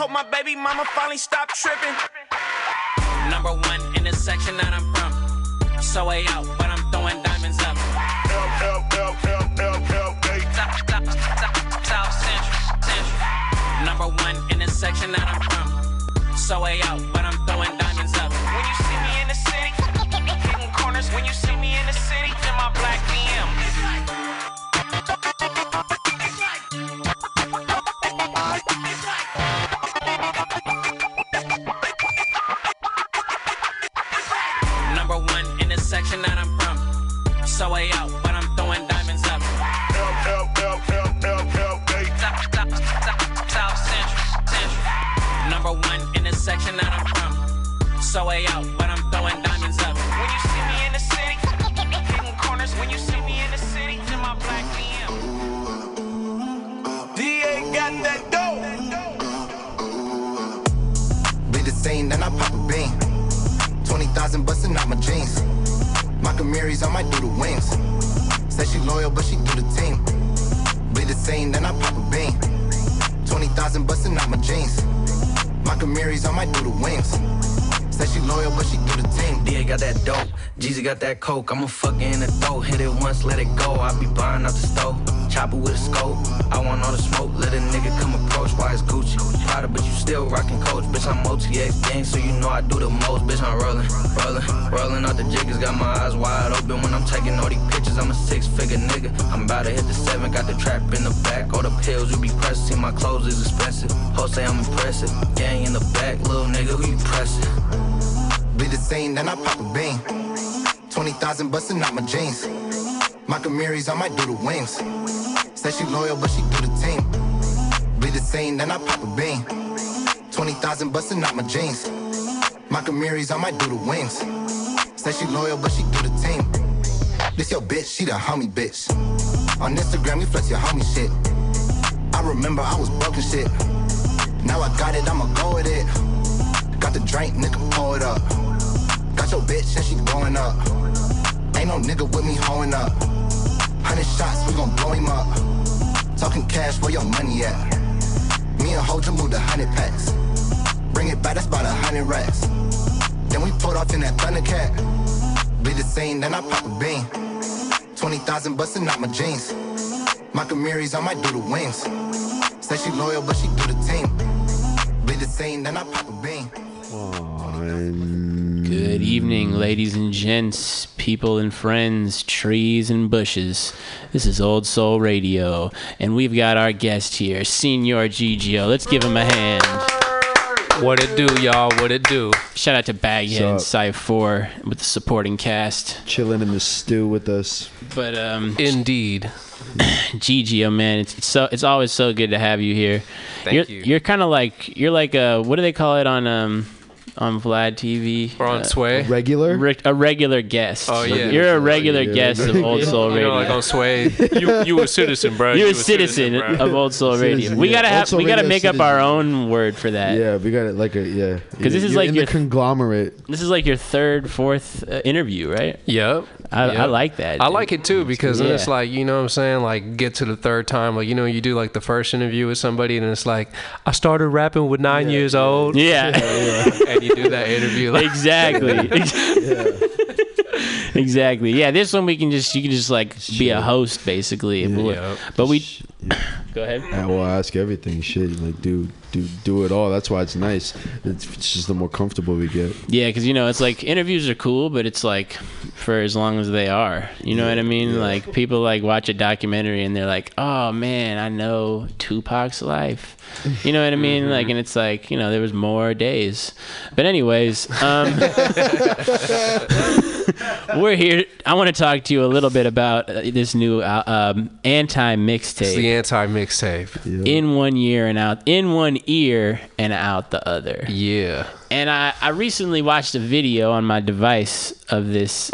Hope my baby mama finally stopped tripping. Number one in the section that I'm from. So way out, but I'm throwing diamonds up. South Central. Number one in the section that I'm from. So way out, but I'm throwing diamonds up. When you see me in the city, hitting corners. When you see me in the city, in my black BM. So way out, but I'm throwing diamonds up. South Central. Number one in the section that I'm from. So way out, but I'm throwing diamonds up. When you see me in the city, hitting corners. When you see me in the city, in my black BM. DA got that dope. Be the same, then I pop a bean. 20,000 busting out my jeans. My Camaris, I might do the wings. Said she loyal, but she do the team. Bleed the same, then I pop a bean. 20,000 busting out my jeans. My Camaris, I might do the wings. Said she loyal, but she do the team. DA got that dope, Jeezy got that coke. I'ma fuck it in the throat, hit it once, let it go. I be buying out the stove, chopper with a scope. I want all the smoke, let a nigga come approach. Why it's Gucci? Prada, but you still rockin' Coach. Bitch, I'm OTX gang, so you know I do the most. Bitch, I'm rollin' out the jiggers. Got my eyes wide open when I'm taking all these pictures. I'm a six-figure nigga, I'm about to hit the seven. Got the trap in the back, all the pills you be pressing. See, my clothes is expensive, hoes say I'm impressive. Gang in the back, little nigga, who you pressin'? Bleed the same, then I pop a bean. 20,000 bustin' out my jeans. My Camaris, I might do the wings. Said she loyal, but she do the team. Bleed the same, then I pop a bean. 20,000 bustin' out my jeans. My Camaris, I might do the wings. Said she loyal, but she do the team. This your bitch, she the homie bitch. On Instagram, you flex your homie shit. I remember I was broken shit. Now I got it, I'ma go with it. Got the drink, nigga, pour it up. Got your bitch, and she blowin' up. Ain't no nigga with me hoeing up. 100 shots, we gon' blow him up. Talking cash, where your money at? Me and Hoja moved 100 packs. Bring it back, that's about 100 racks. Then we pulled off in that Thundercat. Bleed the same, then I pop a bean. 20,000 bustin' out my jeans. My Camaris, I might do the wings. Said she loyal, but she do the team. Bleed the same, then I pop a bean. Good evening, ladies and gents, people and friends, trees and bushes. This is Old Soul Radio, and we've got our guest here, Senor GGO. Let's give him a hand. What it do, y'all? What it do? Shout out to Baghead and Sci-4 with the supporting cast. Chilling in the stew with us. But indeed, GGO, man, it's always so good to have you here. Thank you. You're kind of like what do they call it on Vlad TV, or on Sway, a regular guest. Oh yeah, you're a regular guest of Old Soul Radio. You know, like on Sway, you a citizen, bro. You're a citizen of Old Soul Radio. We gotta make up our own word for that. Yeah, we got it because this is like your conglomerate. This is like your third, fourth interview, right? Yep. I like that. Dude. I like it too because then it's like, you know what I'm saying, like get to the third time, like, you know, you do like the first interview with somebody and it's like, I started rapping with 9 years old. Yeah. And you do that interview like exactly. Yeah, this one you can just like be a host basically. Yeah. But we go ahead. Well, I ask everything. Shit, like do it all. That's why it's nice. It's just the more comfortable we get. Yeah, because you know it's like interviews are cool, but it's like for as long as they are. You know what I mean? Yeah. Like people like watch a documentary and they're like, oh man, I know Tupac's life. You know what I mean? Mm-hmm. Like, and it's like, you know, there was more days. But anyways, we're here. I want to talk to you a little bit about this new anti-mixtape. It's the anti-mixtape. Yeah. In one year and out. In one ear and out the other. Yeah. And I recently watched a video on my device of this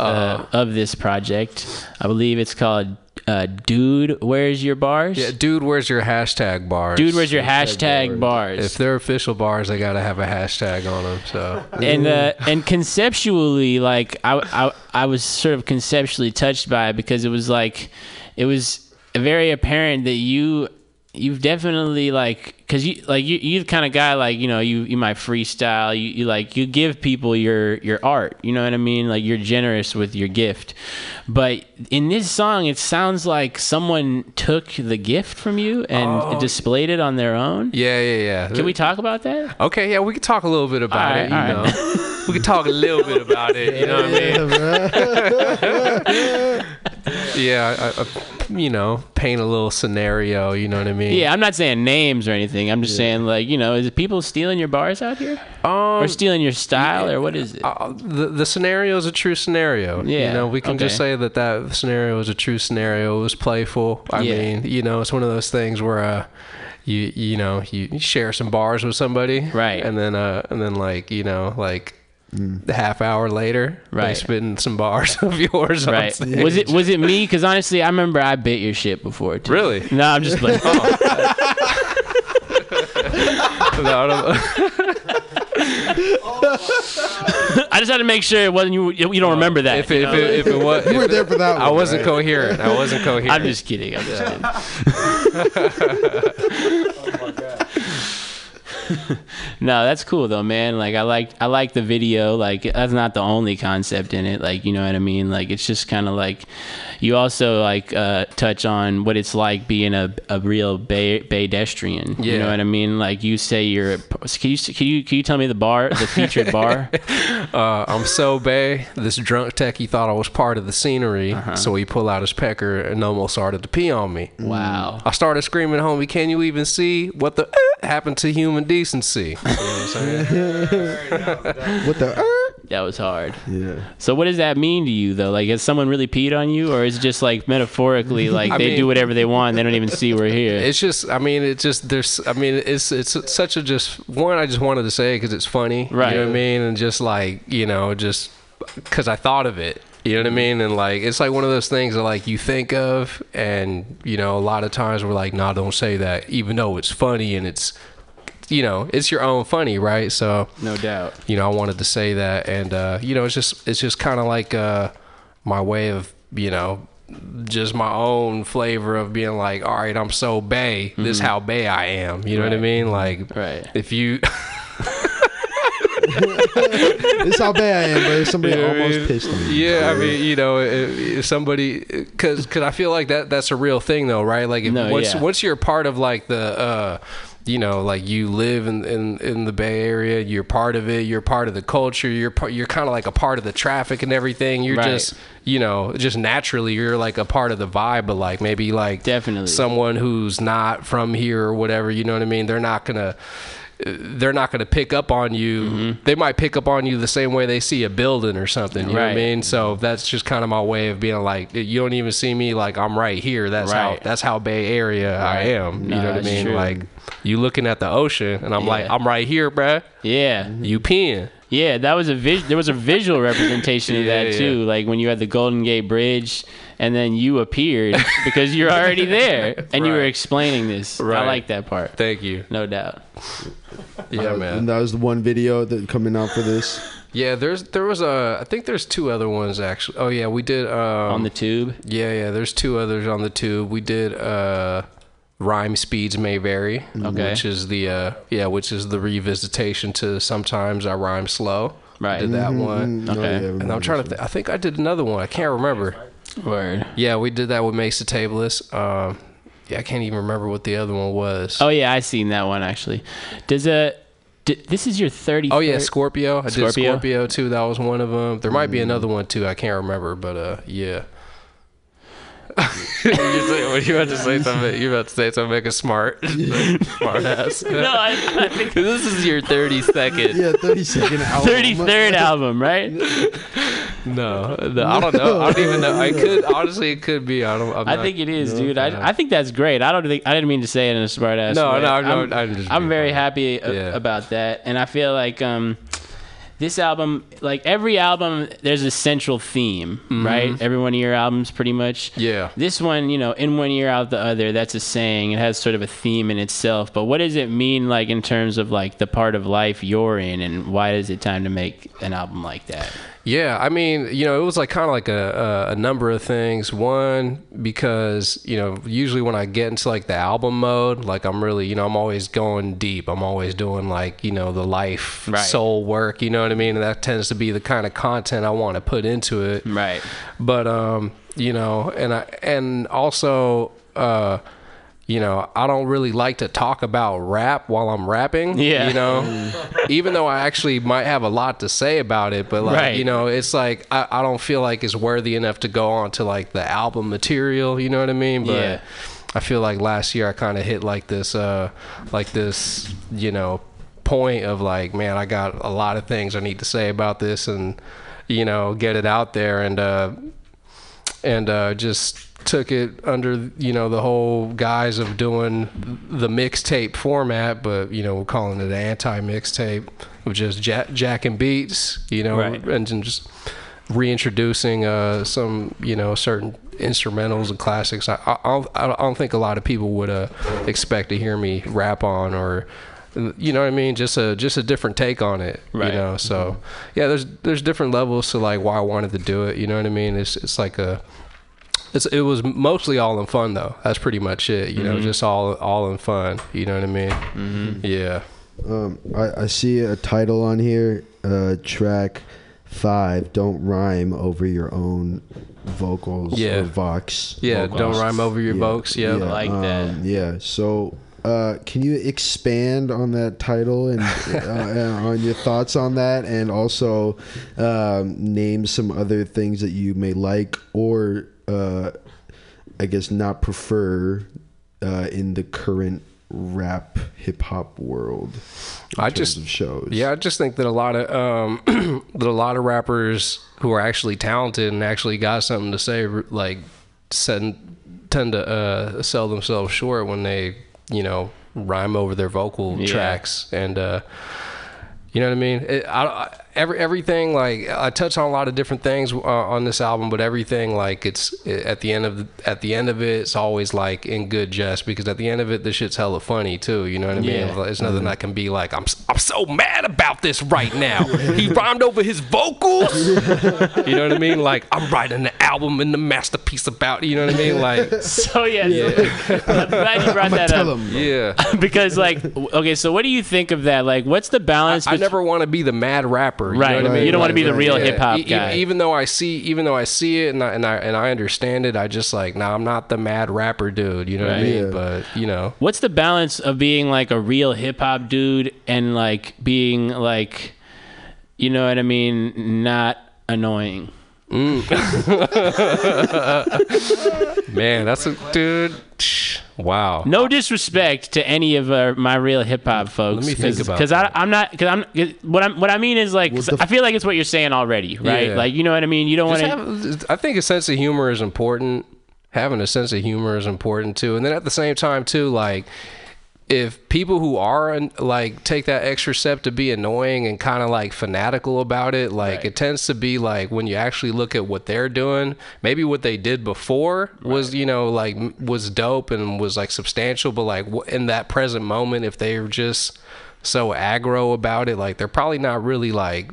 project. I believe it's called Dude, Where's Your Bars? Yeah, Dude, Where's Your Hashtag Bars? Dude, Where's Your Hashtag Bars? If they're official bars, they gotta have a hashtag on them. So and conceptually, like I was sort of conceptually touched by it because it was very apparent that you you've definitely like, cause you like you're the kind of guy like, you know, you might freestyle, you like you give people your art, you know what I mean? Like you're generous with your gift. But in this song, it sounds like someone took the gift from you and displayed it on their own. Yeah. Can we talk about that? Okay, yeah, we can talk a little bit about it. You know, we can talk a little bit about it. You know what I mean? Yeah, you know, paint a little scenario, you know what I mean? Yeah, I'm not saying names or anything. I'm just saying, like, you know, is it people stealing your bars out here? Or stealing your style, or what is it? The scenario is a true scenario. Yeah. You know, we can just say that scenario is a true scenario. It was playful. I mean, you know, it's one of those things where, you share some bars with somebody. Right. And then like, you know, like... half hour later, they spitting some bars of yours. Right? Was it me? Because honestly, I remember I bit your shit before too. Really? No, I'm just playing. I just had to make sure it wasn't you. You don't remember that. If it was, you were there for that. I wasn't coherent. I wasn't coherent. I'm just kidding. Oh my god. No, that's cool though, man. Like I like the video. Like that's not the only concept in it. Like, you know what I mean? Like it's just kind of like you also like touch on what it's like being a real Baydestrian. Yeah. You know what I mean? Like you say you're. Can you tell me the bar, the featured bar? I'm so Bay. This drunk techie thought I was part of the scenery, so he pulled out his pecker and almost started to pee on me. Wow. I started screaming, homie, can you even see what the happened to human decency? You know what I'm saying? What the? That was hard. Yeah. So what does that mean to you though? Like has someone really peed on you, or is it just like metaphorically like they do whatever they want and they don't even see we're here? It's just, I mean, it's just, there's, I mean, it's such a, just one, I just wanted to say it because it's funny. Right. You know what I mean? And just like, you know, just because I thought of it. You know what I mean? And like, it's like one of those things that like you think of and, you know, a lot of times we're like, nah, don't say that, even though it's funny and it's, you know, it's your own funny, right? So no doubt, you know, I wanted to say that. And, you know, it's just kind of like, my way of, you know, just my own flavor of being like, all right, I'm so Bay, this is how Bay I am. You know what I mean? Like if you... It's how bad I am, bro. Somebody almost pissed me. Yeah, I mean, you know, if somebody, because I feel like that's a real thing, though, right? Like, once you're part of like the, you know, like you live in the Bay Area, you're part of it, you're part of the culture, you're kind of like a part of the traffic and everything. You're just, you know, just naturally, you're like a part of the vibe. But like maybe like definitely someone who's not from here or whatever, you know what I mean? They're not going to pick up on you. Mm-hmm. They might pick up on you the same way they see a building or something. You know what I mean? So that's just kind of my way of being like, you don't even see me, like I'm right here. That's how Bay Area I am. No, you know what I mean? True. Like you looking at the ocean and I'm like, I'm right here, bruh. Yeah. You peeing. Yeah, that was there was a visual representation of that too. Like when you had the Golden Gate Bridge and then you appeared because you're already there and you were explaining this. Right. I like that part. Thank you. No doubt. Yeah, man. And that was the one video that coming out for this. Yeah, I think there's two other ones actually. Oh yeah, we did on the tube. Yeah, there's two others on the tube. We did Rhyme Speeds May Vary, which is the revisitation to Sometimes I Rhyme Slow. Right. Did that one. Okay. Oh, yeah, and I'm trying to think. I think I did another one. I can't remember. Word. Yeah, we did that with Mace the Tableist. I can't even remember what the other one was. Oh yeah, I seen that one actually. This is your 33rd. Oh yeah, Scorpio. I did Scorpio too. That was one of them. There might be another one too. I can't remember, but yeah. You're about to say something like a smart ass. No, I think this is your 32nd. Yeah, 32nd album. 33rd album, right? No, I don't know. I don't even know. It could be. I think it is, dude. I think that's great. I didn't mean to say it in a smart ass. No. I'm very happy about that, and I feel like this album, like every album, there's a central theme, right? Every one of your albums, pretty much. Yeah. This one, you know, in one ear, out the other, that's a saying. It has sort of a theme in itself. But what does it mean, like, in terms of, like, the part of life you're in, and why is it time to make an album like that? Yeah, I mean, you know, it was like kind of like a number of things. One, because, you know, usually when I get into like the album mode, like I'm really, you know, I'm always going deep. I'm always doing like, you know, the life, right, soul work, you know what I mean? And that tends to be the kind of content I want to put into it. Right. But, you know, and also, you know, I don't really like to talk about rap while I'm rapping, yeah, you know, even though I actually might have a lot to say about it. But, like, right, you know, it's like I don't feel like it's worthy enough to go on to like the album material. You know what I mean? But yeah, I feel like last year I kind of hit like this, you know, point of like, man, I got a lot of things I need to say about this and, you know, get it out there and just took it under, you know, the whole guise of doing the mixtape format, but, you know, we're calling it an anti-mixtape with just jacking beats, you know, right, and just reintroducing some, you know, certain instrumentals and classics. I don't think a lot of people would expect to hear me rap on, or, you know what I mean, just a different take on it, right, you know. So mm-hmm, yeah, there's different levels to like why I wanted to do it, you know what I mean? It's like it was mostly all in fun, though. That's pretty much it, you know, mm-hmm, just all in fun. You know what I mean? Mm-hmm. Yeah. I see a title on here, track 5, Don't Rhyme Over Your Own Vocals, yeah, or Vox. Yeah, vocals. Don't Rhyme Over Your, yeah, Vox, yeah, yeah. I like that. Yeah, so... can you expand on that title and on your thoughts on that, and also name some other things that you may like or I guess not prefer in the current rap hip hop world? I just of shows. Yeah, I just think that a lot of rappers who are actually talented and actually got something to say like tend to sell themselves short when they, you know, rhyme over their vocal, yeah, tracks. And you know what I mean, everything like I touch on a lot of different things on this album, but everything like at the end of it it's always like in good jest, because at the end of it this shit's hella funny too, you know what I mean? Yeah. It's nothing mm-hmm. that can be like I'm so mad about this right now. He rhymed over his vocals. You know what I mean? Like I'm writing the album and the masterpiece about, you know what I mean? Like so yeah. I'm glad you brought that up. Him, yeah. Because like okay, so what do you think of that? Like what's the balance? I never want to be the mad rapper. You right. know what I mean? You don't want to be the real yeah. hip hop guy. Even though I see it and I understand it, I just like, nah, I'm not the mad rapper dude. You know right. what I mean? Yeah. But you know, what's the balance of being like a real hip hop dude and like being like, you know what I mean? Not annoying. Man, that's a dude. Wow. No disrespect to any of my real hip hop folks. Let me think about it. What I mean is like I feel like it's what you're saying already, right? Yeah. Like you know what I mean. You don't want to. I think a sense of humor is important. Having a sense of humor is important too, and then at the same time too, like if people who are like take that extra step to be annoying and kind of like fanatical about it, like right. it tends to be like when you actually look at what they're doing, maybe what they did before right. was, you know, like was dope and was like substantial, but like in that present moment, if they're just so aggro about it, like they're probably not really like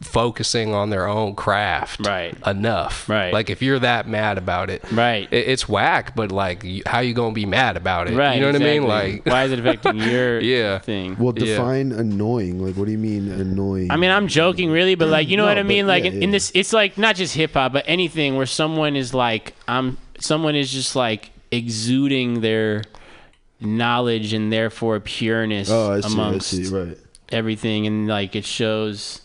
focusing on their own craft right. enough. Right. Like if you're that mad about it, right. It's whack, but like how you going to be mad about it? Right, you know exactly. what I mean? Like why is it affecting your yeah. thing? Well, define yeah. annoying. Like what do you mean annoying? I mean, I'm joking really, but like, you know no, what I mean? Like yeah, in this, it's like not just hip hop, but anything where someone is like, someone is just like exuding their knowledge and therefore pureness amongst right. everything. And like, it shows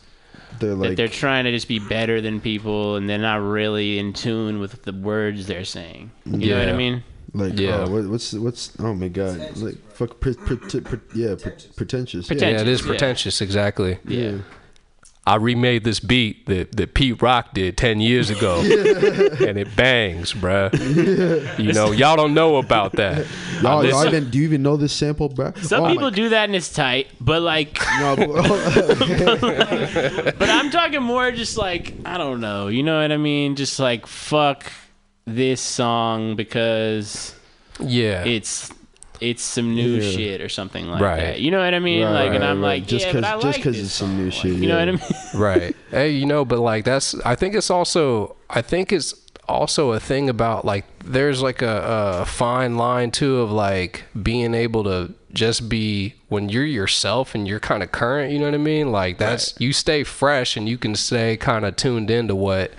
like, that they're trying to just be better than people and they're not really in tune with the words they're saying. You yeah. know what I mean? Like, yeah. What's oh my God. Like, fuck, pretentious. Yeah, it is pretentious, yeah. exactly. Yeah. yeah. I remade this beat that Pete Rock did 10 years ago yeah. and it bangs, bruh. Yeah. You know, y'all don't know about that. Do you even know this sample, bruh? Some people do that and it's tight, but like, no, but I'm talking more just like, I don't know. You know what I mean? Just like, fuck this song because yeah, it's... it's some new shit or something like that. You know what I mean? And I'm like, just because it's some new shit. You know what I mean? Right. Hey, you know, but like that's, I think it's also a thing about like, there's like a fine line too of like being able to just be when you're yourself and you're kind of current, you know what I mean? Like that's, you stay fresh and you can stay kind of tuned into what,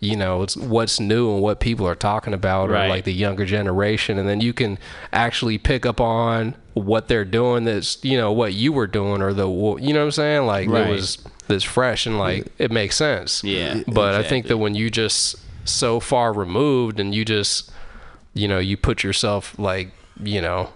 you know, it's what's new and what people are talking about or like the younger generation. And then you can actually pick up on what they're doing. That's, you know, what you were doing or the, you know what I'm saying? Like it was this fresh and like, it makes sense. Yeah. But I think that when you just so far removed and you just, you know, you put yourself like, you know,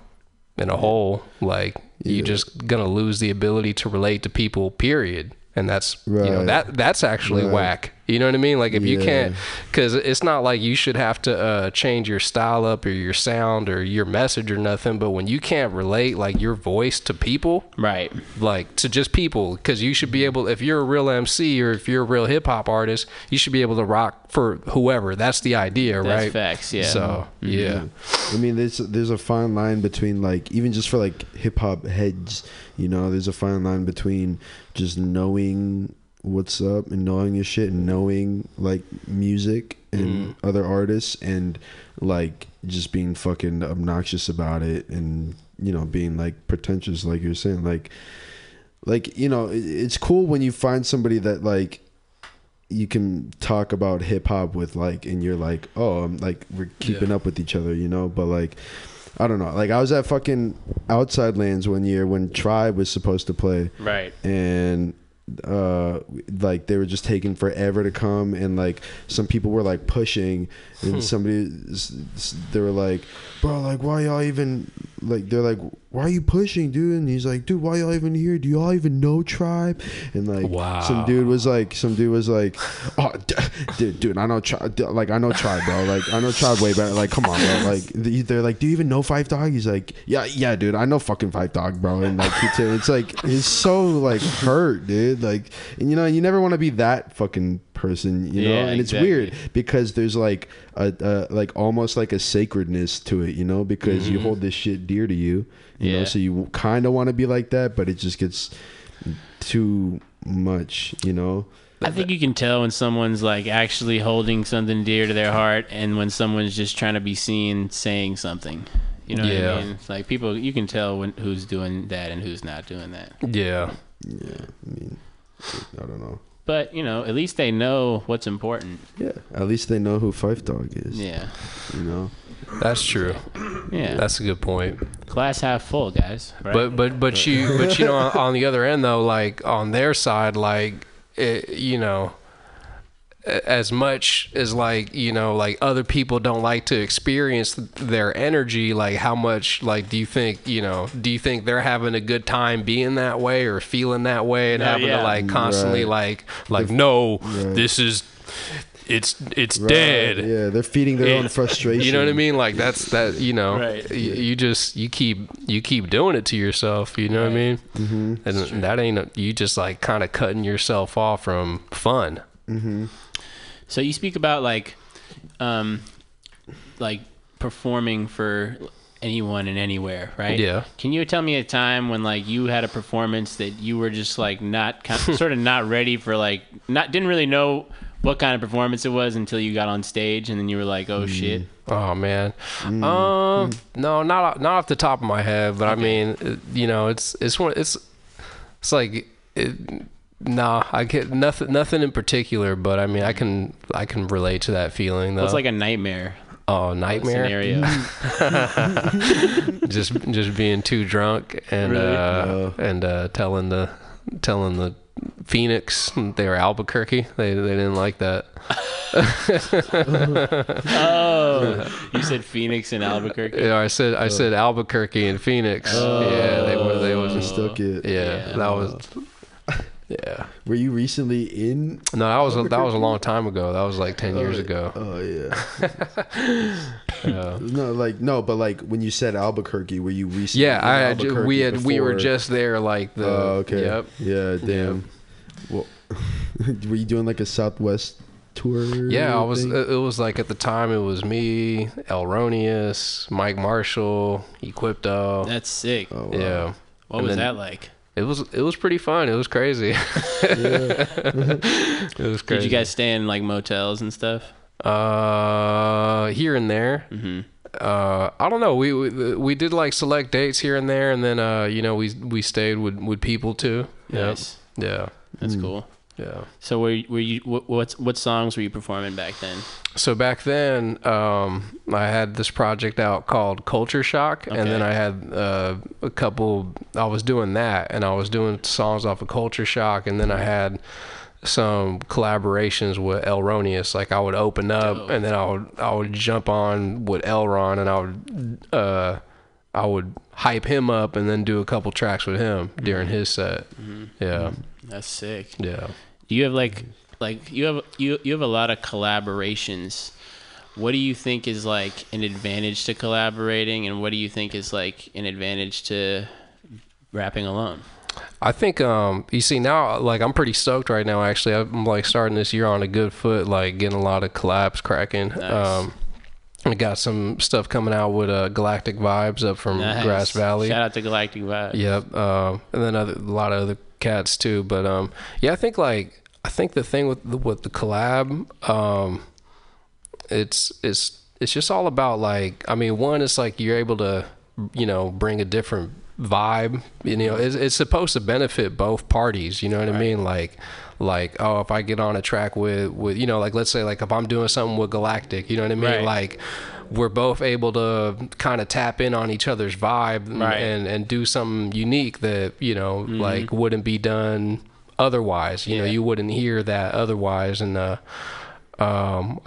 in a hole, like you're just going to lose the ability to relate to people, period. And that's, you know, that's actually whack. You know what I mean? Like if you can't, cause it's not like you should have to change your style up or your sound or your message or nothing. But when you can't relate like your voice to people, like to just people, cause you should be able, if you're a real MC or if you're a real hip hop artist, you should be able to rock for whoever. That's the idea. That's right. Facts. Yeah. So, I mean, there's a fine line between like, even just for like hip hop heads, you know, there's a fine line between just knowing what's up and knowing your shit and knowing like music and other artists and like just being fucking obnoxious about it and, you know, being like pretentious, like you're saying, like, you know, it's cool when you find somebody that like you can talk about hip hop with, like, and you're like, oh, I'm like, we're keeping up with each other, you know, but like, I don't know. Like I was at fucking Outside Lands one year when Tribe was supposed to play. Right. And like they were just taking forever to come, and like some people were like pushing, and somebody, they were like, bro, like why y'all even, like they're like, why are you pushing, dude? And he's like, dude, why y'all even here? Do y'all even know Tribe? And like, wow. some dude was like oh dude, I know Tribe, like I know Tribe, bro, like I know Tribe way better, like come on, bro. Like they're like, do you even know Five Dog? He's like, yeah dude, I know fucking Five Dog, bro. And like it's like, it's so like hurt, dude. Like, and you know, you never want to be that fucking person, you know. And exactly. It's weird because there's like a like almost like a sacredness to it, you know, because you hold this shit dear to you, you know, so you kind of want to be like that, but it just gets too much, you know. I think you can tell when someone's like actually holding something dear to their heart and when someone's just trying to be seen saying something. You know what I mean? It's like people, you can tell when who's doing that and who's not doing that. Yeah, I mean, I don't know. But, you know, at least they know what's important. Yeah, at least they know who Five Dog is. Yeah. You know? That's true. Yeah. That's a good point. Glass half full, guys. Right? But you know, on the other end, though, like, on their side, like, it, you know, as much as, like, you know, like, other people don't like to experience their energy, like, how much, like, do you think, you know, they're having a good time being that way or feeling that way and having to, like, constantly, like, no, this is... it's dead. Yeah, they're feeding their own frustration. You know what I mean? Like that's that. You know, you just you keep doing it to yourself. You know what I mean? Mm-hmm. And that ain't you just like kind of cutting yourself off from fun. Mm-hmm. So you speak about like performing for anyone and anywhere, right? Yeah. Can you tell me a time when like you had a performance that you were just like not sort of not ready for, like didn't really know what kind of performance it was until you got on stage and then you were like, oh shit. Oh man. No, not off the top of my head, but I mean, you know, it's like, I get nothing in particular, but I mean, I can relate to that feeling though. It's like a nightmare. Oh, nightmare scenario. just being too drunk and, telling the Phoenix, they were Albuquerque. They didn't like that. Oh, you said Phoenix and Albuquerque. Yeah, I said Albuquerque and Phenix. Oh. Yeah, they wasn't stuck it. Yeah, that was. Yeah. Were you recently in? No, that was a long time ago. That was like 10 years ago. Oh yeah. But like when you said Albuquerque, were you recently? Yeah, we were just there like the. Oh okay. Yep. Yeah. Damn. Well, were you doing like a Southwest tour? Yeah, I was. It was like at the time it was me, Elronius, Mike Marshall, Equipto. That's sick. Oh, wow. Yeah. What was that like? It was pretty fun. It was crazy. Yeah. It was crazy. Did you guys stay in like motels and stuff? Here and there. Mm-hmm. I don't know. We did like select dates here and there, and then you know, we stayed with people too. Nice. Yep. Yeah. That's cool. Yeah. So were you what songs were you performing back then? So back then, I had this project out called Culture Shock, okay. And then I had a couple. I was doing that, and I was doing songs off of Culture Shock, and then I had some collaborations with Elronius. Like I would open up, and then I would jump on with Elron, and I would hype him up, and then do a couple tracks with him during his set. Mm-hmm. Yeah. Mm-hmm. That's sick. Yeah. Do you have you have a lot of collaborations? What do you think is like an advantage to collaborating, and what do you think is like an advantage to rapping alone? I think you see now, like I'm pretty stoked right now. Actually, I'm like starting this year on a good foot, like getting a lot of collabs cracking. Nice. I got some stuff coming out with Galactic Vibes up from Grass Valley. Shout out to Galactic Vibes. Yep. And then a lot of other cats too, but yeah, I think the thing with the collab, it's just all about like, I mean, one, it's like you're able to, you know, bring a different vibe, you know, it's supposed to benefit both parties, you know what right. I mean, like oh, if I get on a track with you know, like let's say like if I'm doing something with Galactic, you know what I mean, right. like we're both able to kind of tap in on each other's vibe right. and do something unique that, you know, mm-hmm. like wouldn't be done otherwise, you yeah. know, you wouldn't hear that otherwise, and I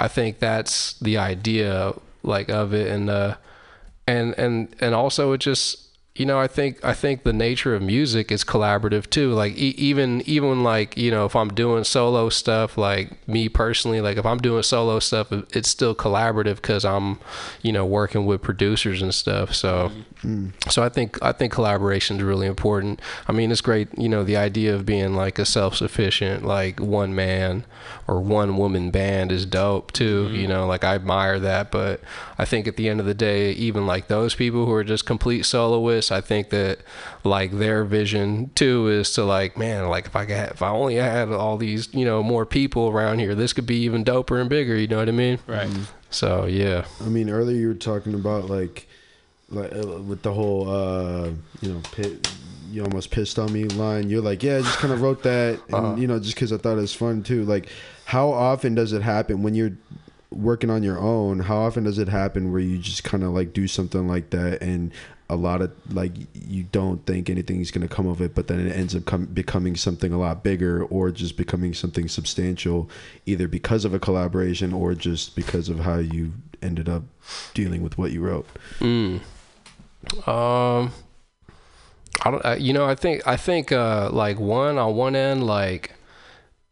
think that's the idea like of it, and also it just, you know, I think the nature of music is collaborative too. Like even like, you know, if I'm doing solo stuff, like me personally, like if I'm doing solo stuff, it's still collaborative because I'm, you know, working with producers and stuff. So, so I think collaboration is really important. I mean, it's great, you know, the idea of being like a self-sufficient, like one man or one woman band is dope too. Mm-hmm. You know, like I admire that, but I think at the end of the day, even like those people who are just complete soloists, I think that like their vision too is to like, man, like if I only had all these, you know, more people around here, this could be even doper and bigger, you know what I mean? Right. So yeah, I mean, earlier you were talking about like with the whole you know, you almost pissed on me line, you're like, yeah, I just kind of wrote that and you know, just because I thought it was fun too. Like how often does it happen when you're working on your own? How often does it happen where you just kind of like do something like that, and a lot of like you don't think anything's going to come of it, but then it ends up becoming something a lot bigger, or just becoming something substantial, either because of a collaboration or just because of how you ended up dealing with what you wrote? I think like on one end,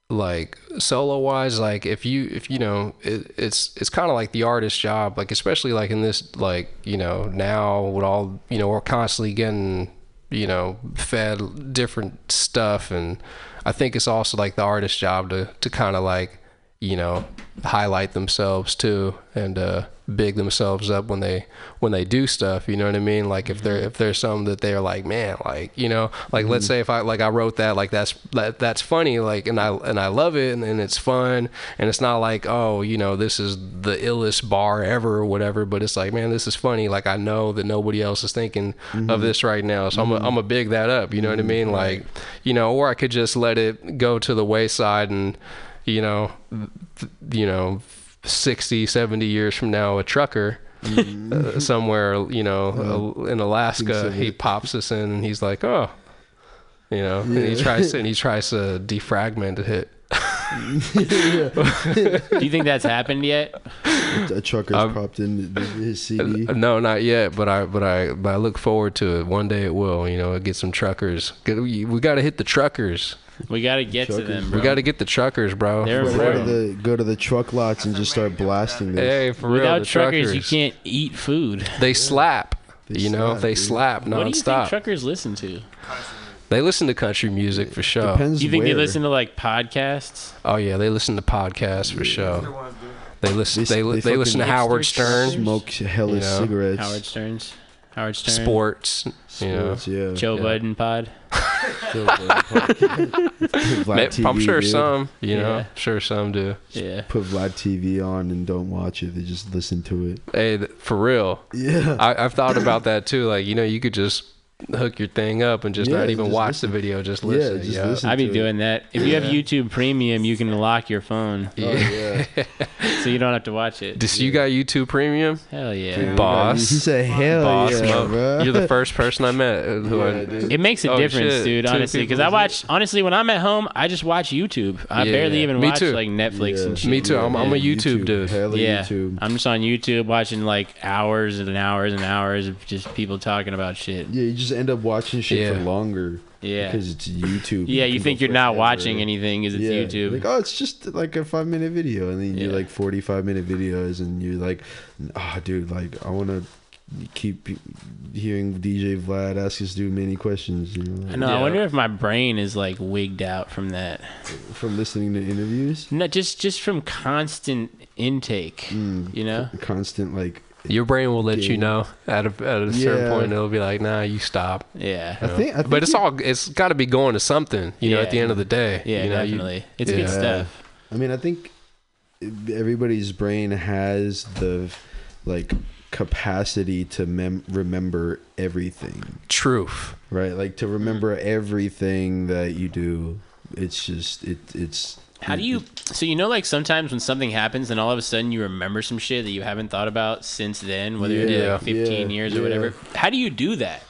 like solo wise, like if you know, it's kind of like the artist's job, like especially like in this, like, you know, now with all, you know, we're constantly getting, you know, fed different stuff, and I think it's also like the artist's job to kind of like, you know, highlight themselves too, and big themselves up when they do stuff, you know what I mean? Like if there's something that they're like, man, like, you know, like let's say if I like I wrote that, like that's funny, like and I love it, and it's fun, and it's not like, oh, you know, this is the illest bar ever or whatever, but it's like, man, this is funny, like I know that nobody else is thinking of this right now, so I'm a big that up, you know what I mean? Like, you know, or I could just let it go to the wayside, and you know 60, 70 years from now, a trucker somewhere, you know, in Alaska, he pops this in and he's like, oh, you know, and he tries to defragment a hit. Do you think that's happened yet? A trucker's popped in his CD? No, not yet, but I look forward to it. One day it will, you know, get some truckers. We got to hit the truckers. We got to get to them, bro. We got to get the truckers, bro. Go to the truck lots and just start blasting this. Hey, for real. Without truckers, you can't eat food. They slap. You know, they slap nonstop. What do you think truckers listen to? They listen to country music for sure. Depends. You think where. They listen to like podcasts? Oh yeah, they listen to podcasts for sure. They listen. They listen to Howard Stern. Smoke hella cigarettes. Howard Stern. Sports. Yeah. Joe Budden pod. TV, I'm sure some, I'm sure some do. Yeah. Put Vlad TV on and don't watch it. They just listen to it. Hey, for real. Yeah. I've thought about that too. Like, you could just hook your thing up and just not even just watch the video. Just listen. Listen. I be doing that. If you have YouTube Premium, you can lock your phone. Yeah. Oh, yeah. So you don't have to watch it. You got YouTube Premium? Hell yeah. Dude, boss. He said, hell boss, yeah, bro. You're the first person I met. It makes a difference, dude, honestly. Because I watch, honestly, when I'm at home, I just watch YouTube. I barely even watch like Netflix and shit. Me too. I'm a YouTube dude. Hell yeah. YouTube. I'm just on YouTube watching like hours and hours and hours of just people talking about shit. Yeah, you just end up watching shit for longer because it's YouTube. Yeah, you think you're not watching anything because it's YouTube. Like, oh, it's just like a 5-minute video, and then you do like 45-minute videos, and you're like, oh, dude, like I want to keep hearing DJ Vlad ask this dude many questions. You know? Like, I know. Yeah. I wonder if my brain is like wigged out from that, from listening to interviews. No, just from constant intake. You know, constant like. Your brain will let you know at a certain point. It'll be like, nah, you stop. Yeah, you know? I think but it's got to be going to something. You know, at the end of the day. Yeah, you know, definitely. It's good stuff. I mean, I think everybody's brain has the like capacity to remember everything. Truth, right? Like to remember everything that you do. It's just it's. How do you... So, like, sometimes when something happens and all of a sudden you remember some shit that you haven't thought about since then, whether it did, like, 15 years or whatever. How do you do that?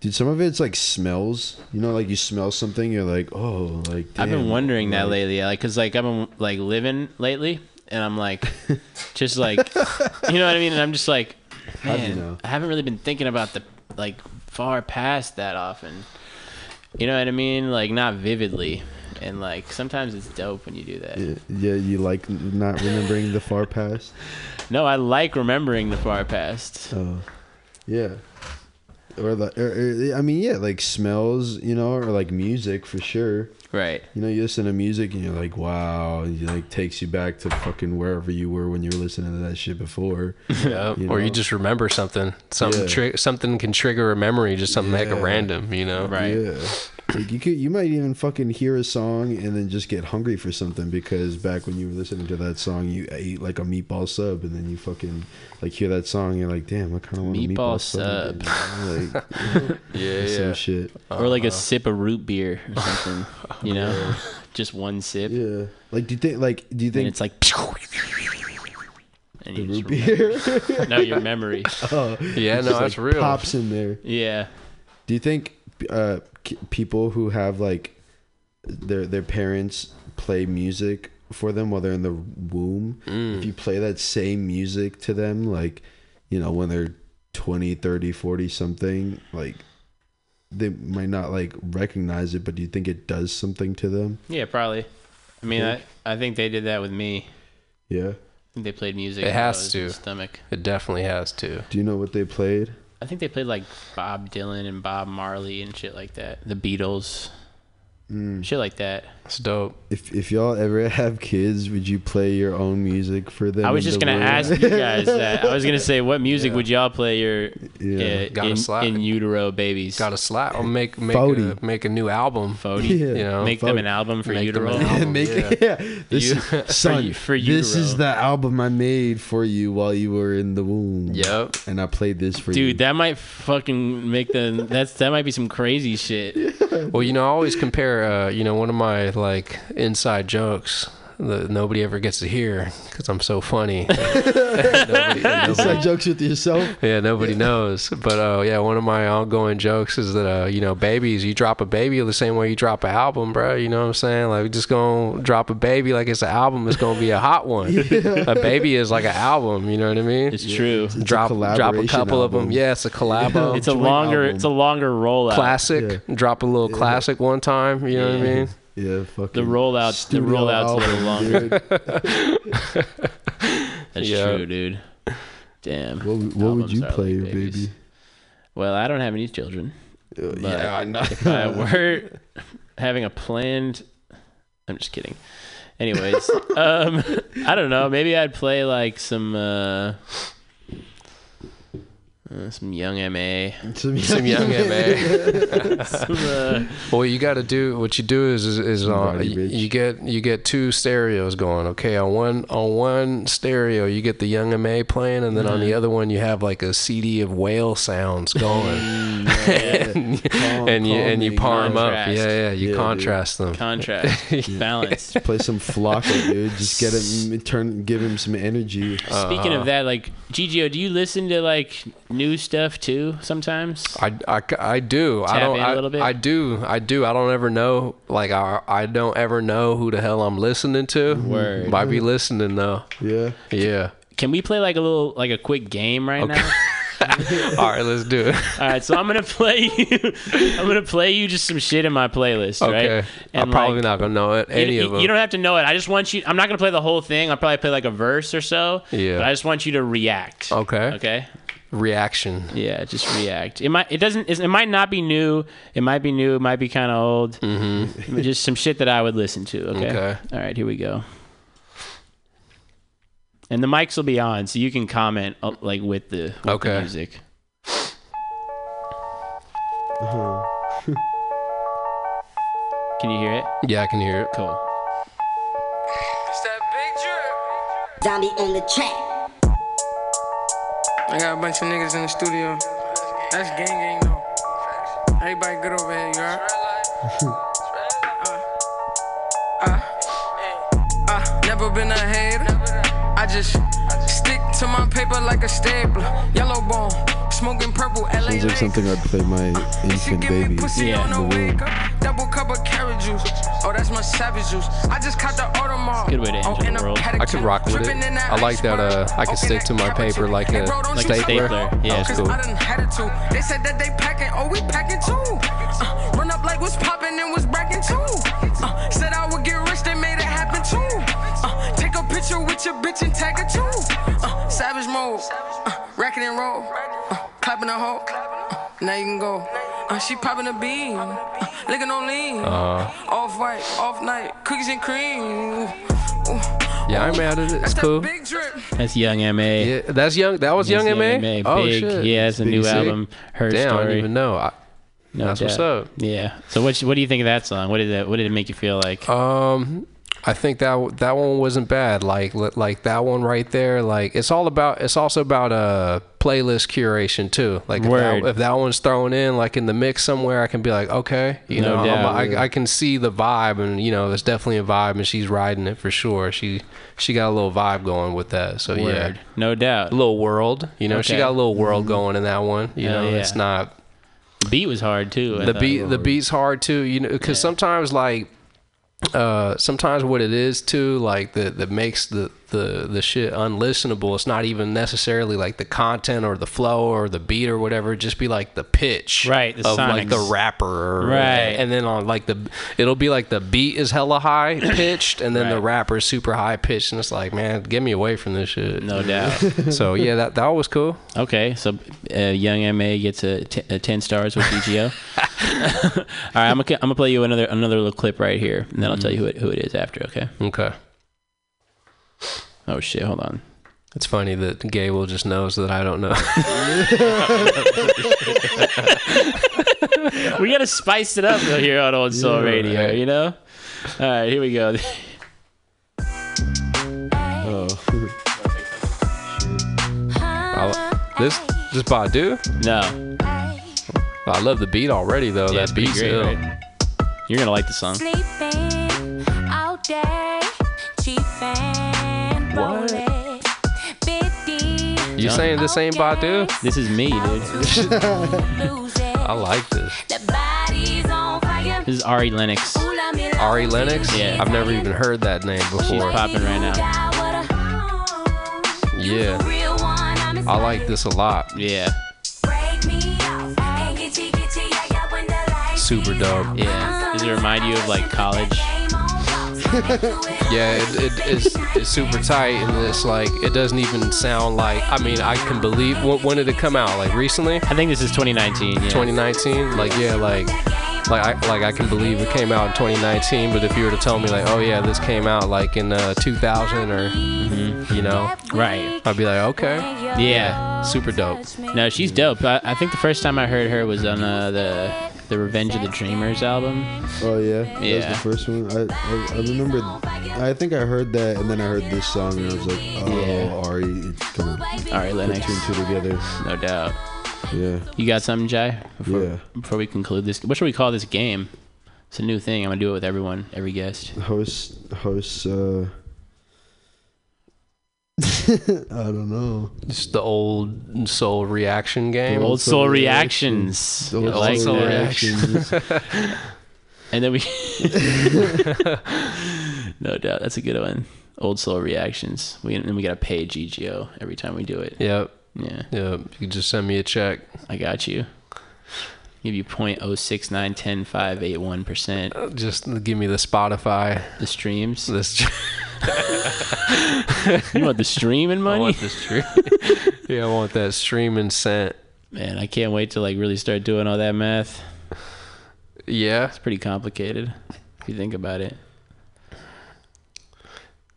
Dude, some of it's, like, smells. You know, like, you smell something, you're like, oh, like, damn. I've been wondering that lately. Like, because, like, I've been, like, living lately, and I'm, like, just, like... You know what I mean? And I'm just, like, man, I haven't really been thinking about the, like, far past that often. You know what I mean? Like, not vividly. And like sometimes it's dope when you do that. Yeah, you like not remembering the far past? No, I like remembering the far past. Oh, yeah. Or I mean, yeah, like smells, or like music for sure. Right. You listen to music and you're like, wow, it like takes you back to fucking wherever you were when you were listening to that shit before. Yeah. Or you just remember something. Something can trigger a memory, just something like random. Right. Yeah. Like you might even fucking hear a song and then just get hungry for something because back when you were listening to that song, you ate like a meatball sub, and then you fucking like hear that song and you're like, damn, I kind of want a meatball sub. Like, some shit. Or like a sip of root beer or something. Just one sip. Yeah. Like, do you think and it's like and the root beer? No, your memory. Oh, yeah, no, that's real. Pops in there. Yeah. Do you think people who have like their parents play music for them while they're in the womb, if you play that same music to them, like, when they're 20, 30, 40 something, like they might not like recognize it, but do you think it does something to them? Yeah, probably. I mean, I think they did that with me. Yeah. I think they played music. It has to. Stomach. It definitely has to. Do you know what they played? I think they played like Bob Dylan and Bob Marley and shit like that. The Beatles. Shit like that. It's dope. If y'all ever have kids, would you play your own music for them? I was just going to ask you guys that. I was going to say, what music would y'all play your in utero babies? Got to slap. Or make a new album. Fody. Yeah. Make them an album for utero. This is the album I made for you while you were in the womb. Yep. And I played this for you. Dude, that might fucking make them... That might be some crazy shit. Yeah. Well, I always compare, one of my... like inside jokes that nobody ever gets to hear because I'm so funny. Inside jokes with yourself? Yeah, nobody knows. But one of my ongoing jokes is that babies, you drop a baby the same way you drop an album, bro. You know what I'm saying? Like, we just gonna drop a baby like it's an album. It's gonna be a hot one. A baby is like an album. You know what I mean? It's true. It's drop a couple album. Of them. Yeah, it's a collab. Yeah, it's a longer album. It's a longer rollout. Classic. Yeah. Drop a little classic one time. You know what I mean? Yeah, fucking the rollout's album, a little longer. That's true, dude. Damn. What would you play, your baby? Well, I don't have any children. But yeah, I know. If I were having a planned... I'm just kidding. Anyways, I don't know. Maybe I'd play like some Young MA. Some Young MA. Well, you got to do what you do is you get two stereos going. Okay, on one stereo you get the Young MA playing, and then on the other one you have like a CD of whale sounds going. and you par them up. Yeah, you contrast them. Contrast, balance. Play some Flocka, dude. Just get him, give him some energy. Speaking of that, like GGO, do you listen to like new stuff too sometimes? I do. I do. I don't ever know. Like I don't ever know who the hell I'm listening to. Word. Might be listening though. Yeah. Yeah. Can we play like a quick game right now? All right, let's do it. All right, so I'm gonna play you just some shit in my playlist, okay, right? And I'm probably not gonna know it. Any of them. You don't have to know it. I just want you. I'm not gonna play the whole thing. I'll probably play like a verse or so. Yeah. But I just want you to react. Okay. Okay. Reaction. Yeah, just react. It might not be new. It might be new. It might be kind of old. Mm-hmm. Just some shit that I would listen to. Okay. All right, here we go. And the mics will be on, so you can comment like with the music. Uh-huh. Can you hear it? Yeah, I can hear it. Cool. It's that big drip. Donnie on the track. I got a bunch of niggas in the studio. That's gang gang though. Everybody good over here, you alright? Never been a hater. I just stick to my paper like a stapler. Yellow bone, smoking purple. LA. Sounds like something I'd play my infant baby. Yeah. Double cup of carrot juice. Oh, that's my savage juice. I just caught the Audemars. Good way to enter the world. I could rock with it. I like that. I could stick to my paper like a stapler. Yeah, it's cool. They said that they packing. Oh, we packing too. Run up like what's popping and what's bracking too. Said I would get rich. They made it happen too. Take a picture with your bitch and tag it too. Savage mode, racket and roll, clapping a hole. Now you can go. She popping a bean, licking on lean. Off white, off night, cookies and cream. Yeah, I'm out of it. It's cool. That's Young MA. Yeah, that was young MA. Oh big, shit. Yeah, it's a new album. Her Damn, story. I don't even know. That's what's up. Yeah. So what do you think of that song? What did it make you feel like? I think that one wasn't bad. Like that one right there. Like it's also about playlist curation too. Like if that one's thrown in like in the mix somewhere, I can be like, okay, I can see the vibe, and there's definitely a vibe, and she's riding it for sure. She got a little vibe going with that. So Word. Yeah, no doubt. A little world, okay. She got a little world going in that one. It's not. The beat was hard too. The beat's hard too. Because sometimes like. Sometimes what it is too, like that makes the shit unlistenable. It's not even necessarily like the content or the flow or the beat or whatever. It'd just be like the pitch, right? The of sonics. Like the rapper, right? And then on like it'll be like the beat is hella high pitched, and then the rapper is super high pitched, and it's like, man, get me away from this shit. No doubt. So yeah, that was cool. Okay, so Young MA gets a 10 stars with DGO. All right, I'm gonna play you another little clip right here, and then I'll tell you who it is after. Okay. Okay. Oh shit! Hold on. It's funny that Gable just knows that I don't know. We gotta spice it up here on Old Soul Radio, right. All right, here we go. This Badu? No. I love the beat already though. Yeah, that beat's great. Right? You're gonna like the song. Sleeping all day, What? You saying this ain't Badu? This is me, dude. I like this. This is Ari Lennox. Ari Lennox? Yeah. I've never even heard that name before. She's popping right now. Yeah. I like this a lot. Yeah. Super dope. Yeah. Does it remind you of like college? Yeah, it's super tight, and it's like, it doesn't even sound like, I mean, I can believe, when did it come out? Like, recently? I think this is 2019. Yeah. 2019? Like, yeah, I can believe it came out in 2019, but if you were to tell me, like, oh yeah, this came out like in 2000 or, you know, right, I'd be like, okay, yeah, super dope. No, she's dope. I think the first time I heard her was on the Revenge of the Dreamers album. Oh yeah, yeah, that was the first one. I remember. I think I heard that, and then I heard this song, and I was like, oh, yeah. Ari Lennox, put two and two together, no doubt. Yeah. You got something, Jai? Before we conclude this, what should we call this game? It's a new thing. I'm gonna do it with everyone, every guest. Host. I don't know. Just the Old Soul Reaction game. Old Soul Reactions. Old Soul Reactions. And then we. No doubt, that's a good one. Old Soul Reactions. We gotta pay GGO every time we do it. Yep. Yeah. Yeah. You can just send me a check. I got you. Give you 0.06910581%. Just give me the Spotify. The streams. You want the streaming money? I want the stream. Yeah, I want that streaming cent. Man, I can't wait to like really start doing all that math. Yeah. It's pretty complicated if you think about it.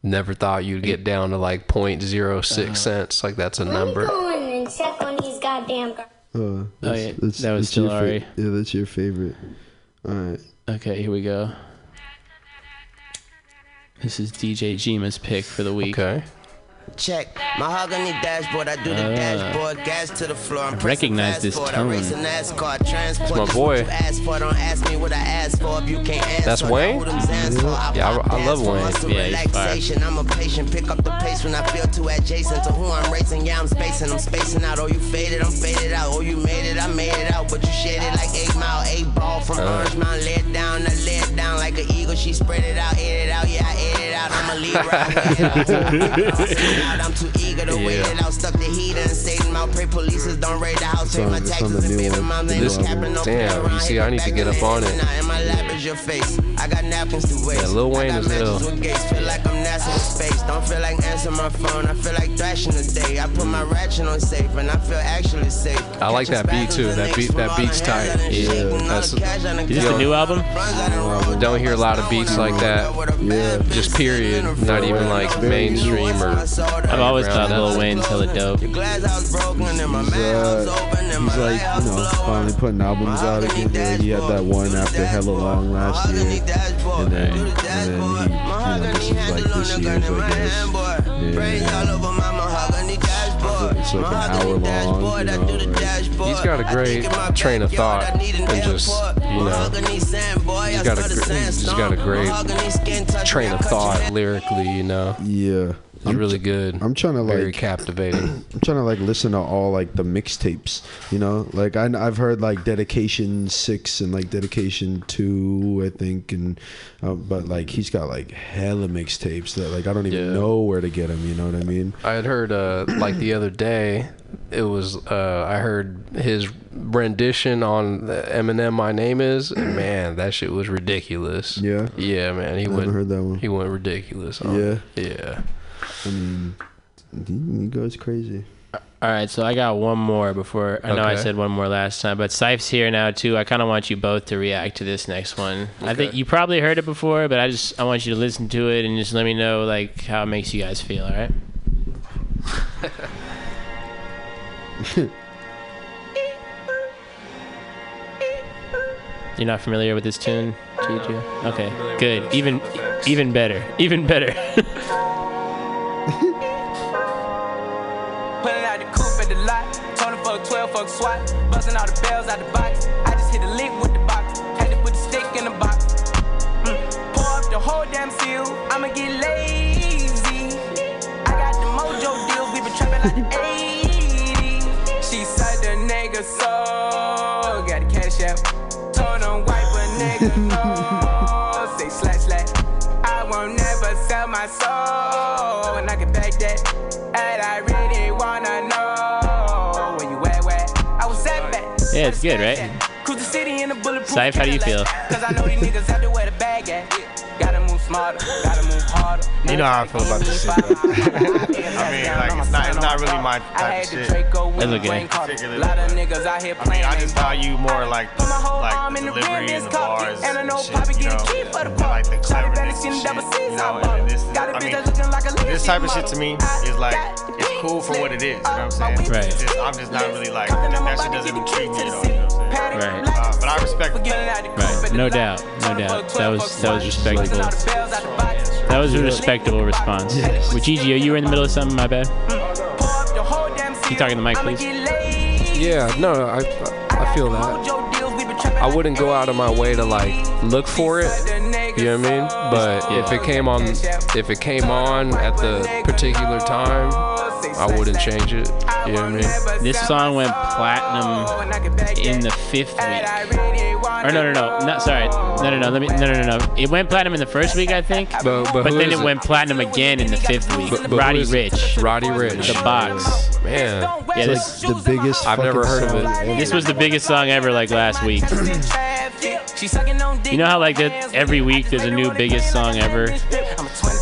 Never thought you'd get down to like 0.06 cents. Like, that's a number. That was still Ari. Yeah, that's your favorite. All right. Okay, here we go. This is DJ Jima's pick for the week. Okay. Check my mahogany dashboard. I do the dashboard, gas to the floor. I recognize this tone. That's my boy. That's Wayne. Yeah, I love Wayne. Yeah, relaxation. I'm a patient. Pick up the pace when I feel too adjacent to who I'm racing. Yeah, I'm spacing. I'm spacing out. Oh, you faded. I'm faded out. Oh, you made it. I made it out. But you shed it like 8 Mile, 8 Ball from Orange Mountain. Led down, I led down like an eagle. She spread it out, ate it out. Yeah, I ate it out. I'm a leader. I'm too eager to wait it out, stuck the heater and Satan out, pray police don't raid the house, take my taxes and baby mom name is Captain. Damn, you see, I need to get up on it. I got napkins to waste. Yeah, Lil Wayne is ill. Feel like I'm NASA in space. Don't feel like answering my phone. I feel like thrashing today. I put my ratchet on safe and I feel actually safe. I like that beat too. That beat's tight. Yeah. Is this the new album? Don't hear a lot of beats like that. Yeah. Just period. Not even like mainstream or. I've always thought Lil Wayne's hella dope. He's like, you know, finally putting albums out again. He had that one after hella long last year, and then he, you know, this is like this year's, I guess. Yeah. It's like an hour long, you know, he's got a great train of thought, and just, you know, he's got a great train of thought lyrically, you know. Yeah. It's really good. I'm trying to like, very captivating. I'm trying to like listen to all like the mixtapes, you know. Like I've heard like Dedication 6 and like Dedication 2, I think, and but like he's got like hella mixtapes that like I don't even know where to get them. You know what I mean? I had heard like the other day, it was I heard his rendition on the Eminem "My Name Is," and man, that shit was ridiculous. Yeah, yeah, man. He went. Heard that one. He went ridiculous. Yeah. I mean, he goes crazy. All right, so I got one more before. I know I said one more last time, but Syph's here now too. I kind of want you both to react to this next one. Okay. I think you probably heard it before, but I want you to listen to it and just let me know like how it makes you guys feel. All right. You're not familiar with this tune, GGO? Okay, good. Even better. Even better. Pulling out the coupe at the lot, told him fuck 12, fuck SWAT, busting all the bells out the box. I just hit a lick with the box, had to put the stick in the box. Pour up the whole damn seal, I'ma get lazy. I got the mojo deal, we been trapping like the 80s. She said the nigga so got the cash out. Told him wipe a nigga no, say slash slash. I won't never sell my soul, and I can back that. And I really wanna know where you at, where I was at back. Yeah, it's good, right? Cruise the city in a bulletproof. Syph, how do you feel? Cause I know these niggas have to wear the bag. Baghead. Gotta move smarter, gotta move harder. You know how I feel about this shit, bro. I mean, like, it's not really my type of shit. It's okay. I just value more like the delivery and the bars and shit, you know, and like the cleverness and shit, you know, and this, I mean, this type of shit to me is like, it's cool for what it is, you know what I'm saying? Right. I'm just not really like, that shit doesn't intrigue me at all, you know what I'm saying? Right. But I respect it. Right. No doubt. No doubt. That was respectable. That was a respectable response. Yes. With GGO, you were in the middle of something, my bad. Keep talking to the mic, please. Yeah, no, I feel that. I wouldn't go out of my way to like look for it. You know what I mean? But yeah, if it came on at the particular time, I wouldn't change it. You know what I mean? This song went platinum in the 5th week. Or no. It went platinum in the 1st week, I think. But then it went platinum again in the 5th week. But Roddy Ricch. Roddy Ricch. The Box. Man. Yeah, this like the biggest. I've never heard of it. Ever. This was the biggest song ever, like last week. You know how like that every week there's a new biggest song ever?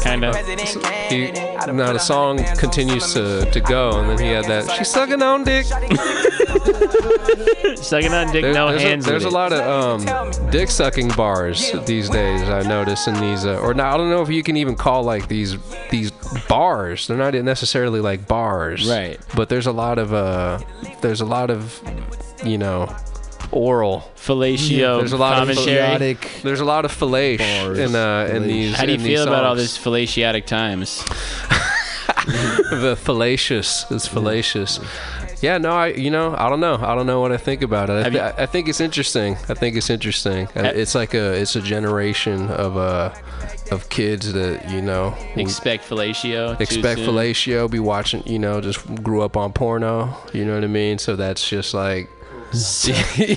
Kind of. Now the song continues to go, and then he had that. She's sucking on dick. Sucking on dick, no hands. There's a lot of dick sucking bars these days. I notice in these, or now I don't know if you can even call like these bars. They're not necessarily like bars, right? But there's a lot of you know, oral fellatio commentary. There's a lot of fellatio in these. How do you feel about all this fellatiotic times? The fallacious. It's fallacious. Yeah, no, I don't know what I think about it. I think it's interesting. It's like it's a generation of kids that, you know, expect fellatio. Expect fellatio. Be watching, you know, just grew up on porno. You know what I mean? So that's just like.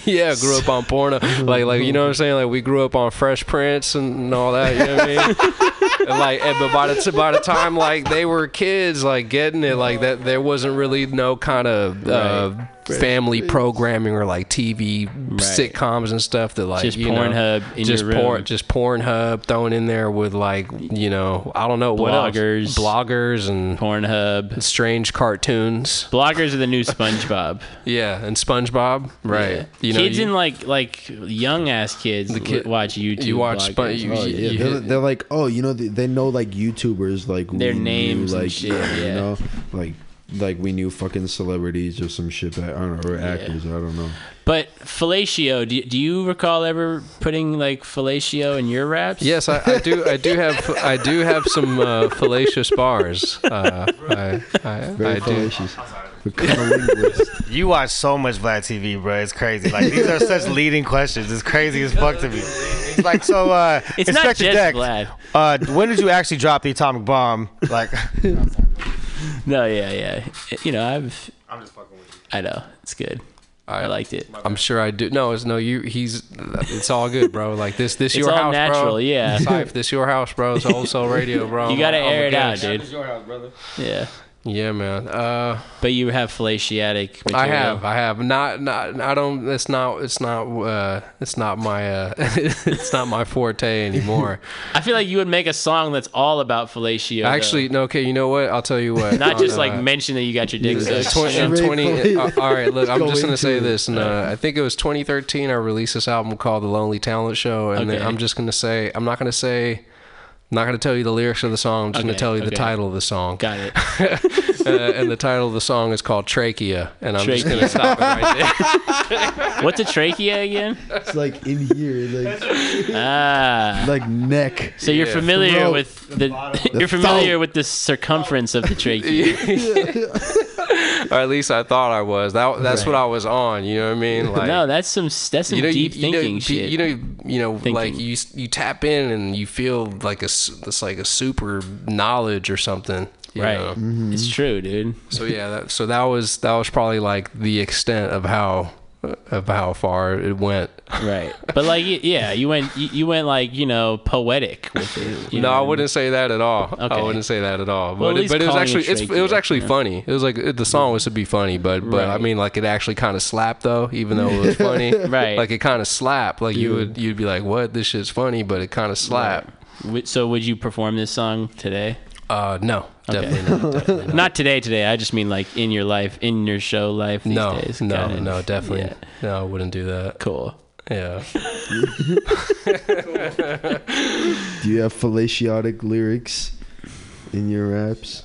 Yeah, grew up on porno. Like you know what I'm saying? Like we grew up on Fresh Prince and all that, you know what I mean? But by the time like they were kids, like getting it, like that there wasn't really no kind of family programming or like TV sitcoms and stuff that like just Pornhub in your room. Just Pornhub thrown in there with like, you know, I don't know what else. Bloggers and Pornhub, strange cartoons. Bloggers are the new SpongeBob. Yeah, and SpongeBob, right? Yeah. You know, kids and like young ass kids watch YouTube. You watch SpongeBob. Oh, yeah. They're like, oh, you know, they know like YouTubers, like their names, like shit, yeah, you know, like. Like we knew fucking celebrities or some shit that I don't know, or actors, yeah. I don't know. But fellatio, do you recall ever putting like fellatio in your raps? Yes, I do have some fallacious bars. Very fallacious. You watch so much Vlad TV, bro. It's crazy. Like these are such leading questions. It's crazy as fuck to me. It's like so. It's not just Dex, Vlad. When did you actually drop the atomic bomb? Like. No, yeah. You know, I'm just fucking with you. I know. It's good. I liked it. I'm sure I do. No, it's no you. He's. It's all good, bro. Like this your house, natural, bro. It's all natural. Yeah. Sife, this your house, bro. It's Old Soul Radio, bro. You gotta air it out, dude. This is your house, brother. Yeah. Yeah, man. But you have fallaciatic material. I have. Not. I don't. It's not my it's not my forte anymore. I feel like you would make a song that's all about fellatio. Actually, though. No. Okay, you know what? I'll tell you what. Not just like mention that you got your dick sucked. All right, look. I'm just gonna say this. And, I think it was 2013. I released this album called The Lonely Talent Show, and then I'm just gonna say I'm not going to tell you the lyrics of the song. I'm just going to tell you the title of the song. Got it. And the title of the song is called Trachea. And I'm just going to stop it right there. What's a trachea again? It's like in here. Like neck. So you're familiar with the circumference of the trachea. Or at least I thought I was. That's what I was on. You know what I mean? Like, no, that's some deep thinking shit. You know, like you tap in and you feel like it's like a super knowledge or something. Right. Mm-hmm. It's true, dude. So yeah. So that was probably like the extent of how far it went. Right. But like, yeah, you went like, you know, poetic with it. No, I wouldn't say that at all. Okay. I wouldn't say that at all. Well, but it was actually funny. It was like the song was to be funny, but I mean, like, it actually kind of slapped though, even though it was funny. Right. Like it kind of slapped. Like you'd be like, what? This shit's funny, but it kind of slapped. Right. So would you perform this song today? No. Okay. Definitely not. Not today. I just mean like in your life, in your show life these days. No, definitely. Yeah. No, I wouldn't do that. Cool. Yeah. Do you have fallaciotic lyrics in your raps?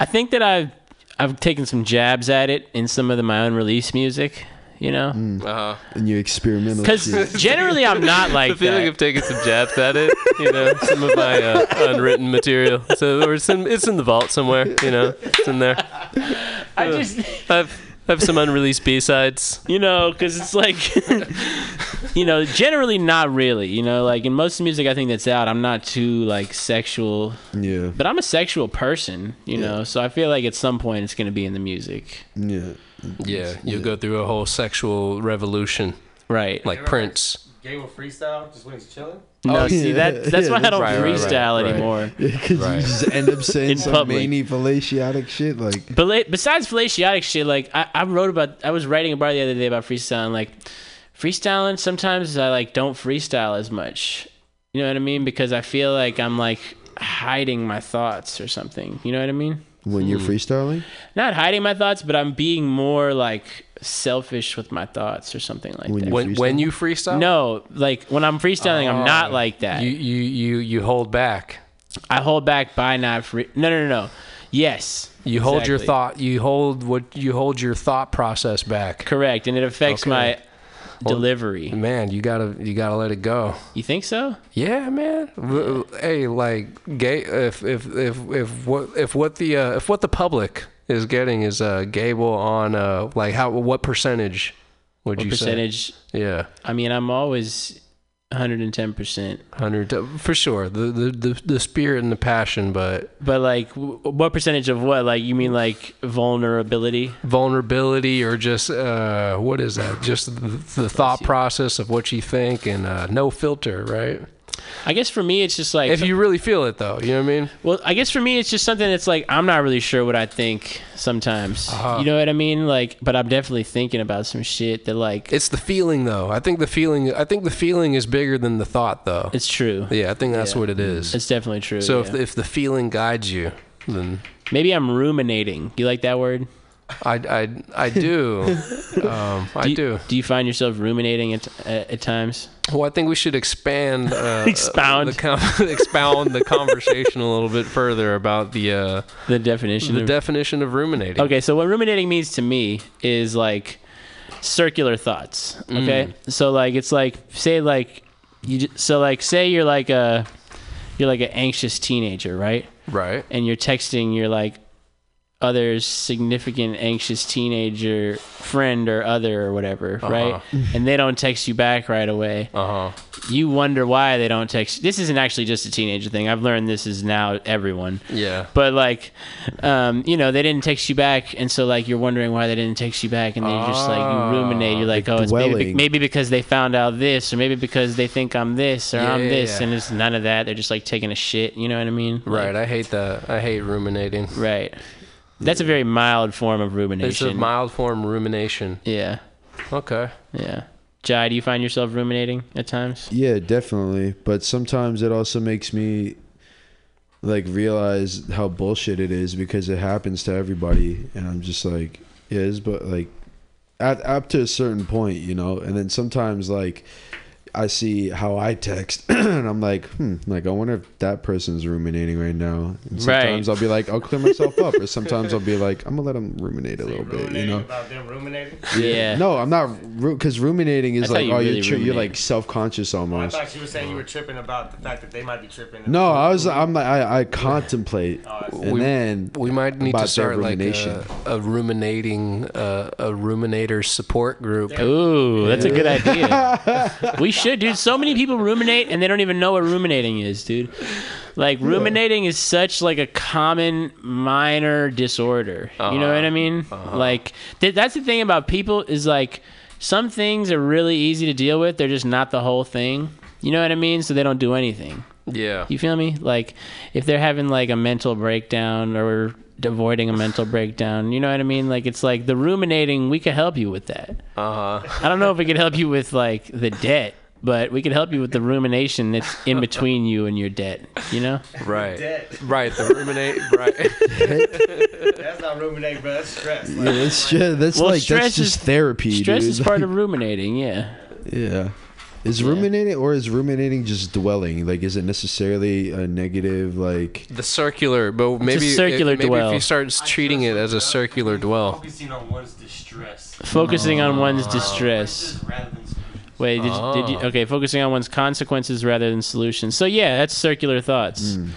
I think that I've taken some jabs at it in some of my unreleased music, you know? Mm. Uh-huh. And you experimental. Because generally I'm not like that. I feel like I've taken some jabs at it, you know, some of my unwritten material. So it's in the vault somewhere, you know? It's in there. I have some unreleased B-sides, you know, because it's like, you know, generally not really, you know, like in most of the music I think that's out, I'm not too like sexual, yeah, but I'm a sexual person, you know, so I feel like at some point it's going to be in the music. Yeah. Yeah, you'll go through a whole sexual revolution. Right. Like Prince. Game of freestyle, just when he's chilling. No, see that's why I don't freestyle anymore. Because you just end up saying some many fallaciotic shit. Like, but besides fallaciotic shit, like I was writing a bar the other day about freestyling. Like freestyling, sometimes I like don't freestyle as much. You know what I mean? Because I feel like I'm like hiding my thoughts or something. You know what I mean? When you're freestyling? Not hiding my thoughts, but I'm being more like selfish with my thoughts or something like that. When you freestyle? No, like when I'm freestyling, I'm not like that. You hold back. I hold back by not free. No. Yes. You hold your thought. You hold your thought process back. Correct, and it affects my delivery. Man, you gotta let it go. You think so? Yeah, man. Yeah. Hey, like, if what the public is getting is Gable on like what percentage would you say? Percentage? Yeah. I mean, I'm always 110%. 100 for sure. The spirit and the passion, but like what percentage of what? Like you mean like vulnerability? Vulnerability or just what is that? Just the thought process of what you think and no filter, right? I guess for me, it's just like... If you really feel it, though, you know what I mean? Well, I guess for me, it's just something that's like, I'm not really sure what I think sometimes. You know what I mean? Like, but I'm definitely thinking about some shit that like... It's the feeling, though. I think the feeling is bigger than the thought, though. It's true. Yeah, I think that's what it is. It's definitely true. So if the feeling guides you, then... Maybe I'm ruminating. You like that word? I do. I do. Do you find yourself ruminating at times? Well, I think we should expand expound the conversation a little bit further about the definition of ruminating. Okay, so what ruminating means to me is like circular thoughts. Okay, so like it's like say like say you're like an anxious teenager, right? Right. And you're texting your like other significant anxious teenager friend or other or whatever, right? And they don't text you back right away. You wonder why they don't text. This isn't actually just a teenager thing. I've learned this is now everyone. Yeah. But like, you know, they didn't text you back, and so like you're wondering why they didn't text you back, and then you just like you ruminate. You're like, oh, it's maybe because they found out this, or maybe because they think I'm this, or I'm this, and it's none of that. They're just like taking a shit. You know what I mean? Right. Like, I hate that. I hate ruminating. Right. That's a very mild form of rumination. It's a mild form of rumination. Yeah. Okay. Yeah. Jai, do you find yourself ruminating at times? Yeah, definitely. But sometimes it also makes me like realize how bullshit it is because it happens to everybody, and I'm just like, yeah, it's but like up to a certain point, you know. And then sometimes like I see how I text and I'm like, like I wonder if that person's ruminating right now. And sometimes I'll be like, I'll clear myself up. Or sometimes I'll be like, I'm gonna let them ruminate a little bit, you know? About them ruminating? Yeah. No, I'm not, because ruminating is like, you're like self-conscious almost. I thought you were saying you were tripping about the fact that they might be tripping. No, I contemplate. And then we might need to start like a ruminator support group. Ooh, that's a good idea. We should, dude. So many people ruminate and they don't even know what ruminating is, dude. Like ruminating is such like a common minor disorder. You know what I mean? Like that's the thing about people is like some things are really easy to deal with. They're just not the whole thing. You know what I mean? So they don't do anything. Yeah. You feel me? Like, if they're having, like, a mental breakdown or avoiding a mental breakdown, you know what I mean? Like, it's like the ruminating, we could help you with that. Uh-huh. I don't know if we could help you with, like, the debt, but we could help you with the rumination that's in between you and your debt, you know? Right. Debt. Right, the ruminate, right. That's not ruminate, bro. That's stress. Like, yeah, that's, right. That's well, like, stress that's just is, therapy, stress dude. Is part of ruminating, yeah. Yeah. Is ruminating or is ruminating just dwelling? Like, is it necessarily a negative, like... The circular, but maybe, it's a circular it, maybe dwell. If you start treating it as a circular dwell. Focusing on one's distress. Focusing on one's distress. Wait, did you... Okay, focusing on one's consequences rather than solutions. So, yeah, that's circular thoughts. Mm.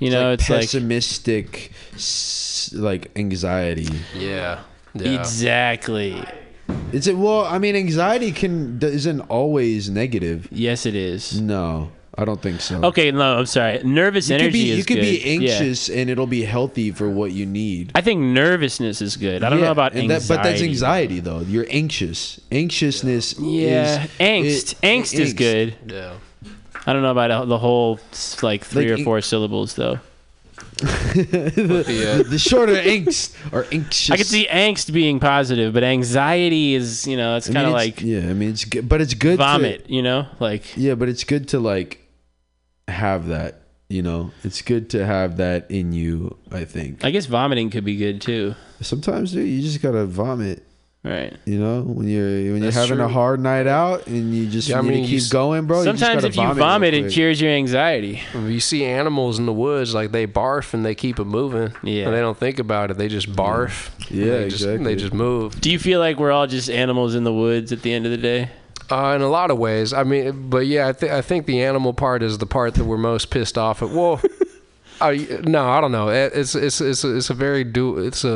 You know, it's like... pessimistic, like, anxiety. Yeah. Yeah. Exactly. Is it? Well, I mean, anxiety isn't always negative. Yes, it is. No, I don't think so. Okay, no, I'm sorry. Nervous energy is good. You could be anxious and it'll be healthy for what you need. I think nervousness is good. I don't know about anxiety. But that's anxiety, though. You're anxious. Anxiousness is... Angst is good. Yeah. I don't know about the whole, like, three or four syllables, though. The shorter angst or anxious. I could see angst being positive, but anxiety is, you know, it's kind of like, yeah, I mean, it's good, but it's good vomit, to, you know, like, yeah, but it's good to, like, have that, you know, it's good to have that in you. I think, I guess vomiting could be good too sometimes, dude. You just gotta vomit. Right. You know, when you're having a hard night out and you just need to keep going, bro. Sometimes if you vomit, it cures your anxiety. You see animals in the woods, like, they barf and they keep it moving. Yeah. And they don't think about it. They just barf. Yeah, they just move. Do you feel like we're all just animals in the woods at the end of the day? In a lot of ways. I mean, but yeah, I think the animal part is the part that we're most pissed off at. Well, no, I don't know. It's a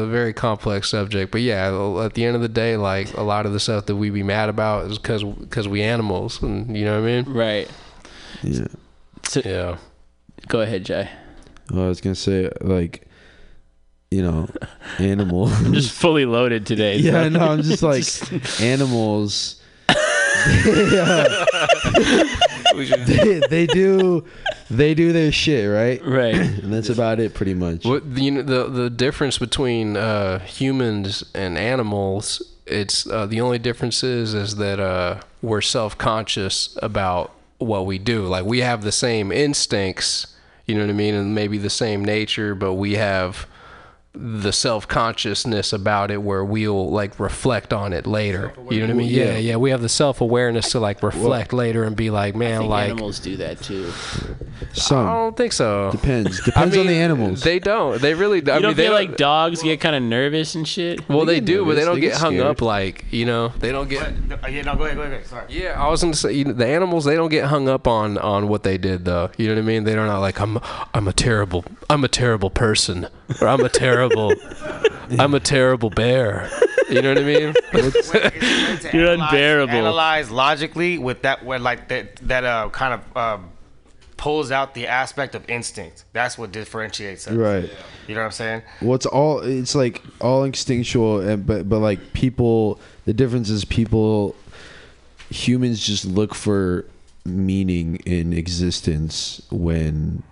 very complex subject, but yeah, at the end of the day, like, a lot of the stuff that we be mad about is because we animals, and you know what I mean? Right. Yeah. So, yeah. Go ahead, Jay. Well, I was gonna say, like, you know, animals. I'm just fully loaded today. Yeah, no, I'm just like animals. Yeah. they do their shit, right, and that's about it, pretty much. What, you know, the difference between humans and animals, it's the only difference is that we're self-conscious about what we do. Like, we have the same instincts, you know what I mean, and maybe the same nature, but we have the self-consciousness about it where we'll, like, reflect on it later. You know what I mean? Yeah, yeah. We have the self-awareness to, like, reflect later and be like, man, I think, like, animals do that too. Some. I don't think so. Depends on the animals. They don't. They really don't. Like, dogs get kind of nervous and shit. Well, they do, but they don't get hung up, like, you know, they don't get. Yeah, no, go ahead. Sorry. Yeah, I was gonna say, you know, the animals, they don't get hung up on what they did, though. You know what I mean? They're not like, I'm a terrible person, or I'm a terrible. I'm a terrible bear. You know what I mean? You're unbearable. Analyze logically with that, where, like, that kind of pulls out the aspect of instinct. That's what differentiates us. Right. You know what I'm saying? Well, it's like all instinctual, and but like people, the difference is humans just look for meaning in existence when.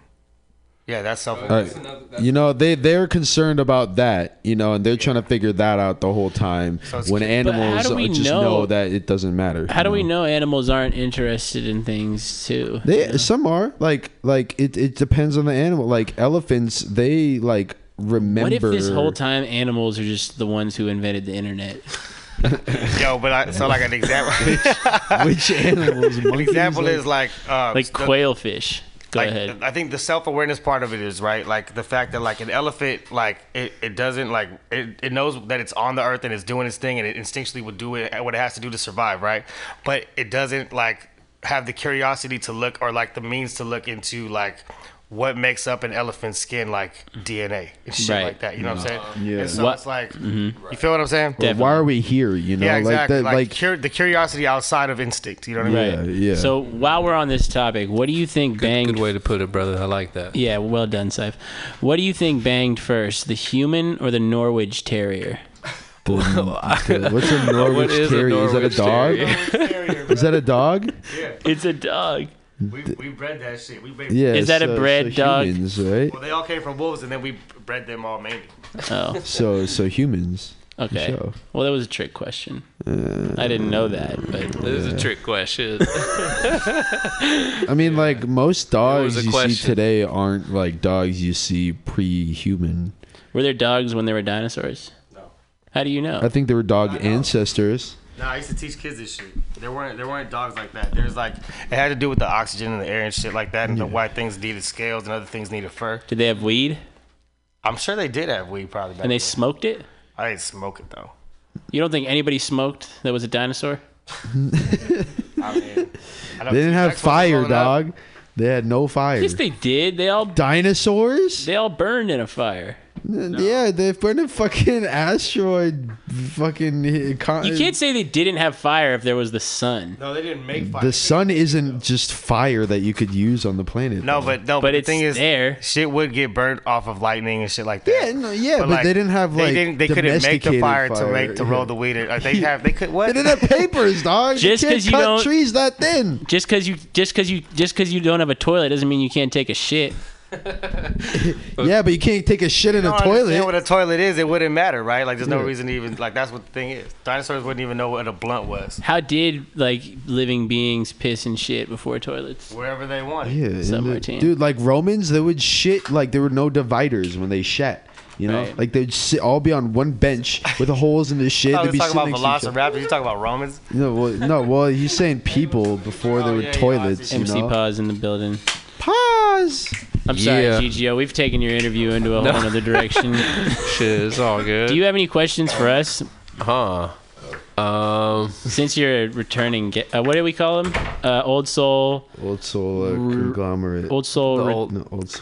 Yeah, that's something. You know, they're concerned about that, you know, and they're trying to figure that out the whole time. When animals just know that it doesn't matter. How do we know animals aren't interested in things too? Some are. Like it depends on the animal. Like elephants, they like remember. What if this whole time animals are just the ones who invented the internet? Yo, but so like an example. which animals? An example is like quailfish. Go ahead. I think the self-awareness part of it is right, like the fact that like an elephant, like it doesn't like it knows that it's on the earth and it's doing its thing and it instinctually would do it what it has to do to survive, right? But it doesn't like have the curiosity to look or like the means to look into like what makes up an elephant's skin, like DNA and shit like that. You know what I'm saying? Yeah. And so it's like, you feel what I'm saying? Well, why are we here? You know, yeah, exactly. like the curiosity outside of instinct. You know what I mean? Yeah. So while we're on this topic, what do you think banged? Good way to put it, brother. I like that. Yeah. Well done, Saif. What do you think banged first, the human or the Norwich Terrier? What's a Norwich Terrier? Is that a dog? Is that a dog? Yeah. It's a dog. We bred that shit. Yeah, is that a bred dog? Humans, right? Well, they all came from wolves, and then we bred them all mainly. Oh. So humans. Okay. Sure. Well, that was a trick question. I didn't know that, but it was a trick question. I mean, like, most dogs you see today aren't like dogs you see pre-human. Were there dogs when they were dinosaurs? No. How do you know? I think there were dog ancestors. No, I used to teach kids this shit. There weren't dogs like that. There's like, it had to do with the oxygen in the air and shit like that, and why things needed scales and other things needed fur. Did they have weed? I'm sure they did have weed, probably. And they smoked it? I didn't smoke it, though. You don't think anybody smoked that was a dinosaur? I mean, they didn't have fire, dog. They had no fire. Yes, they did. They all... Dinosaurs? They all burned in a fire. No. Yeah, they burned a fucking asteroid. You can't say they didn't have fire if there was the sun. No, they didn't make fire. The sun isn't just fire that you could use on the planet. No, but the thing is, shit would get burnt off of lightning and shit like that. Yeah, but they didn't have like they couldn't make the fire to roll the weed. They didn't have papers, dog. Just because you don't cut trees that thin. Just because you don't have a toilet doesn't mean you can't take a shit. Yeah, but you can't take a shit in a toilet. What a toilet is, it wouldn't matter, right? Like, there's no reason to even, like, that's what the thing is. Dinosaurs wouldn't even know what a blunt was. How did like living beings piss and shit before toilets? Wherever they wanted. Yeah, dude, like Romans, they would shit like there were no dividers when they shat. You know, right. Like they'd all be on one bench with the holes in the shit. You're talking about velociraptors. You talking about Romans? No, well, he's saying people before there were toilets. MC Paws in the building. Pause. I'm sorry, GGO. We've taken your interview into a whole other direction. Shit, it's all good. Do you have any questions for us? Since you're returning, what do we call him? Old Soul. Old Soul conglomerate. Old Soul.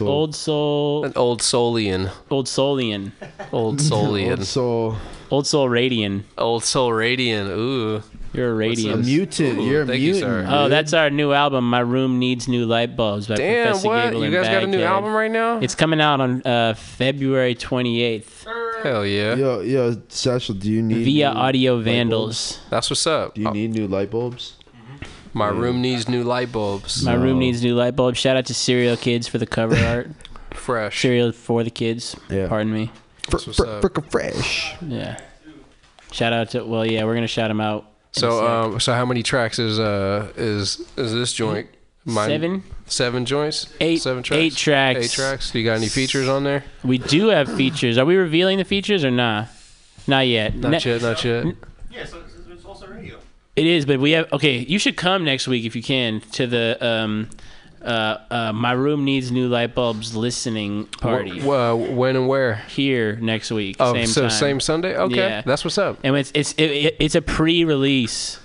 Old Soul. An Old Soulian. Old Soulian. Old Soulian. Old Soul. Old Soul Radian. Old Soul Radian. Ooh. You're a radiant. A mutant. Ooh, you're a mutant. Oh, that's our new album, My Room Needs New Light Bulbs by Professor Gable. You guys got a new album right now? It's coming out on February 28th. Hell yeah. Yo, Satchel, do you need Via Audio Vandals. That's what's up. Do you need new light bulbs? My room needs new light bulbs. My room needs new light bulbs. Shout out to Serial Kids for the cover art. Fresh. Serial for the kids. Yeah. Pardon me. Frickin' fresh. Yeah. Shout out to, we're going to shout them out. So so how many tracks is this joint? Seven joints? Seven tracks? 8 tracks. 8 tracks. Do you got any features on there? We do have features. Are we revealing the features or nah? Not yet. Not yet. Yeah, so it's also radio. It is, but we have you should come next week if you can to the My Room Needs New Light Bulbs listening party. When and where? Here next week. Oh, same Sunday? Okay. Yeah. That's what's up. And it's a pre-release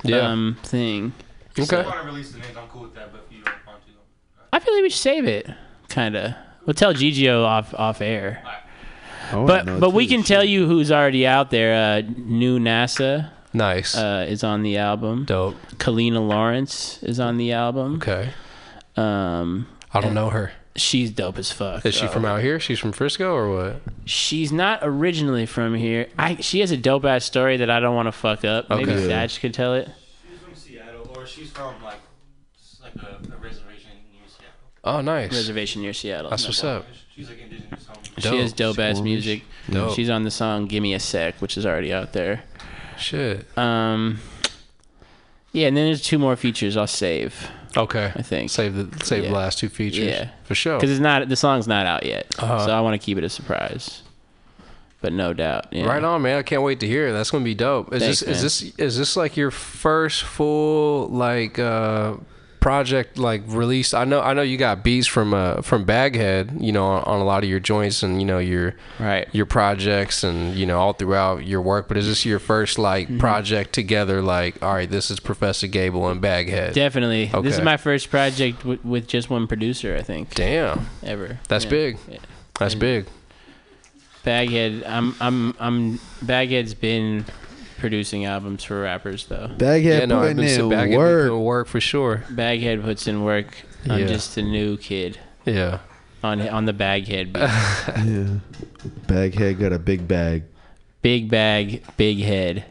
thing. Okay. If you want to release the names, I'm cool with that, but if you don't want to, I feel like we should save it, kind of. We'll tell GGO off air. Right. But we can tell you who's already out there. New NASA. Nice. Is on the album. Dope. Kalina Lawrence is on the album. Okay. I don't know her. She's dope as fuck. Is she from out here? She's from Frisco or what? She's not originally from here. She has a dope ass story that I don't want to fuck up. Okay. Maybe Thatch could tell it. She's from Seattle, or she's from like a reservation near Seattle. Oh, nice. Reservation near Seattle. That's what's up. She's like indigenous. She has dope ass music. Dope. She's on the song "Give Me a Sec," which is already out there. Shit. Yeah, and then there's 2 more features I'll save. Okay, I think save the last 2 features. Yeah, for sure. Because the song's not out yet, so I want to keep it a surprise. But no doubt, right on, man. I can't wait to hear it. That's gonna be dope. Is this like your first full project release? I know you got beats from Baghead, on a lot of your joints and your projects and all throughout your work, but is this your first project together, all right, this is Professor Gable and Baghead? Definitely. Okay. This is my first project with just one producer, I think. Damn. Ever. That's big. Yeah. That's big. Baghead, Baghead's been producing albums for rappers, though. Baghead putting in work for sure. Baghead puts in work on just a new kid. Yeah. On the Baghead beat. Yeah. Baghead got a big bag. Big bag, big head.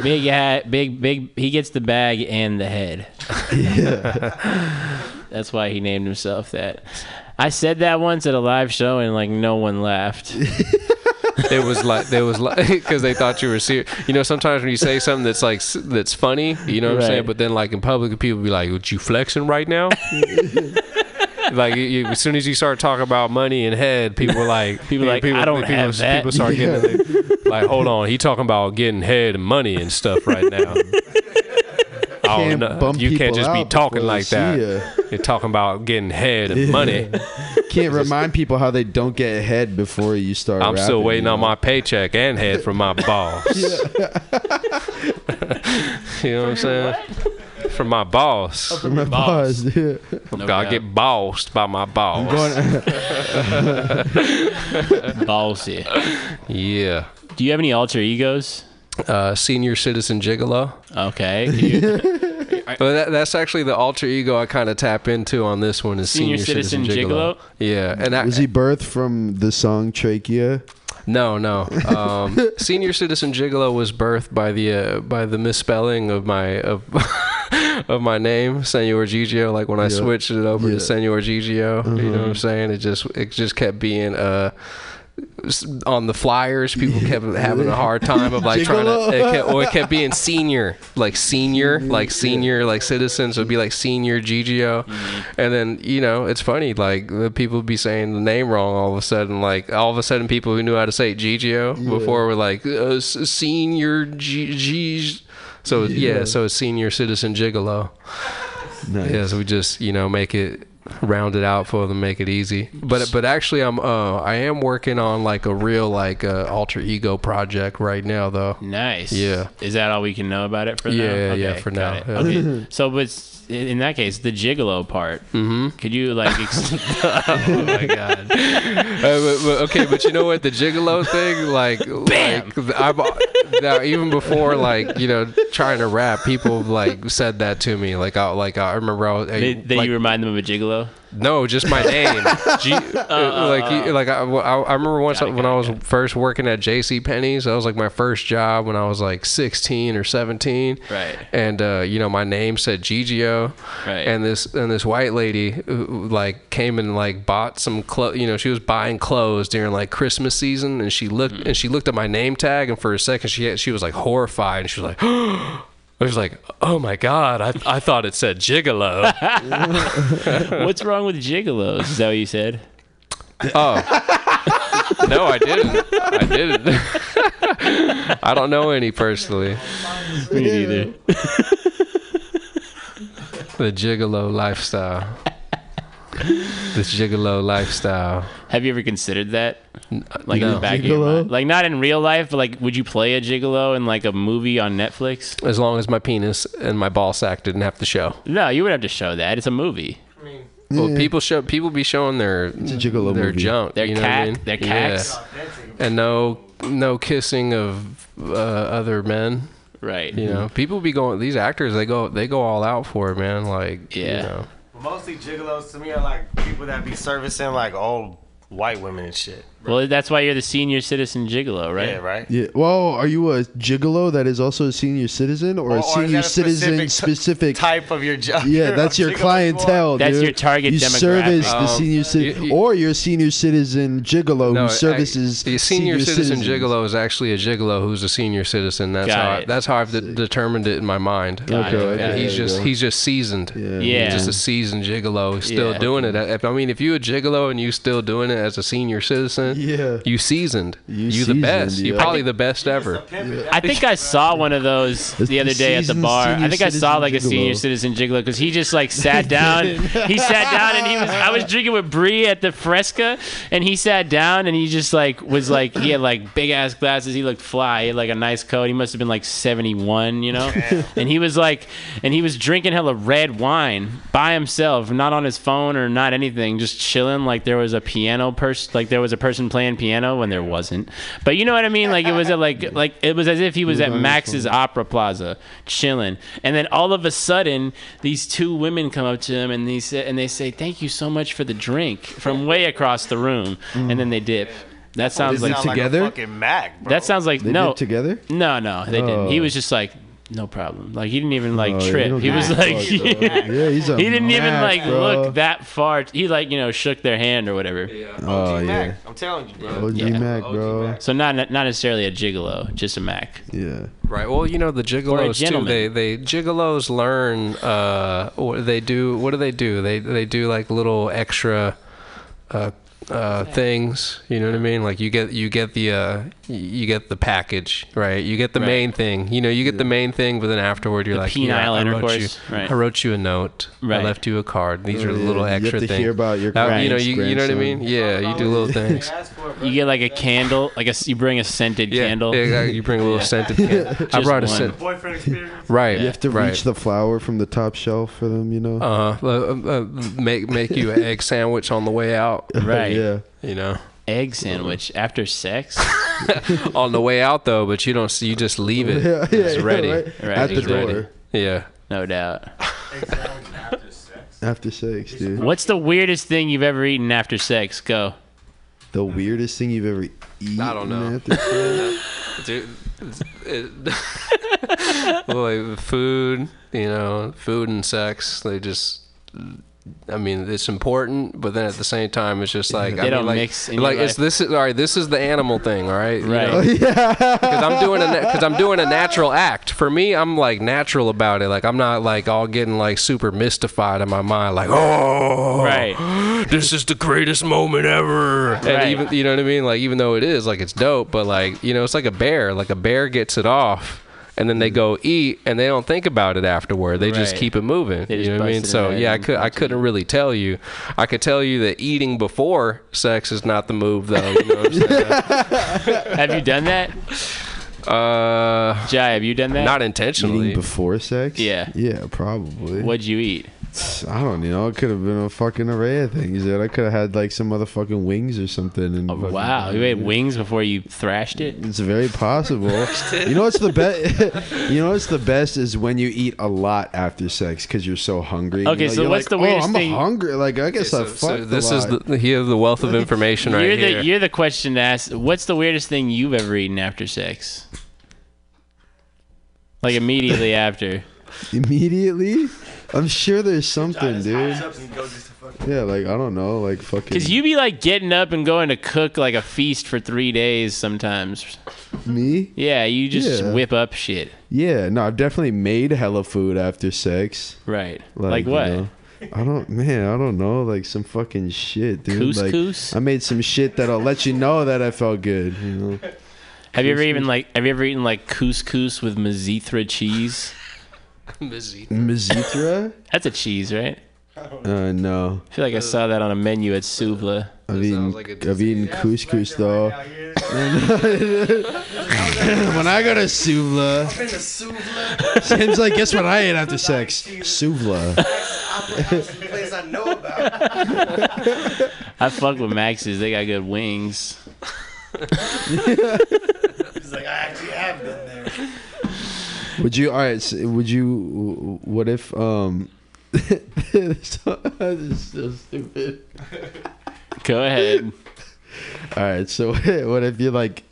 Big hat, big. He gets the bag and the head. Yeah. That's why he named himself that. I said that once at a live show and like no one laughed. There was like, because they thought you were serious. You know, sometimes when you say something that's funny, you know what right. I'm saying? But then like in public, people be like, "What you flexing right now?" Like you, as soon as you start talking about money and head, people like people, I don't people, have people, that. People start getting like, hold on, he talking about getting head and money and stuff right now. You can't just be talking like that. You're talking about getting head and money. Can't remind people how they don't get head before you start. I'm still waiting on my paycheck and head from my boss. You know what I'm saying? From my boss. From my boss. Yeah. I get bossed by my boss. Bossy. Yeah. Do you have any alter egos? Senior citizen gigolo. Okay. But that's actually the alter ego I kind of tap into on this one is senior citizen gigolo. Yeah. And was he birthed from the song Trachea? No. Senior citizen gigolo was birthed by the misspelling of my my name, Senor GGO. Like when I switched it over to Senor GGO, you know what I'm saying? It just kept being on the flyers. People kept having a hard time of like it kept being senior like citizens would be like Senior GGO. And then, you know, it's funny, like the people would be saying the name wrong all of a sudden people who knew how to say GGO before were like Senior GG. So so it's Senior Citizen Gigolo. Nice. Yeah, so we just, you know, make it round it out for them, make it easy. But actually, I am working on like a real alter ego project right now though. Nice. Yeah. Is that all we can know about it for now? Yeah, okay, for now. Yeah. Okay. So, but in that case, the gigolo part. Mm-hmm. Could you like? Oh my god. But you know what? The gigolo thing, now even before trying to rap, people said that to me. I remember. You remind them of a gigolo? No, just my name. I remember once when I was first working at JCPenney's. That was like my first job when I was like 16 or 17. Right. And my name said GGO. Right. And this white lady came and bought some clothes. You know, she was buying clothes during Christmas season, and she looked at my name tag, and for a second she was horrified, and she was like. I was like, oh my god, I thought it said gigolo. What's wrong with gigolos? Is that what you said? Oh. No, I didn't. I don't know any personally. Me neither. The gigolo lifestyle. This gigolo lifestyle. Have you ever considered that? No. In the back of your mind? Not in real life, but would you play a gigolo in a movie on Netflix? As long as my penis and my ball sack didn't have to show. No, you wouldn't have to show that. It's a movie. I mean, well, people be showing their junk, their cacks, and no kissing of other men. Right. You know, people be going. These actors, they go all out for it, man. You know. Mostly gigolos to me are people that be servicing old white women and shit. Well, that's why you're the senior citizen gigolo, right? Yeah, right. Yeah. Well, are you a gigolo that is also a senior citizen, or a senior citizen specific type of your job? Yeah, that's your clientele. That's your target demographic. You service the senior citizen, or you're a senior citizen gigolo who services the senior citizen gigolo is actually a gigolo who's a senior citizen. That's how I've determined it in my mind. Okay. And he's just seasoned. Yeah. He's just a seasoned gigolo, still doing it. I mean, if you a gigolo and you still doing it as a senior citizen. Yeah, you seasoned. You the best. Yeah. You probably the best ever. Yeah. I think I saw one of those the other day at the bar. I think I saw a senior citizen gigolo because he just sat down. He sat down and he was. I was drinking with Bree at the Fresca, and he sat down and he just was he had big ass glasses. He looked fly. He had a nice coat. He must have been 71, you know. And he was and he was drinking hella red wine by himself, not on his phone or not anything, just chilling. There was a piano person. There was a person playing piano when there wasn't, but you know what I mean. It was it was as if he was at Max's Opera Plaza chilling, and then all of a sudden these two women come up to him and they say, "Thank you so much for the drink" from way across the room, and then they dip. That sounds like together. Like fucking Mac, bro. That sounds like they did together. No, they didn't. He was just like, no problem. Like he didn't even like trip. He was like, he didn't even look that far. He like, you know, shook their hand or whatever. Yeah. OG Mac. I'm telling you, bro. OG Mac, bro. So not necessarily a gigolo, just a Mac. Yeah. Right. Well, you know the gigolos too. They gigolos learn. What do they do? They do like little extra. Things, you know what I mean? Like you get the package, right? You get the main thing, you know. You get the main thing, but then afterward, you're like, penile intercourse. I wrote you a note. Right. I left you a card. These are little extra things. You hear about your you know what I mean? Yeah, you do little things. You get like a candle, like you bring a scented candle. Yeah, exactly. You bring a little scented candle. I brought a scented boyfriend experience. Right. You have to reach the flower from the top shelf for them, you know. Make you an egg sandwich on the way out. Right. Yeah. You know, egg sandwich after sex. On the way out though, but you don't see. You just leave it. It's ready. Right. At the door. Ready. Yeah, no doubt. Egg sandwich after sex. After sex, dude. What's the weirdest thing you've ever eaten after sex? Go. The weirdest thing you've ever eaten? I don't know. After sex? Dude, boy, food. You know, food and sex. They just. I mean, it's important, but then at the same time, it's just like mix. Like this is all right. This is the animal thing, all right. Right. You know? Because I'm doing a natural act. For me, I'm like natural about it. Like I'm not like all getting like super mystified in my mind. Like this is the greatest moment ever. Right. And even you know what I mean. Like even though it is like it's dope, but like you know it's like a bear. Like a bear gets it off. And then they go eat, and they don't think about it afterward. They just keep it moving. You know what I mean? So yeah, I couldn't really tell you. I could tell you that eating before sex is not the move, though. You know what I'm saying? Have you done that? Jai, have you done that? Not intentionally. Eating before sex? Yeah. Yeah, probably. What'd you eat? I don't know. It could have been a fucking array of things. Dude. I could have had like some motherfucking wings or something. And you ate wings before you thrashed it? It's very possible. You know what's the best? You know what's the best is when you eat a lot after sex because you're so hungry. Okay, you know, so what's like, the weirdest thing? I'm hungry. Like I guess I fucked. So this is here's the wealth of information right here. You're the question to ask. What's the weirdest thing you've ever eaten after sex? Like immediately after. Immediately? I'm sure there's something, dude. Yeah, like I don't know, like fucking. Because you be like getting up and going to cook like a feast for 3 days sometimes. Me? Yeah, you just whip up shit. Yeah, no, I've definitely made hella food after sex. Right. Like what? You know, I don't know, like some fucking shit, dude. Couscous? Like, I made some shit that'll let you know that I felt good. You know. Have you ever eaten like couscous with Mazithra cheese? Mazithra? That's a cheese, right? No. I feel like I saw that on a menu at Souvla. I've eaten couscous, though. When I go to Souvla. I've been to Souvla. Seems like, guess what I ate after sex? Souvla. That's the place I know about. I fuck with Max's. They got good wings. He's like, I actually have been there. What if, this is so stupid. Go ahead. All right, so what if you're, like,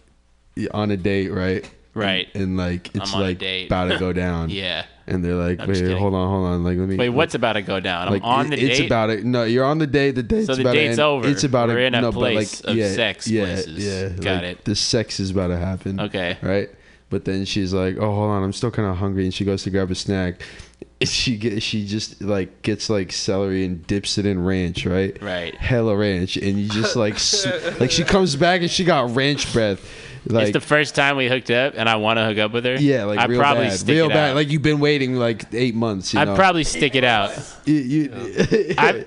on a date, right? Right. And like, it's like about to go down. Yeah. And they're like, wait, hold on. Like, let me. Wait, what's about to go down? I'm like, on the date. It's about it. No, you're on the date. The date's about to end. So the date's over. It's about We're in a place of sex places. Yeah. Got it. The sex is about to happen. Okay. Right? But then she's like, "Oh, hold on, I'm still kind of hungry," and she goes to grab a snack. She just like gets like celery and dips it in ranch, right? Right. Hella ranch, and you just like like she comes back and she got ranch breath. Like, it's the first time we hooked up, and I want to hook up with her. Yeah, like real bad. Like you've been waiting like 8 months. You know? I'd probably stick it out.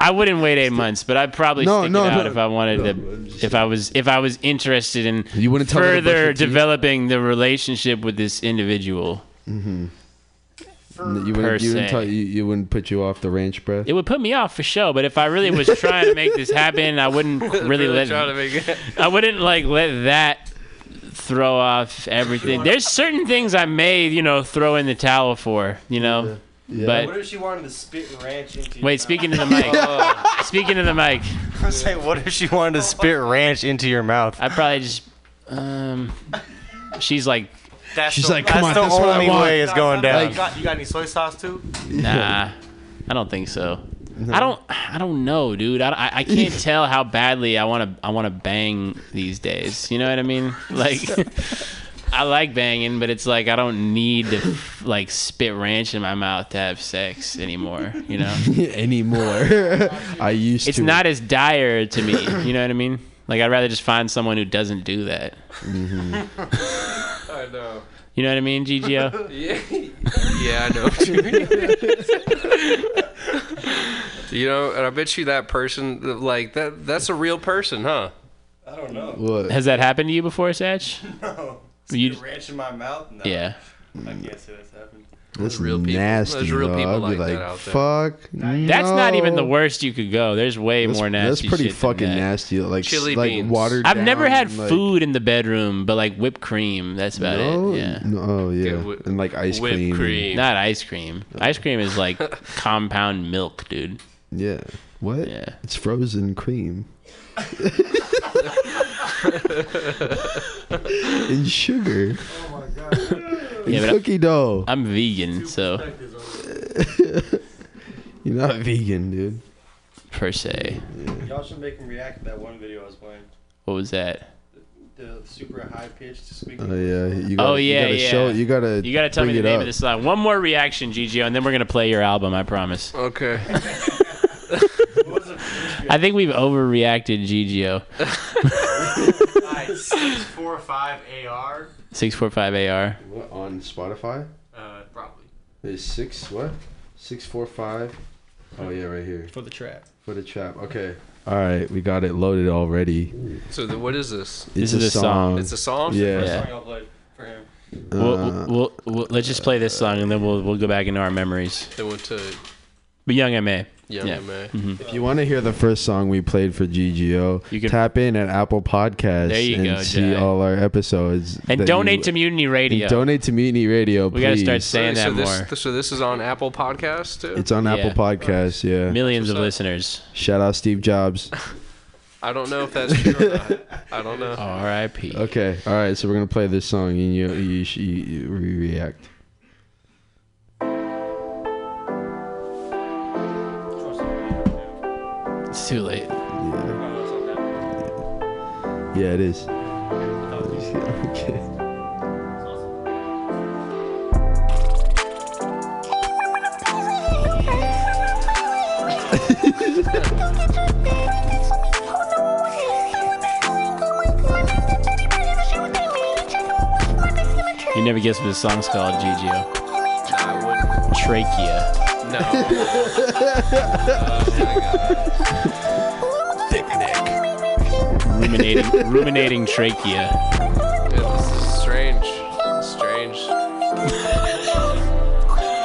I wouldn't wait 8 months, but I'd probably stick it out if I wanted to. If I was interested in further developing the relationship with this individual. Mm-hmm. You wouldn't put you off the ranch breath? It would put me off for sure, but if I really was trying to make this happen, I wouldn't let that throw off everything. There's certain things I may, you know, throw in the towel for, you know. Yeah. Yeah. But what if she wanted to spit ranch into your mouth? Speaking to the mic. I was saying, what if she wanted to spit ranch into your mouth? I probably just, she's like, that's the only way it's going down. You got any soy sauce too? Nah, I don't think so. No. I don't know, dude. I can't tell how badly I want to bang these days. You know what I mean? Like, I like banging, but it's like I don't need to like spit ranch in my mouth to have sex anymore. You know? I used to. It's not as dire to me. You know what I mean? Like, I'd rather just find someone who doesn't do that. Mm-hmm. I know. You know what I mean, GGO? Yeah, I know what you mean. You know, and I bet you that person, like, that's a real person, huh? I don't know. What? Has that happened to you before, Satch? No. You ranch in my mouth? No. Yeah. I can't say that's happened. That's real people. Nasty, there's real people like that out there. Fuck. No. That's not even the worst you could go. There's way more nasty. That's pretty shit fucking than that. Nasty. Like chili beans. Watered I've down never had like food in the bedroom, but like whipped cream. That's about it. Yeah. Oh yeah. Dude, and like ice cream. Not ice cream. No. Ice cream is like compound milk, dude. Yeah. What? Yeah. It's frozen cream. And sugar. Oh my god. Yeah, cookie dough. I'm vegan, so. You're not vegan, dude. Per se. Yeah. Y'all should make him react to that one video I was playing. What was that? The super high pitched squeaky. Oh yeah. You gotta show it. You gotta tell me the name of this song. One more reaction, GGO, and then we're gonna play your album. I promise. Okay. I think we've overreacted, GGO. 645 AR. 645 AR. What on Spotify? Probably. There's 645. Oh yeah, right here. For the trap. For the trap. Okay. All right, we got it loaded already. So what is this? This is a song. It's a song. Yeah. First song I'll play for him. We'll let's just play this song and then we'll go back into our memories. Then we'll tell you. But Young MA. Young MA. Mm-hmm. If you want to hear the first song we played for GGO, you can tap in at Apple Podcasts and see all our episodes. And donate to Mutiny Radio. Donate to Mutiny Radio, please. We got to start saying more. So this is on Apple Podcasts, too? It's on Apple Podcasts, yeah. Millions of listeners. Shout out Steve Jobs. I don't know if that's true or not. I don't know. R.I.P. Okay. All right, so we're going to play this song, and you react. It's too late. Yeah. Yeah, it is. Okay. You never guess what this song's called, GGO. Trachea. No. Oh my god. Thick neck. Ruminating trachea. Dude, this is strange. Strange.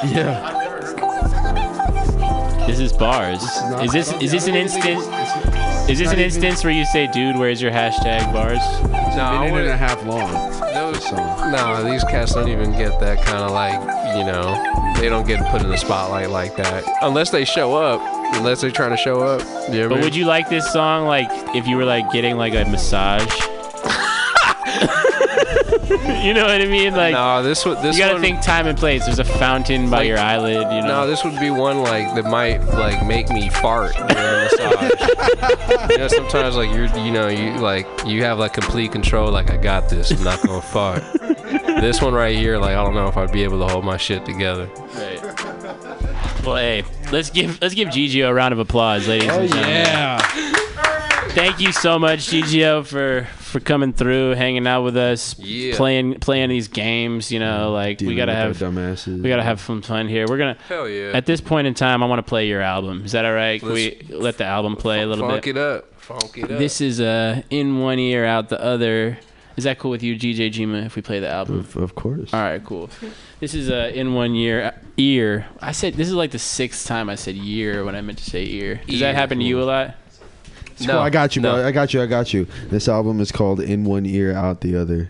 Yeah. This is bars. Is this an instance where you say, dude, where's your hashtag bars? No, it's 1.5 minutes long. No, these cats don't even get that kind of like, you know. They don't get put in the spotlight like that unless they show up. Unless they're trying to show up. You know what I mean? Would you like this song like if you were like getting like a massage? You know what I mean? Like no, this you gotta think time and place. There's a fountain by your eyelid. You know. No, this would be one like that might like make me fart during a massage. You know, sometimes like you have like complete control. Like I got this. I'm not gonna fart. This one right here, like I don't know if I'd be able to hold my shit together. Right. Well, hey, let's give GGO a round of applause, ladies and gentlemen. Yeah. Thank you so much, GGO, for coming through, hanging out with us, playing these games. You know, like we gotta have some fun here. We're gonna at this point in time, I want to play your album. Is that all right? Can we let the album play a little bit? Funk it up. This is in one ear, out the other. Is that cool with you, GJ Jima, if we play the album? Of course. All right, cool. This is in one ear. I said this is like the 6th time I said year when I meant to say ear. Does that happen to you a lot? No, cool. I got you, bro. I got you. This album is called In One Ear, Out the Other.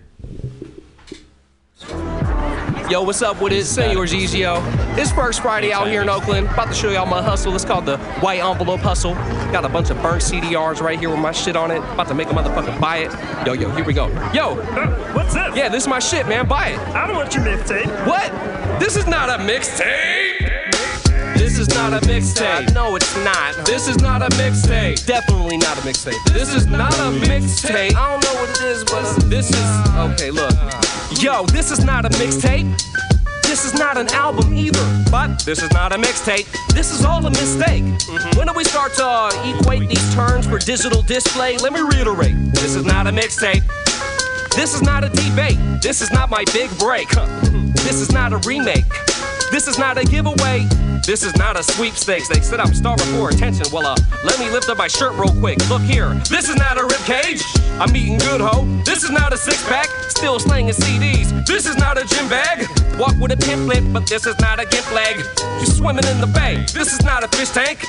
Yo, what's up with it? Senor GGO. It's First Friday out here in Oakland. About to show y'all my hustle. It's called the White Envelope Hustle. Got a bunch of burnt CDRs right here with my shit on it. About to make a motherfucker buy it. Yo, yo, here we go. Yo! What's this? Yeah, this is my shit, man. Buy it. I don't want your mixtape. What? This is not a mixtape! This is not a mixtape. No, it's not. This is not a mixtape. Definitely not a mixtape. This is not a mixtape. I don't know what it is, but this is... Okay, look. Yo, this is not a mixtape. This is not an album either. But this is not a mixtape. This is all a mistake. When do we start to equate these terms for digital display? Let me reiterate. This is not a mixtape. This is not a debate. This is not my big break. This is not a remake. This is not a giveaway. This is not a sweepstakes. They said I'm starving for attention. Well, let me lift up my shirt real quick. Look here. This is not a ribcage. I'm eating good, ho. This is not a six-pack. Still slanging CDs. This is not a gym bag. Walk with a pimp, but this is not a gift flag. You're swimming in the bay. This is not a fish tank.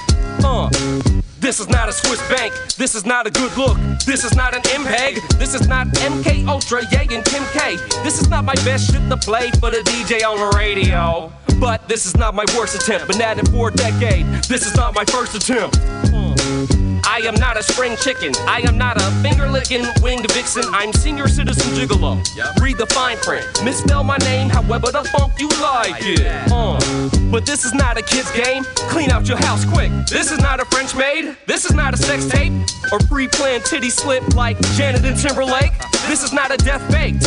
This is not a Swiss bank. This is not a good look. This is not an MPEG. This is not MK Ultra, Ye and Kim K. This is not my best shit to play for the DJ on the radio. But this is not my worst attempt. Been at it for a decade. This is not my first attempt. I am not a spring chicken. I am not a finger-licking winged vixen. I'm senior citizen gigolo. Yep. Read the fine print. Misspell my name however the funk you like it. But this is not a kid's game. Clean out your house quick. This is not a French maid. This is not a sex tape. Or pre-planned titty slip like Janet and Timberlake. This is not a death baked.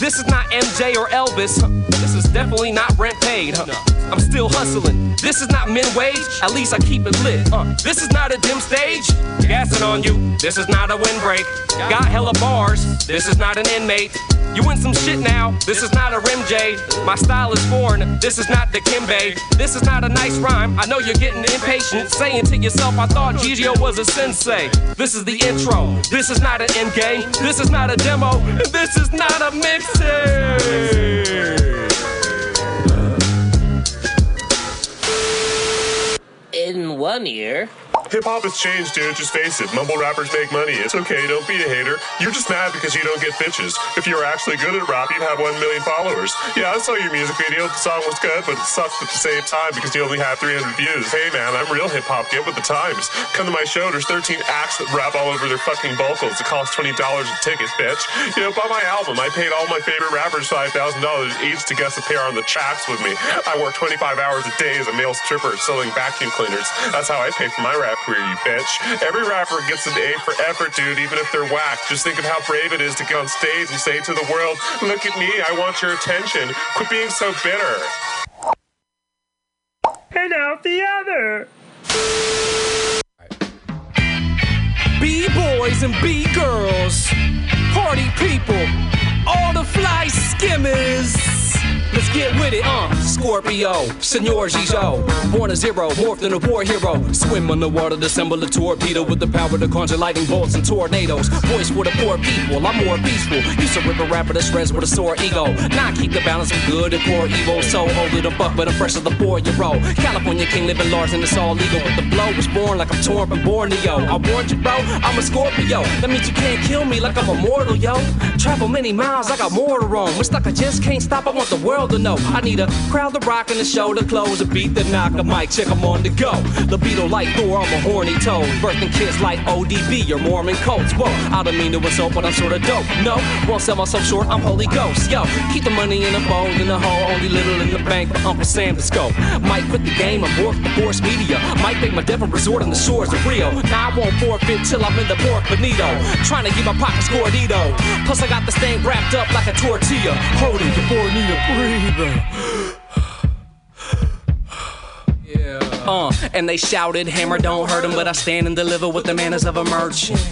This is not MJ or Elvis. This is definitely not rent paid. I'm still hustling. This is not min wage. At least I keep it lit. This is not a dim stage. Gassing on you. This is not a windbreak. Got hella bars. This is not an inmate. You in some shit now. This is not a rim J. My style is foreign. This is not the Kimbe. This is not a nice rhyme. I know you're getting impatient. Saying to yourself, I thought GGO was a sensei. This is the intro. This is not an end game. This is not a demo. This is not a mixtape. In one ear. Hip-hop has changed, dude. Just face it. Mumble rappers make money. It's okay. Don't be a hater. You're just mad because you don't get bitches. If you were actually good at rap, you'd have 1 million followers. Yeah, I saw your music video. The song was good, but it sucked at the same time because you only have 300 views. Hey, man, I'm real hip-hop. Get with the times. Come to my show. There's 13 acts that rap all over their fucking vocals. It costs $20 a ticket, bitch. You know, buy my album. I paid all my favorite rappers $5,000 each to guest appear on the tracks with me. I work 25 hours a day as a male stripper selling vacuum cleaners. That's how I pay for my rap career, you bitch. Every rapper gets an A for effort, dude, even if they're whack. Just think of how brave it is to get on stage and say to the world, look at me, I want your attention. Quit being so bitter. And out the other. B-boys and B-girls. Party people. All the fly skimmers. Let's get with it, Scorpio, Senor GGO. Born a zero, morphed into a war hero. Swim underwater to assemble a torpedo with the power to conjure lightning bolts and tornadoes. Voice for the poor people, I'm more peaceful. Used to rip a rapper that shreds with a sore ego. Now I keep the balance of good and poor evil. So older than fuck, but I'm fresh as the 4-year-old. California king living large and it's all legal. But the blow was born like I'm torn from Borneo. I warned you, bro, I'm a Scorpio. That means you can't kill me like I'm immortal, yo. Travel many miles, I got more to roam. It's like I just can't stop, I want the world to know. I need a crowd to rock and a show to close, a beat to knock, a mic check, I'm on the go. Libido like Thor, I'm a horny toad. Birthing kids like ODB or Mormon Colts. Whoa, I don't mean to insult, but I'm sorta dope. No, won't sell myself short, I'm Holy Ghost. Yo, keep the money in a bowl, in a hole, only little in the bank for Uncle Sam to scope. Might quit the game and morph the force media. Might make my death a resort on the shores of Rio. Now I won't forfeit till I'm in the Port Bonito. Trying to get my pockets gordito. Plus I got this thing wrapped up like a tortilla. Hold it before Nina. Yeah. And they shouted, hammer don't hurt him, but I stand and deliver with the manners of a merchant.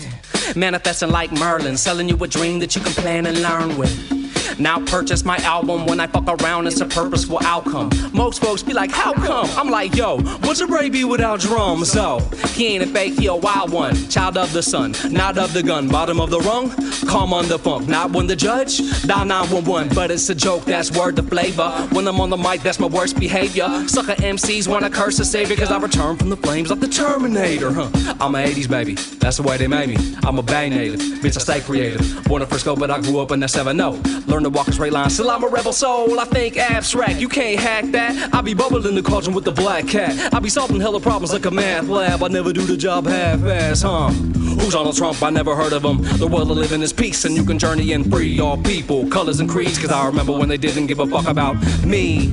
Manifesting like Merlin, selling you a dream that you can plan and learn with. Now purchase my album. When I fuck around, it's a purposeful outcome. Most folks be like, how come? I'm like, yo, what's a Ray B without drums? So he ain't a fake, he a wild one. Child of the sun, not of the gun. Bottom of the rung, calm on the funk. Not one to judge, not 911. But it's a joke, that's word to flavor. When I'm on the mic, that's my worst behavior. Sucker MCs wanna curse the savior, cause I return from the flames like the Terminator. I'm a 80s baby, that's the way they made me. I'm a Bay native, bitch I stay creative. Born in Fresco, but I grew up in that 7-0. Learn learn to walk a straight line. Still I'm a rebel soul, I think abstract. You can't hack that. I be bubbling the cauldron with the black cat. I be solving hella problems like a math lab. I never do the job half-ass, huh? Who's Donald Trump? I never heard of him. The world of living is peace, and you can journey and free all people, colors and creeds. Cause I remember when they didn't give a fuck about me.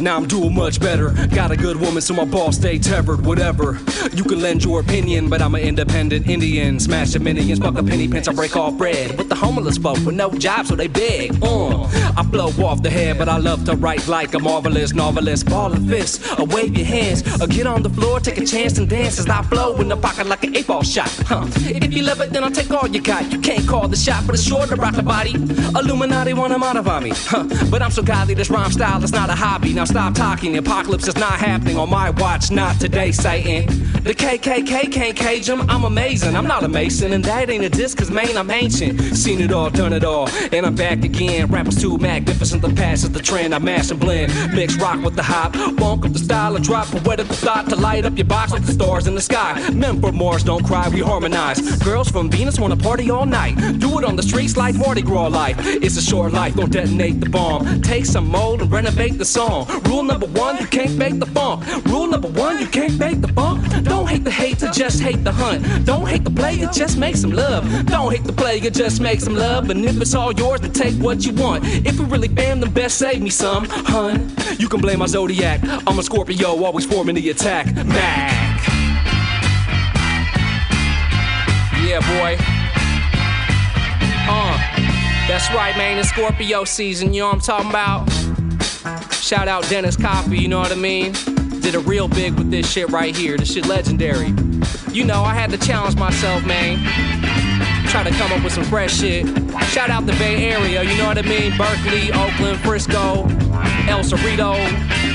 Now I'm doing much better. Got a good woman, so my boss stay tethered. Whatever, you can lend your opinion, but I'm an independent Indian. Smash the minions, fuck the penny pence, I break off bread with the homeless folk with no job, so they beg. I blow off the head, but I love to write like a marvelous novelist. Ball of fists, or wave your hands, or get on the floor, take a chance and dance as I flow in the pocket like an 8-ball shot. Huh? If you love it, then I'll take all you got. You can't call the shot, but it's sure to rock the body. Illuminati wanna modify me, huh? But I'm so godly, this rhyme style is not a hobby. Now stop talking, the apocalypse is not happening on my watch, not today, Satan. The KKK can't cage him, I'm amazing, I'm not a mason, and that ain't a diss, cause man, I'm ancient. Seen it all, done it all, and I'm back again. Rappers too magnificent, the past is the trend, I mash and blend. Mix rock with the hop, bonk up the style, and drop poetical thought to light up your box like the stars in the sky. Men from Mars don't cry, we harmonize. Girls from Venus wanna party all night. Do it on the streets like Mardi Gras life. It's a short life, don't detonate the bomb. Take some mold and renovate the song. Rule number one, you can't fake the funk. Rule number one, you can't fake the funk. Don't hate the hater, just hate the hunt. Don't hate the player, just make some love. Don't hate the player, just make some love. And if it's all yours, then take what you want. If we really bam, then best save me some, hun. You can blame my zodiac. I'm a Scorpio, always forming the attack. Mac. Yeah, boy. That's right, man. It's Scorpio season, you know what I'm talking about? Shout out Dennis Coffey, you know what I mean? Did a real big with this shit right here. This shit legendary. You know, I had to challenge myself, man. Try to come up with some fresh shit. Shout out the Bay Area, you know what I mean? Berkeley, Oakland, Frisco, El Cerrito,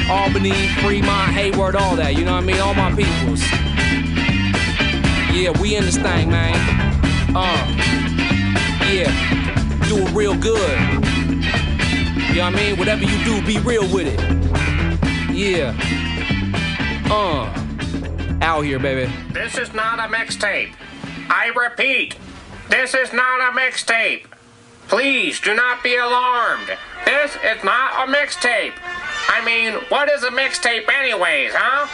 Albany, Fremont, Hayward, all that. You know what I mean? All my peoples. Yeah, we in this thing, man. Yeah. Doing real good. You know what I mean? Whatever you do, be real with it. Yeah. Out here, baby. This is not a mixtape. I repeat, this is not a mixtape. Please do not be alarmed. This is not a mixtape. I mean, what is a mixtape anyways, huh?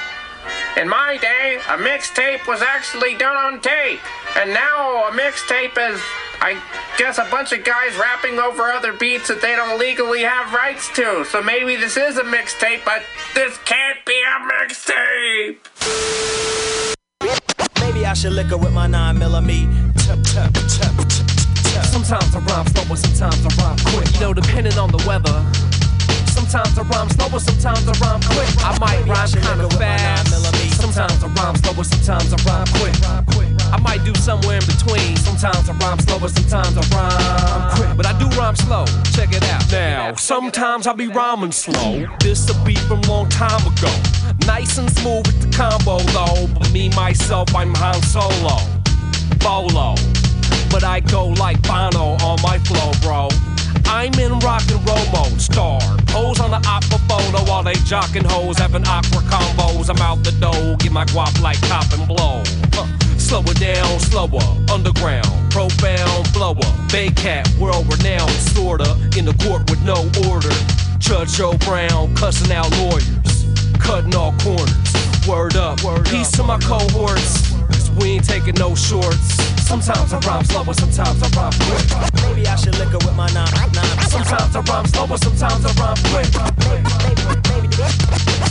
In my day, a mixtape was actually done on tape. And now a mixtape is, I guess, a bunch of guys rapping over other beats that they don't legally have rights to. So maybe this is a mixtape, but this can't be a mixtape. Maybe I should liquor with my 9mm. Sometimes I rhyme slow, but sometimes I rhyme quick. You know, depending on the weather. Sometimes I rhyme slow, but sometimes I rhyme quick. I might rhyme kind of fast. Sometimes I rhyme slow, but sometimes I rhyme quick. I might do somewhere in between. Sometimes I rhyme slow, but sometimes I rhyme quick. But I do rhyme slow. Check it out. Now, sometimes I be rhyming slow. This a beat from long time ago. Nice and smooth with the combo low. But me, myself, I'm Han Solo. Bolo. But I go like Bono on my flow, bro. I'm in rock and roll mode, star. Pose on the opera photo while they jockin' hoes, having awkward combos. I'm out the dough, get my guap like cop and blow. Slow it down, slower, underground, profound, blower. Baghead, world renowned, sorta, in the court with no order. Judge Joe Brown, cussing out lawyers, cutting all corners. Word up, peace to my cohorts, cause we ain't taking no shorts. Sometimes I rhyme slow, but sometimes I rhyme quick. Maybe I should liquor with my 9mm. Sometimes I rhyme slow, but sometimes I rhyme quick.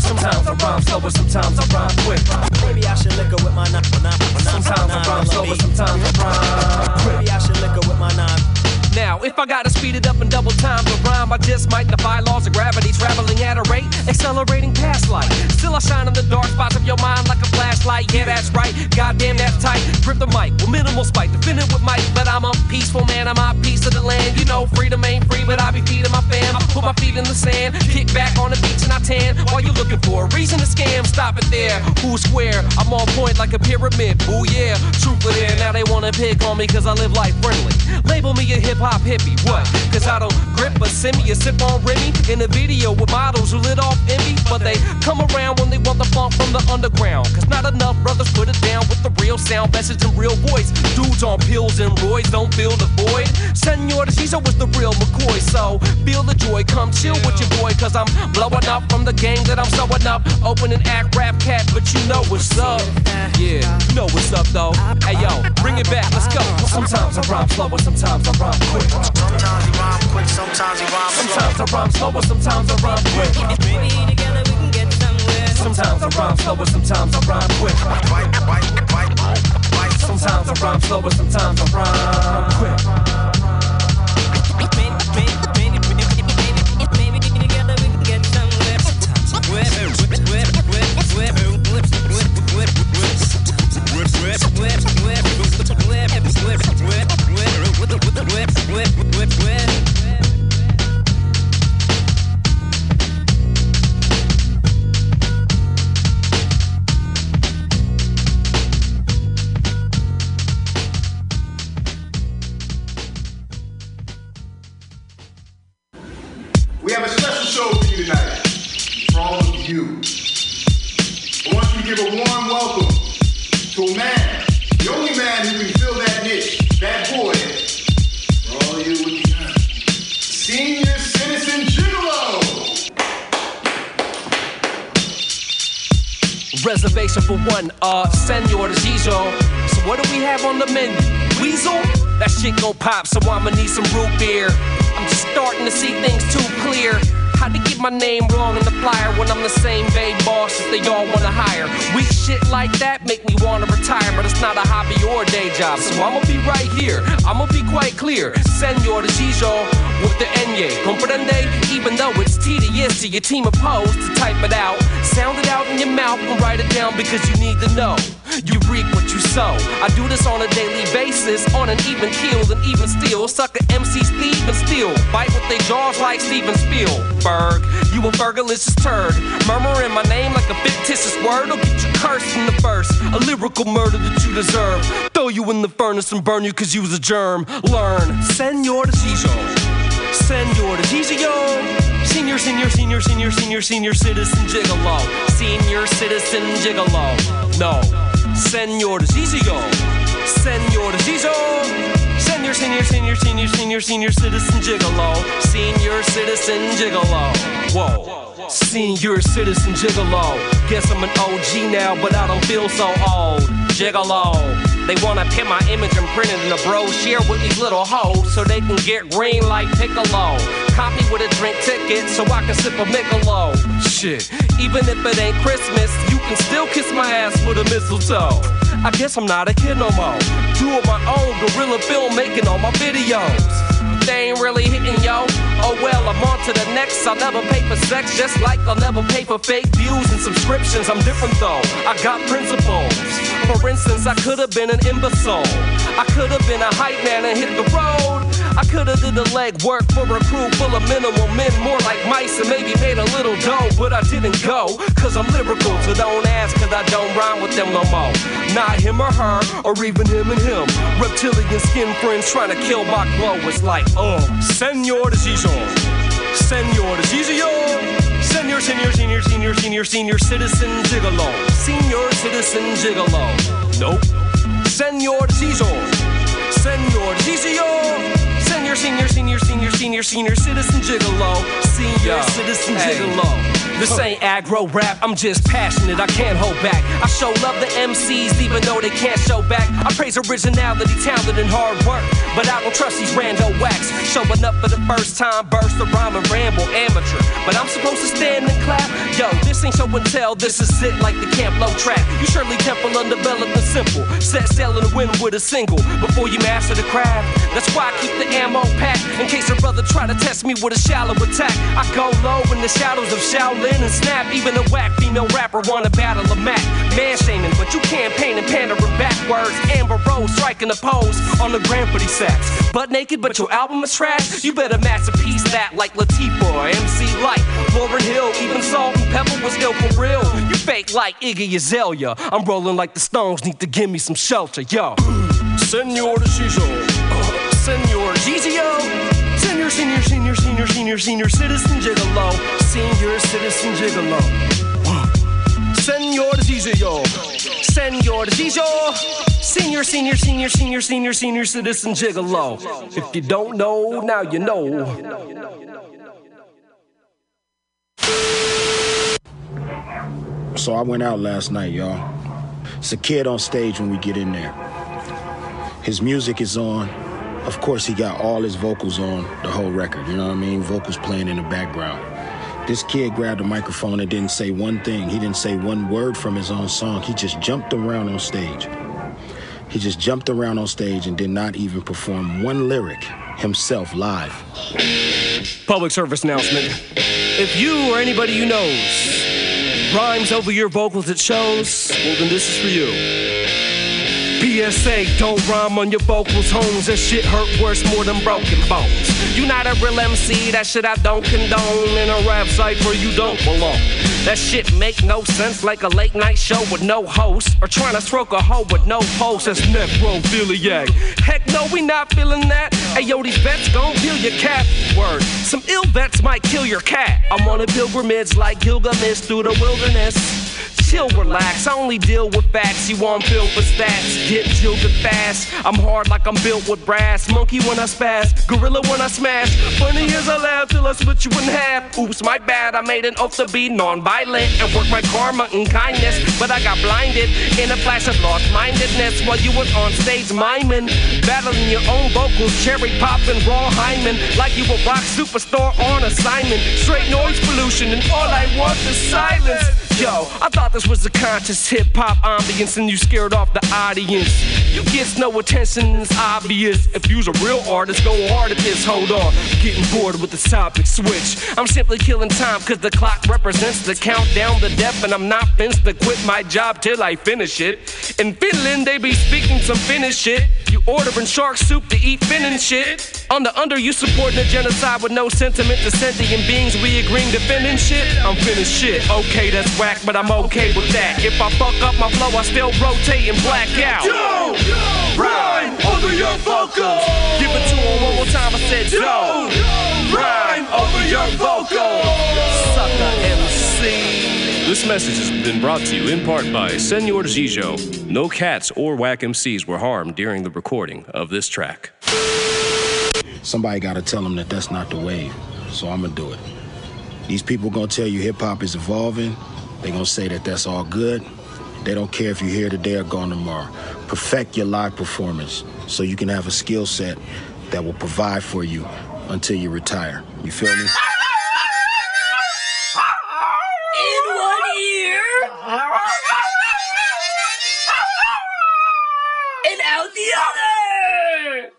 Sometimes I rhyme slow, but sometimes I rhyme quick. Maybe I should liquor with my 9mm. Sometimes I rhyme slow, but sometimes I rhyme quick. Maybe I should liquor with my 9mm. Now, if I gotta speed it up and double time the rhyme, I just might defy laws of gravity, traveling at a rate, accelerating past light. Still I shine in the dark spots of your mind like a flashlight. Yeah, that's right, goddamn that's tight. Grip the mic with minimal spite, defend it with might. But I'm a peaceful man, I'm my piece of the land. You know, freedom ain't free, but I be feeding my fam. I put my feet in the sand, kick back on the beach and I tan. While you looking for a reason to scam, stop it there. Who's square? I'm on point like a pyramid, boo yeah. Truth with it, now they wanna pick on me cause I live life friendly. Label me a hip-hop hippie, what? Cause I don't grip a semi or sip on Remy in a video with models who lit off envy. But they come around when they want the funk from the underground. Cause not enough brothers put it down with the real sound, message and real voice. Dudes on pills and roids don't feel fill the void. Senor Caesar was the real McCoy, so feel the joy, come chill with your boy, cause I'm blowing up from the gang that I'm sewing up. Open an act, rap cat, but you know what's up. Yeah, you know what's up though. Hey yo, bring it back, let's go. Sometimes I rhyme slower, sometimes I rhyme quick. Sometimes you rhyme quick, sometimes you rhyme slow. Sometimes I rhyme slower, sometimes I rhyme quick. If we together we can get somewhere. Sometimes I rhyme slower, sometimes I rhyme quick. Sometimes I rhyme slower, sometimes I rhyme quick. We have a special show for you tonight, for all of you. I want you to give a warm welcome to a man, the only man who can fill that niche, that void, for all you with the honor, Senior Citizen GGO. Reservation for one, Senor GGO. So what do we have on the menu? Weasel? That shit gon' pop, so I'ma need some root beer. I'm just starting to see things too clear. How to get my name wrong in the flyer when I'm the same vague boss that they all wanna hire. Weak shit like that make me wanna retire, but it's not a hobby or a day job, so I'ma be right here. I'ma be quite clear, Senor GGO with the N-ye, comprende? Even though it's tedious to your team opposed to type it out, sound it out in your mouth and write it down because you need to know. You reap what you sow. I do this on a daily basis, on an even keel and even steal. Sucker MCs thieve and steal, bite with their jaws like Steven Spielberg. You a burgalicious turd, murmuring my name like a fictitious word. I'll get you cursed from the verse, a lyrical murder that you deserve. Throw you in the furnace and burn you cause you was a germ. Learn, Senor GGO, Senor GGO. Senior, senior, senior, senior, senior, senior citizen gigolo. Senior citizen gigolo. No. Senor GGO. Senor GGO. Senior, senior, senior, senior, senior, senior citizen gigolo. Senior citizen gigolo. Whoa. Senior citizen gigolo. Guess I'm an OG now, but I don't feel so old. Gigolo. They wanna pin my image and print it in a brochure with these little hoes so they can get green like Piccolo. Cop me with a drink ticket so I can sip a Michelob. Shit, even if it ain't Christmas, you can still kiss my ass with a mistletoe. I guess I'm not a kid no more. Doing my own guerrilla filmmaking on my videos. They ain't really hitting, yo. Oh well, I'm on to the next. I'll never pay for sex, just like I'll never pay for fake views and subscriptions. I'm different though, I got principles. For instance, I could've been an imbecile. I could've been a hype man and hit the road. I could've did the leg work for a crew full of minimal men, more like mice, and maybe made a little dough, but I didn't go, cause I'm lyrical, so don't ask, cause I don't rhyme with them no more. Not him or her, or even him and him. Reptilian skin friends trying to kill my glow. It's like, Senor GGO, Senor GGO, Senor, Senor, Senor, Senor, Senor, Senor Citizen Gigolo, Senor Citizen Gigolo. Nope. Senor GGO, Senor GGO. Senior, senior, senior, senior, senior, senior citizen gigolo. Senior citizen gigolo. This ain't aggro rap, I'm just passionate, I can't hold back. I show love to MCs even though they can't show back. I praise originality, talent, and hard work, but I don't trust these rando whacks. Showing up for the first time, burst the rhyme and ramble, amateur. But I'm supposed to stand and clap? Yo, this ain't show and tell, this is it like the Camp Low track. You surely temple undeveloped and simple. Set sail and win with a single before you master the craft. That's why I keep the ammo pack in case a brother try to test me with a shallow attack. I go low in the shadows of Shaolin and snap. Even a whack female rapper wanna battle a Mac. Man shaming, but you campaign and pandering backwards. Amber Rose striking a pose on the Grand Prix sax. Butt naked, but your album is trash. You better masterpiece that like Latifah or MC Light, Lauren Hill. Even Salt and Pepper was ill for real. You fake like Iggy Azalea. I'm rolling like the Stones, need to give me some shelter, yo. Senor GGO. Senor GGO, senior, senior, senior, senior, senior, senior citizen gigolo, senior citizen gigolo. Senor GGO, Senor GGO, Senior citizen gigolo. If you don't know, now you know. So I went out last night, y'all. It's a kid on stage when we get in there. His music is on. Of course, he got all his vocals on the whole record, you know what I mean? Vocals playing in the background. This kid grabbed a microphone and didn't say one thing. He didn't say one word from his own song. He just jumped around on stage. He just jumped around on stage and did not even perform one lyric himself live. Public service announcement. If you or anybody you know rhymes over your vocals at shows, well, then this is for you. PSA, don't rhyme on your vocals, homes. That shit hurt worse more than broken bones. You not a real MC, that shit I don't condone. In a rap cypher, you don't belong. That shit make no sense, like a late night show with no host, or trying to stroke a hoe with no pulse. That's necrophiliac. Heck no, we not feeling that. Ayo, these vets gon' kill your cat. Word, some ill vets might kill your cat. I'm on a pilgrimage like Gilgamesh through the wilderness. Chill, relax, I only deal with facts. You want filled with stats, get jilted fast. I'm hard like I'm built with brass. Monkey when I spaz, gorilla when I smash. Funny as I laugh till I split you in half. Oops, my bad, I made an oath to be non-violent and work my karma and kindness, but I got blinded in a flash of lost-mindedness while you were on stage miming, battling your own vocals, cherry-popping, raw hymen, like you a rock superstar on assignment. Straight noise pollution and all I want is silence. Yo, I thought this was a conscious hip-hop ambience, and you scared off the audience. You gets no attention, it's obvious. If you's a real artist, go hard at this, hold on. Getting bored with the topic switch. I'm simply killing time, cause the clock represents the countdown to death, and I'm not fenced to quit my job till I finish it. In Finland, they be speaking some Finnish shit. You ordering shark soup to eat fin and shit. On the under, you supporting a genocide with no sentiment to sentient beings. We agreeing to fin and shit? I'm Finnish shit. Okay, that's right. But I'm okay with that. If I fuck up my flow, I still rotate and black out. Yo, rhyme over your vocals. Give it to him one more time, I said yo, rhyme over your vocals. Sucker MC. This message has been brought to you in part by Senor GGO. No cats or whack MCs were harmed during the recording of this track. Somebody gotta tell him that that's not the wave, so I'm gonna do it. These people gonna tell you hip-hop is evolving. They gonna say that that's all good. They don't care if you're here today or gone tomorrow. Perfect your live performance so you can have a skill set that will provide for you until you retire. You feel me? In one ear, and out the other. And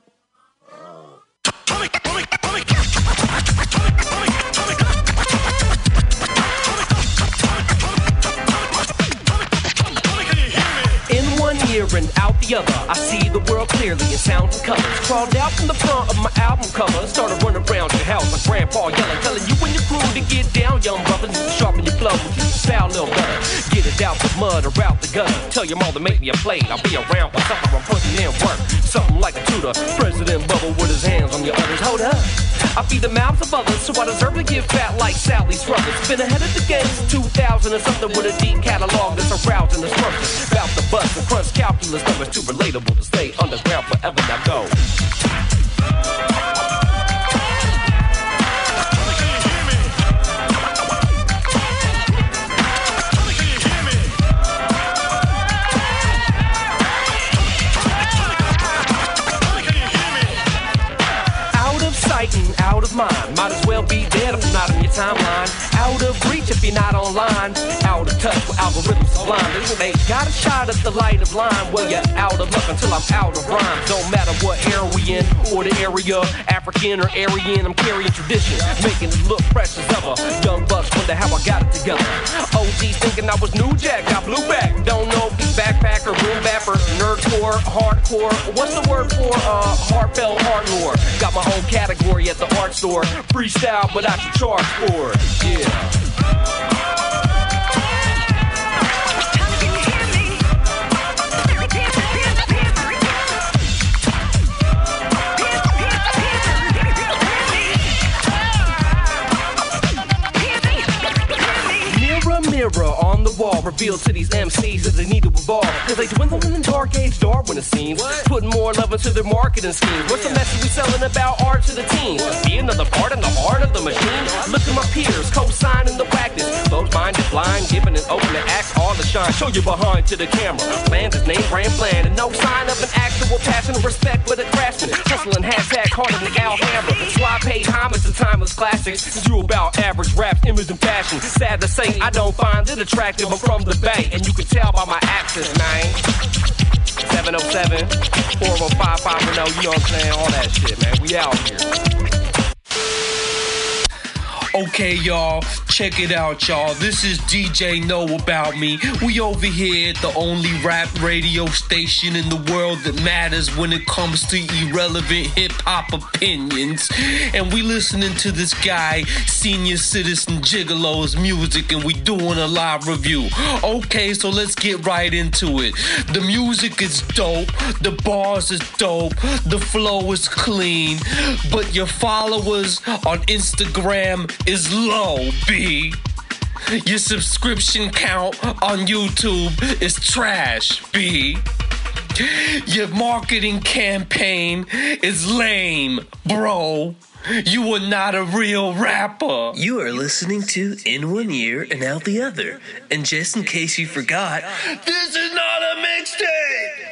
out the other, I see the world clearly in sounds and colors. Crawled out from the front of my album cover, started running around your house like grandpa yelling, telling you and your crew to get down, young brother. Sharpen your flow, style little better. Get it out the mud or out the gutter. Tell your mom to make me a plate. I'll be around for supper, I'm putting in work. Something like a tutor, President Bubble with his hands on your udders. Hold up, I feed the mouths of others, so I deserve to get fat like Sally's brothers. Been ahead of the game since 2000 or something, with a deep catalog that's arousing the structure. About to bust and crunch calculus numbers, too relatable to stay underground forever. Now go. Out of mind, might as well be dead if I'm not on your timeline. Out of reach if you're not online. Out of touch with algorithms blind. They got a shot at the light of line. Well, you're out of luck until I'm out of rhyme. Don't matter what era we in or the area, African or Aryan, I'm carrying tradition, making it look fresh as ever. Young bucks wonder how I got it together. OGs thinking I was new jack, I blew back. Don't know if he's backpacker, boom bapper, nerdcore, hardcore. What's the word for heartfelt hardcore? Got my own category at the art store, freestyle, but I can charge for it. Yeah. Mirror on the wall, revealed to these MCs that they need to evolve, cause they dwindle in the dark age Darwin, it seems. Putting more love into their marketing schemes. What's the message we selling about art to the teens? Be another part in the heart of the machine. Look at my peers, co-signing the practice. Close minded, blind, giving and open and act all the shine. Show you behind to the camera. Land is name brand plan, and no sign of an actual passion or respect with a craftsman. Hustling hashtag harder than Alhambra. Sly paid homage to timeless classics. You about average rap, image and fashion. Sad to say, I don't find it attractive. I'm from the Bay, and you can tell by my accent, man. 707, 405, 510, you know what I'm saying? All that shit, man. We out here. Okay, y'all. Check it out, y'all. This is DJ Know About Me. We over here at the only rap radio station in the world that matters when it comes to irrelevant hip-hop opinions. And we listening to this guy, Senior Citizen Gigolo's music, and we doing a live review. Okay, so let's get right into it. The music is dope. The bars is dope. The flow is clean. But your followers on Instagram is low, B. Your subscription count on YouTube is trash, B. Your marketing campaign is lame, bro. You are not a real rapper. You are listening to In One Ear and Out the Other. And just in case you forgot, this is not a mixtape!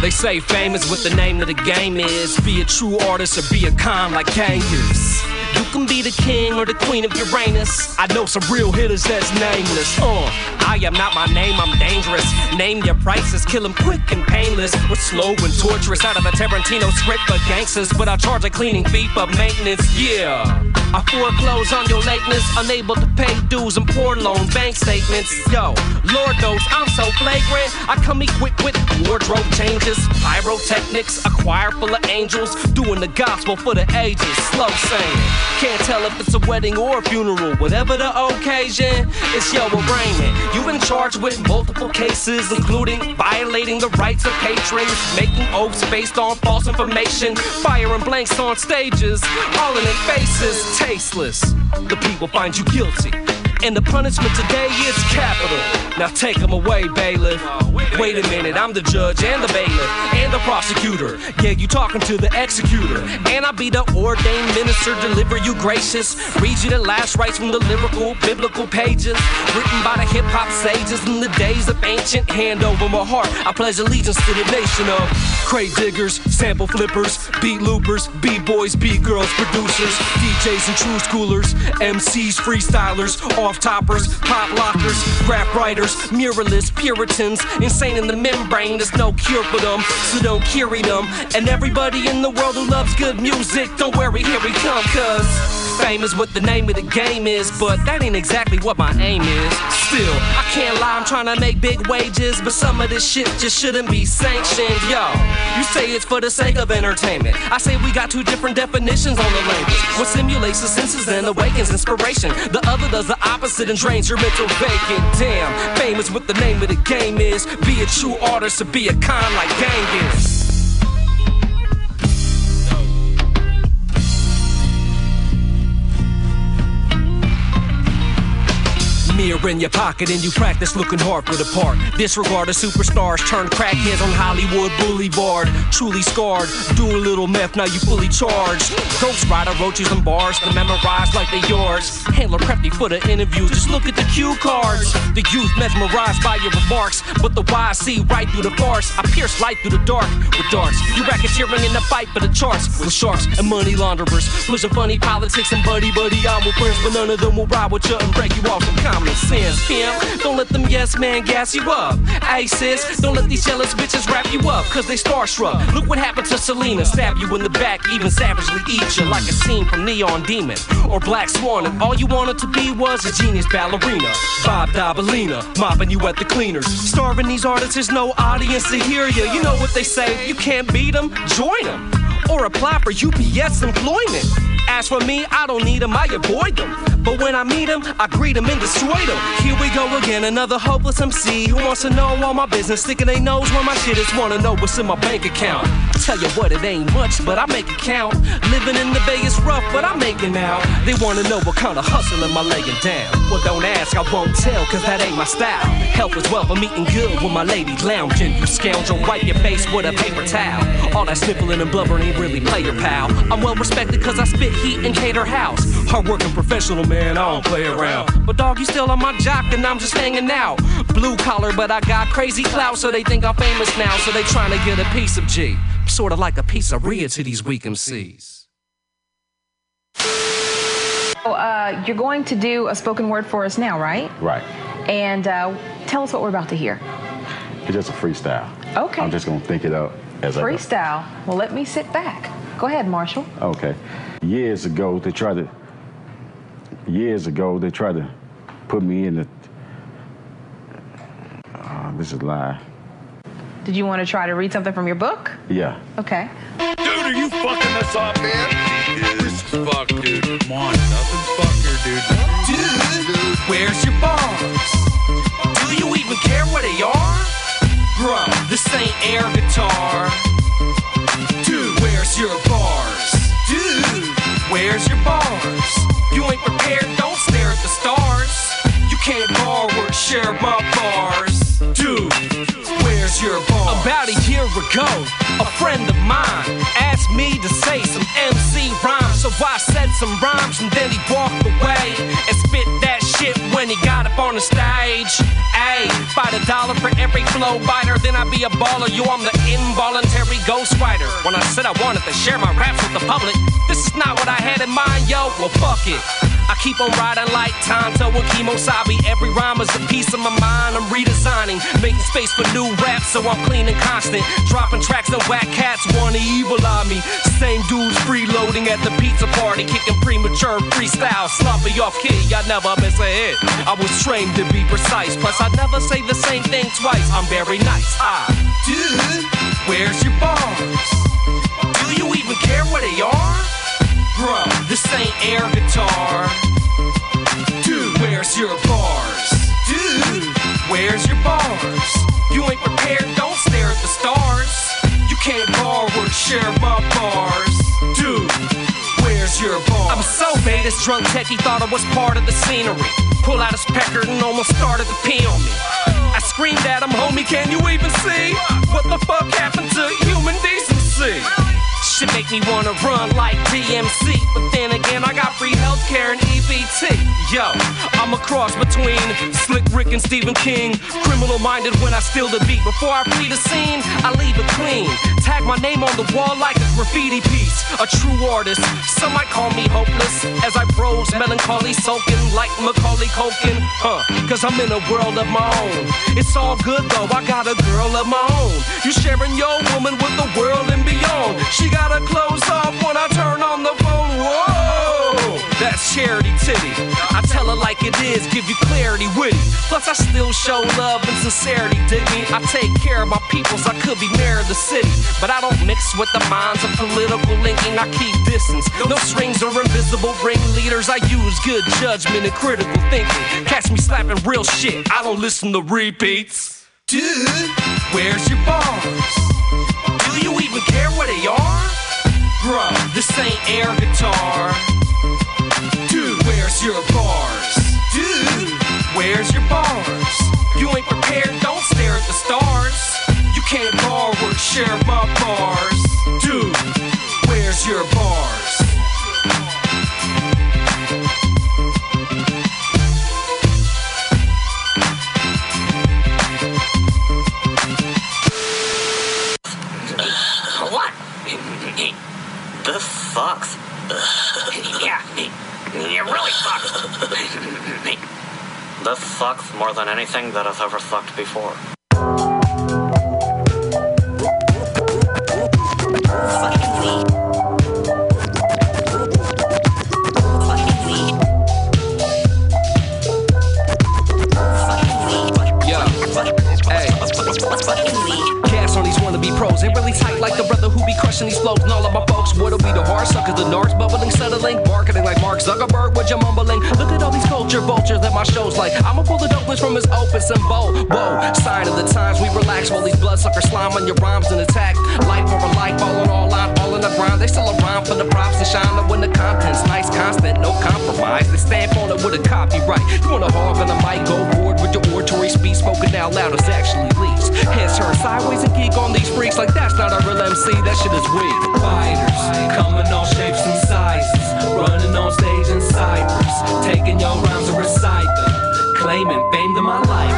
They say fame is what the name of the game is. Be a true artist or be a con like Kang is. You can be the king or the queen of Uranus. I know some real hitters that's nameless. I am not my name, I'm dangerous. Name your prices, kill them quick and painless. We're slow and torturous out of a Tarantino script for gangsters. But I charge a cleaning fee for maintenance, yeah. I foreclose on your lateness, unable to pay dues and poor loan bank statements. Yo, Lord knows I'm so flagrant. I come equipped with wardrobe changes, pyrotechnics, a choir full of angels, doing the gospel for the ages, slow singing. Can't tell if it's a wedding or a funeral, whatever the occasion, it's your arraignment. You've been charged with multiple cases, including violating the rights of patrons, making oaths based on false information, firing blanks on stages, all in their faces. Tasteless, the people find you guilty, and the punishment today is capital. Now take them away, bailiff. Wait a minute, I'm the judge and the bailiff and the prosecutor. Yeah, you talking to the executor, and I be the ordained minister, deliver you gracious, read you the last rites from the lyrical biblical pages, written by the hip-hop sages in the days of ancient. Hand over my heart, I pledge allegiance to the nation of crate diggers, sample flippers, beat loopers, b-boys, b-girls, producers, DJs and true schoolers, MCs, freestylers, off-toppers, pop lockers, rap writers, muralists, puritans, insane in the membrane, there's no cure for them, so don't carry them. And everybody in the world who loves good music, don't worry, here we come, cuz fame is what the name of the game is, but that ain't exactly what my aim is. Still, I can't lie, I'm trying to make big wages, but some of this shit just shouldn't be sanctioned, yo. You say it's for the sake of entertainment. I say we got two different definitions on the language. One simulates the senses and awakens inspiration. The other does the opposite and drains your mental vacant. Damn, fame is what the name of the game is. Be a true artist or be a con like Gang is. Mirror in your pocket and you practice looking hard for the part. Disregard of superstars, turn crackheads on Hollywood Boulevard. Truly scarred, do a little meth, now you fully charged. Ghost rider, roaches and bars to memorize like they yours. Handler preppy for the interviews, just look at the cue cards. The youth mesmerized by your remarks, but the wise see right through the farce. I pierce light through the dark with darts. You racketeering in the fight for the charts with sharks and money launderers. Pushing funny politics and buddy-buddy honorable friends, but none of them will ride with you and break you off some common sense, Kim. Don't let them yes man gas you up. Hey sis, don't let these jealous bitches wrap you up, cause they starstruck. Look what happened to Selena. Stab you in the back, even savagely eat you, like a scene from Neon Demon or Black Swan. And all you wanted to be was a genius ballerina, Bob Dabalina, mopping you at the cleaners. Starving these artists, there's no audience to hear you. You know what they say, if you can't beat them, join them, or apply for UPS employment. As for me, I don't need them, I avoid them. But when I meet them, I greet them and destroy them. Here we go again, another hopeless MC who wants to know all my business, thinking they knows where my shit is, wanna know what's in my bank account. Tell you what, it ain't much, but I make it count. Living in the Bay is rough, but I make it now. They wanna know what kind of hustle am I laying down. Well, don't ask, I won't tell, cause that ain't my style. Health is wealth, I'm eating good with my lady lounging. You scoundrel, wipe your face with a paper towel. All that sniffling and blubbering ain't really player, pal. I'm well respected cause I spit heat and cater house. Hard working professional, man, I don't play around. But dog, you still on my jock and I'm just hanging out. Blue collar, but I got crazy clout, so they think I'm famous now, so they trying to get a piece of G. Sorta like a pizzeria to these weak MCs. So, you're going to do a spoken word for us now, right? Right. And tell us what we're about to hear. It's just a freestyle. Okay. I'm just gonna think it up as I go. Freestyle. Well, let me sit back. Go ahead, Marshall. Okay. Years ago, they tried to put me in the... this is live. Did you want to try to read something from your book? Yeah. Okay. Dude, are you fucking us up, man? Dude, this is fuck, dude. Come on, nothing's fuck here, dude. Dude, where's your bars? Do you even care what they are? Bro, this ain't air guitar. Dude, where's your bars? Dude, where's your bars? You ain't prepared, don't stare at the stars. You can't borrow, share my bars. Dude, where's your bars? About a year ago, a friend of mine asked me to say some MC rhymes. So I said some rhymes and then he walked away and spit that shit when he got up on the stage. Ayy, fight $1 for every flow biter, then I be a baller. You, I'm the involuntary ghostwriter. When I said I wanted to share my raps with the public, this is not what I had in mind, yo. Well, fuck it. I keep on riding like Tonto and Kemosabe. Every rhyme is a piece of my mind. I'm redesigning, making space for new raps, so I'm clean and constant. Dropping tracks and whack cats wanna evil on me. Same dudes freeloading at the pizza party, kicking premature freestyle, sloppy off key. I never miss a hit. I was trained to be precise, plus I never say the same thing twice. I'm very nice. Dude, where's your bars? Do you even care what they are? Bro, this ain't air guitar. Dude, where's your bars? Dude, where's your bars? You ain't prepared, don't stare at the stars. You can't borrow, share my bars. Dude, where's your bars? I'm so mad this drunk techie thought I was part of the scenery. Pull out his pecker and almost started to pee on me. I screamed at him, homie, can you even see? What the fuck happened to human decency? Should make me wanna run like DMC. But then again, I got free healthcare and EBT. Yo, I'm a cross between Slick Rick and Stephen King. Criminal-minded when I steal the beat. Before I flee the scene, I leave it clean. Tag my name on the wall like a graffiti piece. A true artist, some might call me hopeless. As I prose, melancholy, sulking like Macaulay Culkin. Cause I'm in a world of my own. It's all good though, I got a girl of my own. You sharing your woman with the world and beyond. She gotta close off when I turn on the phone. Whoa, that's charity titty. I tell her like it is, give you clarity with it. Plus I still show love and sincerity, dig me. I take care of my peoples, I could be mayor of the city, but I don't mix with the minds of political linking. I keep distance, no strings or invisible ringleaders. I use good judgment and critical thinking. Catch me slapping real shit, I don't listen to repeats. Dude, where's your bars? Do you even care what they are? Bro, this ain't air guitar. Dude, where's your bars? Dude, where's your bars? You ain't prepared, don't stare at the stars. You can't borrow, share my bars. Dude, where's your bars? This sucks. Yeah, it really sucks. This sucks more than anything that has ever sucked before. Gas on these wannabe pros, they really tight like the brother who be crushing these flows. And all of my folks, what'll be the hardest? suckers, the narcs bubbling, settling, marketing like Mark Zuckerberg. What you mumbling? Look at all these culture vultures that my show's like. I'ma pull the dopeness from his open symbol. Whoa, sign of the times, we relax while these bloodsuckers slime on your rhymes and attack. Life for a life, all on all line, all in the grind. They still a rhyme for the props to shine. But when the content's nice, constant, no compromise, they stamp on it with a copyright. You wanna hog on the mic, go forward with your oratory speech, spoken out loud as actually leaks. Heads turned sideways and geek on these freaks like that's not a real MC, that shit is weak. Fighters, coming all shapes and sizes, running on stage in cyphers, taking your rhymes and recite them, claiming fame to my life.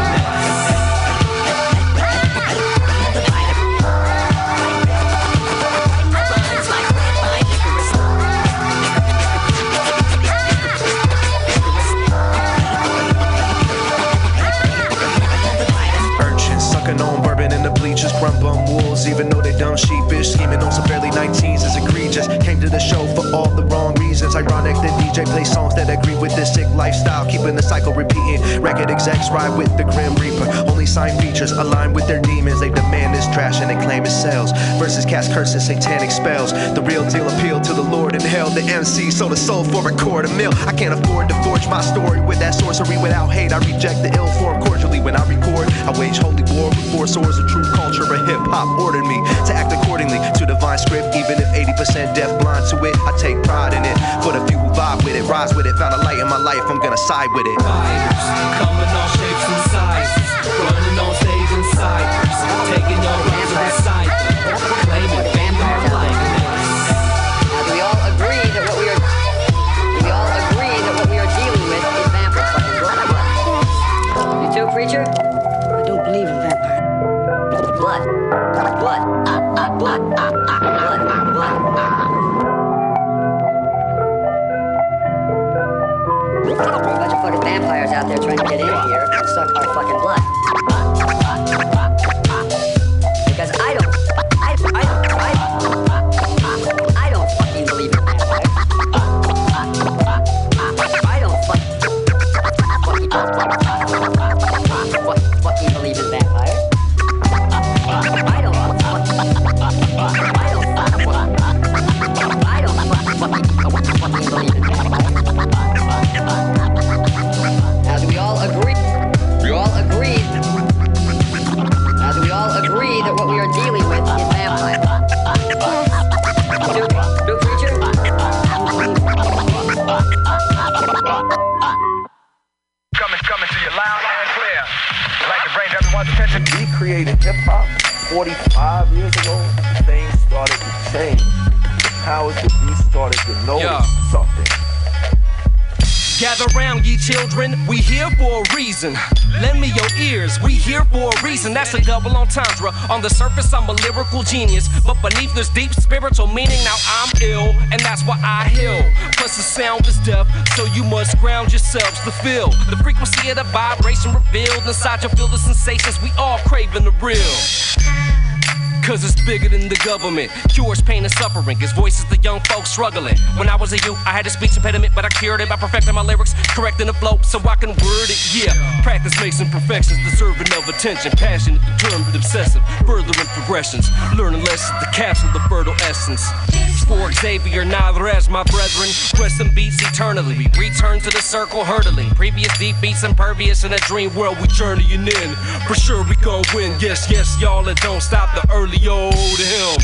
On bourbon in the bleachers, grunt bum wolves, even though they dumb sheepish, scheming on some barely 19s is egregious. Came to the show for all the wrong reasons. Ironic that DJ plays songs that agree with this sick lifestyle, keeping the cycle repeating. Record execs ride with the Grim Reaper, only sign features aligned with their demons. They demand this trash and they claim it sells. Versus cast curses, satanic spells. The real deal appealed to the Lord in hell. The MC sold his soul for a $250,000. I can't afford to forge my story with that sorcery. Without hate, I reject the ill form cordially. When I record, I wage holy war. Four swords of true culture or hip-hop ordered me to act accordingly to divine script. Even if 80% deaf-blind to it, I take pride in it. For the few who vibe with it, rise with it, found a light in my life, I'm gonna side with it. Fighters, coming all shapes and sizes, running on stage in cyphers, taking your rhymes and recite them, claiming fandom our likeness. Do we all agree that what we are dealing with is vampires? You too, preacher? I don't believe in vampires. Blood. There's a bunch of fucking vampires out there trying to get in here and suck our fucking blood. Because I don't fucking believe in vampires. I don't fucking believe in vampires. Now do we all agree that what we are dealing with is vampires? New creature? Coming to you loud and clear. I'd like to bring everyone's attention. We created hip-hop 45 years ago. Things started to change. How is it we started to notice something? Gather round, ye children, we here for a reason. Lend me your ears, we here for a reason. That's a double entendre. On the surface, I'm a lyrical genius, but beneath this deep spiritual meaning, now I'm ill, and that's why I heal. Plus the sound is deaf, so you must ground yourselves to feel the frequency of the vibration revealed inside your field of sensations. We all craving the real. Cause it's bigger than the government, cures pain and suffering, gives voices to young folks struggling. When I was a youth, I had a speech impediment, but I cured it by perfecting my lyrics, correcting the flow so I can word it, Practice makes imperfections, deserving of attention, passionate, determined, obsessive, furthering progressions, learning lessons to capture the fertile essence. For Xavier, neither as my brethren, rest in beats eternally, we return to the circle hurtling, previous defeats impervious in a dream world we journeying in. For sure we gon' win, yes, y'all, and don't stop the early. The old hill,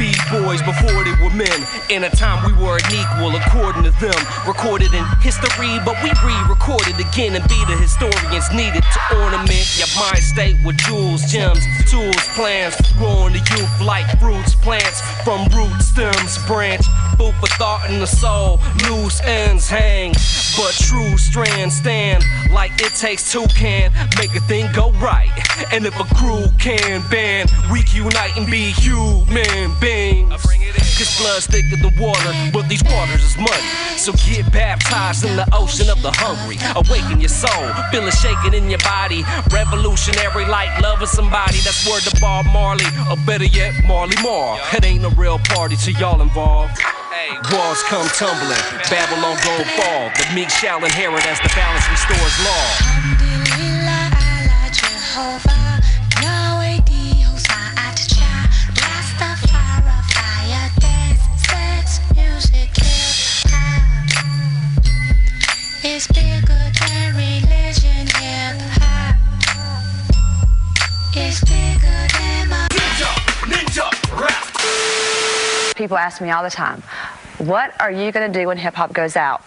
B-boys before they were men. In a time we were unequal according to them. Recorded in history, but we re-recorded again and be the historians needed to ornament your mind state with jewels, gems, tools, plans. Growing the youth like fruits, plants from root stems, branch. Food for thought in the soul, loose ends hang, but true strands stand. Like it takes two can make a thing go right, and if a crew can band, we can unite and be human beings. Cause blood's thicker than water, but these waters is muddy. So get baptized in the ocean of the hungry. Awaken your soul, feel it shaking in your body. Revolutionary like loving somebody. That's word to Bob Marley, or better yet, Marley Marl. It ain't a real party to y'all involved. Walls come tumbling, Babylon gon' fall. The meek shall inherit as the balance restores law. Alhamdulillah, Allah, Jehovah. Rastafari, fire, dance, sex, music. people ask me all the time, what are you going to do when hip-hop goes out?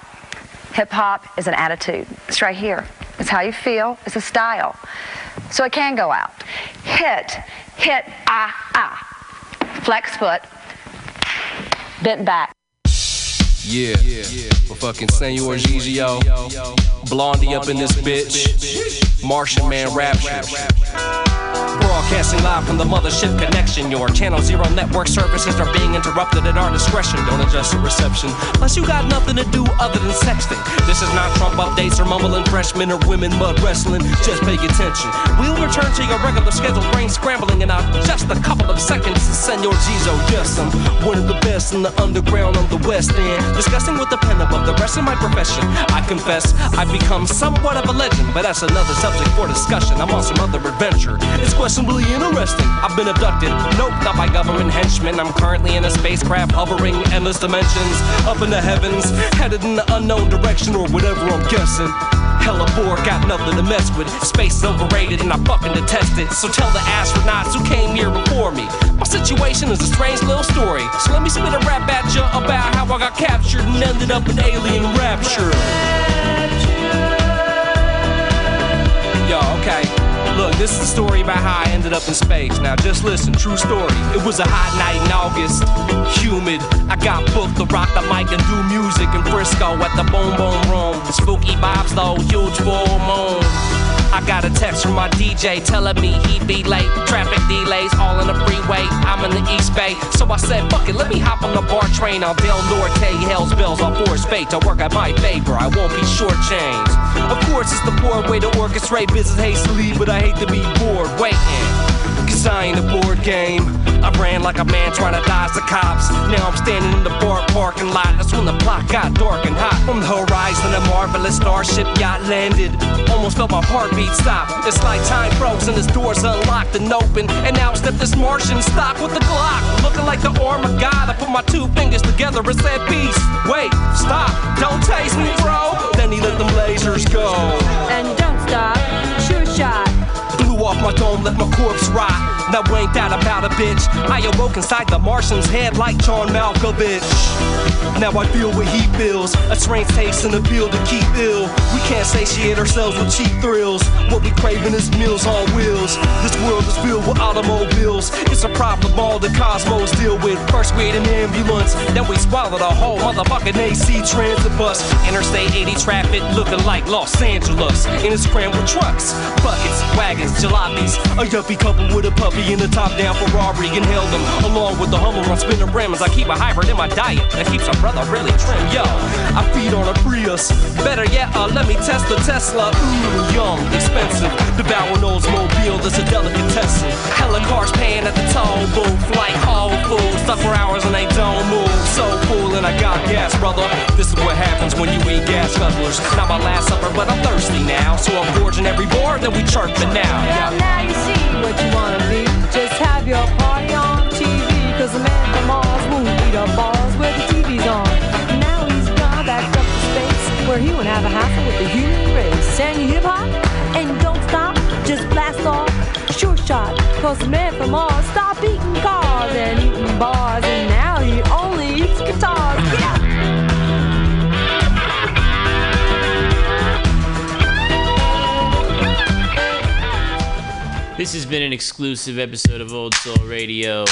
Hip-hop is an attitude. It's right here. It's how you feel. It's a style. So it can go out. Hit, hit, ah. Flex foot, bent back. Yeah, we're fucking Senor GGO, Blondie up in this bitch, Martian Man Rapture. Broadcasting live from the mothership connection. Your Channel Zero network services are being interrupted at our discretion. Don't adjust the reception. Plus, you got nothing to do other than sexting. This is not Trump updates or mumbling freshmen or women mud wrestling. Just pay attention. We'll return to your regular scheduled brain scrambling in just a couple of seconds. Senor Gizo, yes, I'm one of the best in the underground on the West End. Discussing with the pen above the rest of my profession. I confess, I've become somewhat of a legend, but that's another subject for discussion. I'm on some other adventure. It's questionably interesting. I've been abducted. Nope, not by government henchmen. I'm currently in a spacecraft hovering endless dimensions, up in the heavens, headed in the unknown direction or whatever I'm guessing. Hella bored, got nothing to mess with. Space is overrated and I fucking detest it. So tell the astronauts who came here before me. My situation is a strange little story. So let me spit a rap at you about how I got captured and ended up in alien rapture. Yo, okay. Look, this is a story about how I ended up in space. Now just listen, true story. It was a hot night in August, humid. I got booked to rock the mic and do music in Frisco at the Boom Boom Room. Spooky vibes though, huge full moon. I got a text from my DJ telling me he'd be late. Traffic delays all in the freeway, I'm in the East Bay. So I said, fuck it, let me hop on the bar train. I'll Del Norte, Hells Bells, I'll force fate to work out my favor, I won't be shortchanged. Of course, it's the poor way to orchestrate business hastily, but I hate to be bored waiting, cause I ain't a board game. I ran like a man trying to dodge the cops. Now I'm standing in the bar parking lot. That's when the block got dark and hot. From the horizon, a marvelous starship yacht landed. Almost felt my heartbeat stop. It's like time froze and his door's unlocked and open. And now stepped this Martian stock with the Glock, looking like the arm of God. I put my two fingers together and said, peace. Wait, stop, don't tase me, bro. Then he let them lasers go. And don't stop, sure shot. Blew off my dome, let my corpse rot. Now ain't that about a bitch? I awoke inside the Martian's head like John Malkovich. Now I feel what he feels. A strange taste in the pill to keep ill. We can't satiate ourselves with cheap thrills. What we craving is meals on wheels. This world is filled with automobiles. It's a problem all the cosmos deal with. First we had an ambulance, then we swallowed a whole motherfucking AC transit bus. Interstate 80 traffic looking like Los Angeles. And it's crammed with trucks, buckets, wagons, jalopies. A yuppie couple with a puppy in a top-down Ferrari and held them along with the Hummer on spinning rims. I keep a hybrid in my diet that keeps a brother really trim. Yo, I feed on a Prius. Better yet, let me test the Tesla. Ooh, yum, expensive. Devour an Oldsmobile that's a delicatessen. Hella cars paying at the toll booth like whole fools. Stuck for hours and they don't move. So cool and I got gas, brother. This is what happens when you eat gas guzzlers. Not my last supper, but I'm thirsty now. So I'm gorging every bar that we chirping now. Well, now you see what you wanna be. Just have your party on TV. Cause the man from Mars won't beat up balls where the TV's on. Now he's gone back up to space where he won't have a hassle with the human race. And you hip-hop and don't stop, just blast off, sure shot. Cause the man from Mars stopped eating cars and eating bars. And now he only eats guitars. Get up! This has been an exclusive episode of Old Soul Radio.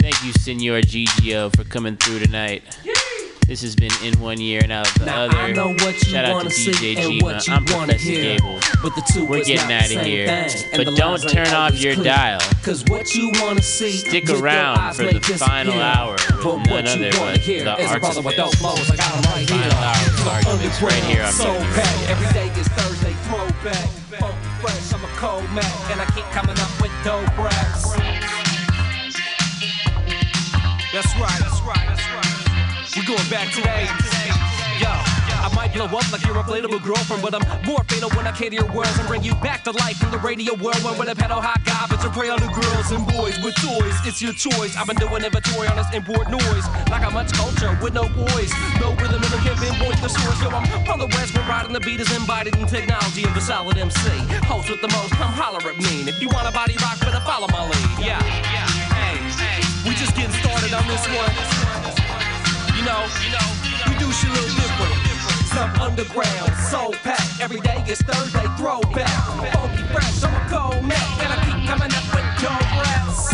Thank you, Senor GGO, for coming through tonight. This has been In One Ear and Out the Other. I know what you shout out to DJ Gima. I'm Professor Gable. But the two we're getting out of here. But don't turn off your dial. Cause what you wanna see, stick around for the final hour with none other but the artist. Final hour with arguments right here on Focus. Every day is Thursday, throwback. Funk fresh, I'm a cold man, and I keep coming up with dope raps. That's right. We're going back to '80s. I might blow up like your inflatable girlfriend, but I'm more fatal when I cater your words and bring you back to life in the radio world. When with a pedal hot garbage and prey on the girls and boys with toys, it's your choice. I've been doing inventory on this import noise, like I'm much culture with no boys, no rhythm, and I can't pinpoint the source. Yo, I'm from the West, but riding the beat is invited in technology of a solid MC. Host with the most, come holler at me. If you want a body rock, better follow my lead. Yeah. Hey. We just getting started on this one. You know, we do shit a little different. Some underground, soul pack. Every day is Thursday, throwback. Funky fresh, I'm a cold man, and I keep coming up with cold raps.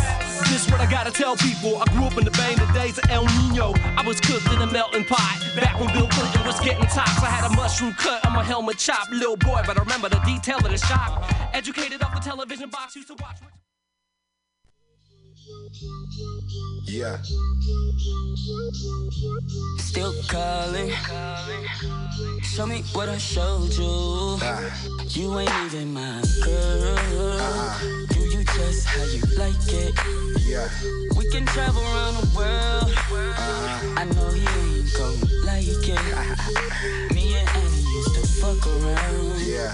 This is what I gotta tell people. I grew up in the Bay in the days of El Nino. I was cooked in a melting pot. Back when Bill Clinton was getting tops, I had a mushroom cut on my helmet chop. Little boy, but I remember the detail of the shock. Educated off the television box, used to watch. Yeah. Still calling. Show me what I showed you. You ain't even my girl. Do you just how you like it? Yeah. We can travel around the world. I know he ain't gon' like it. Me and Annie used to fuck around. Yeah.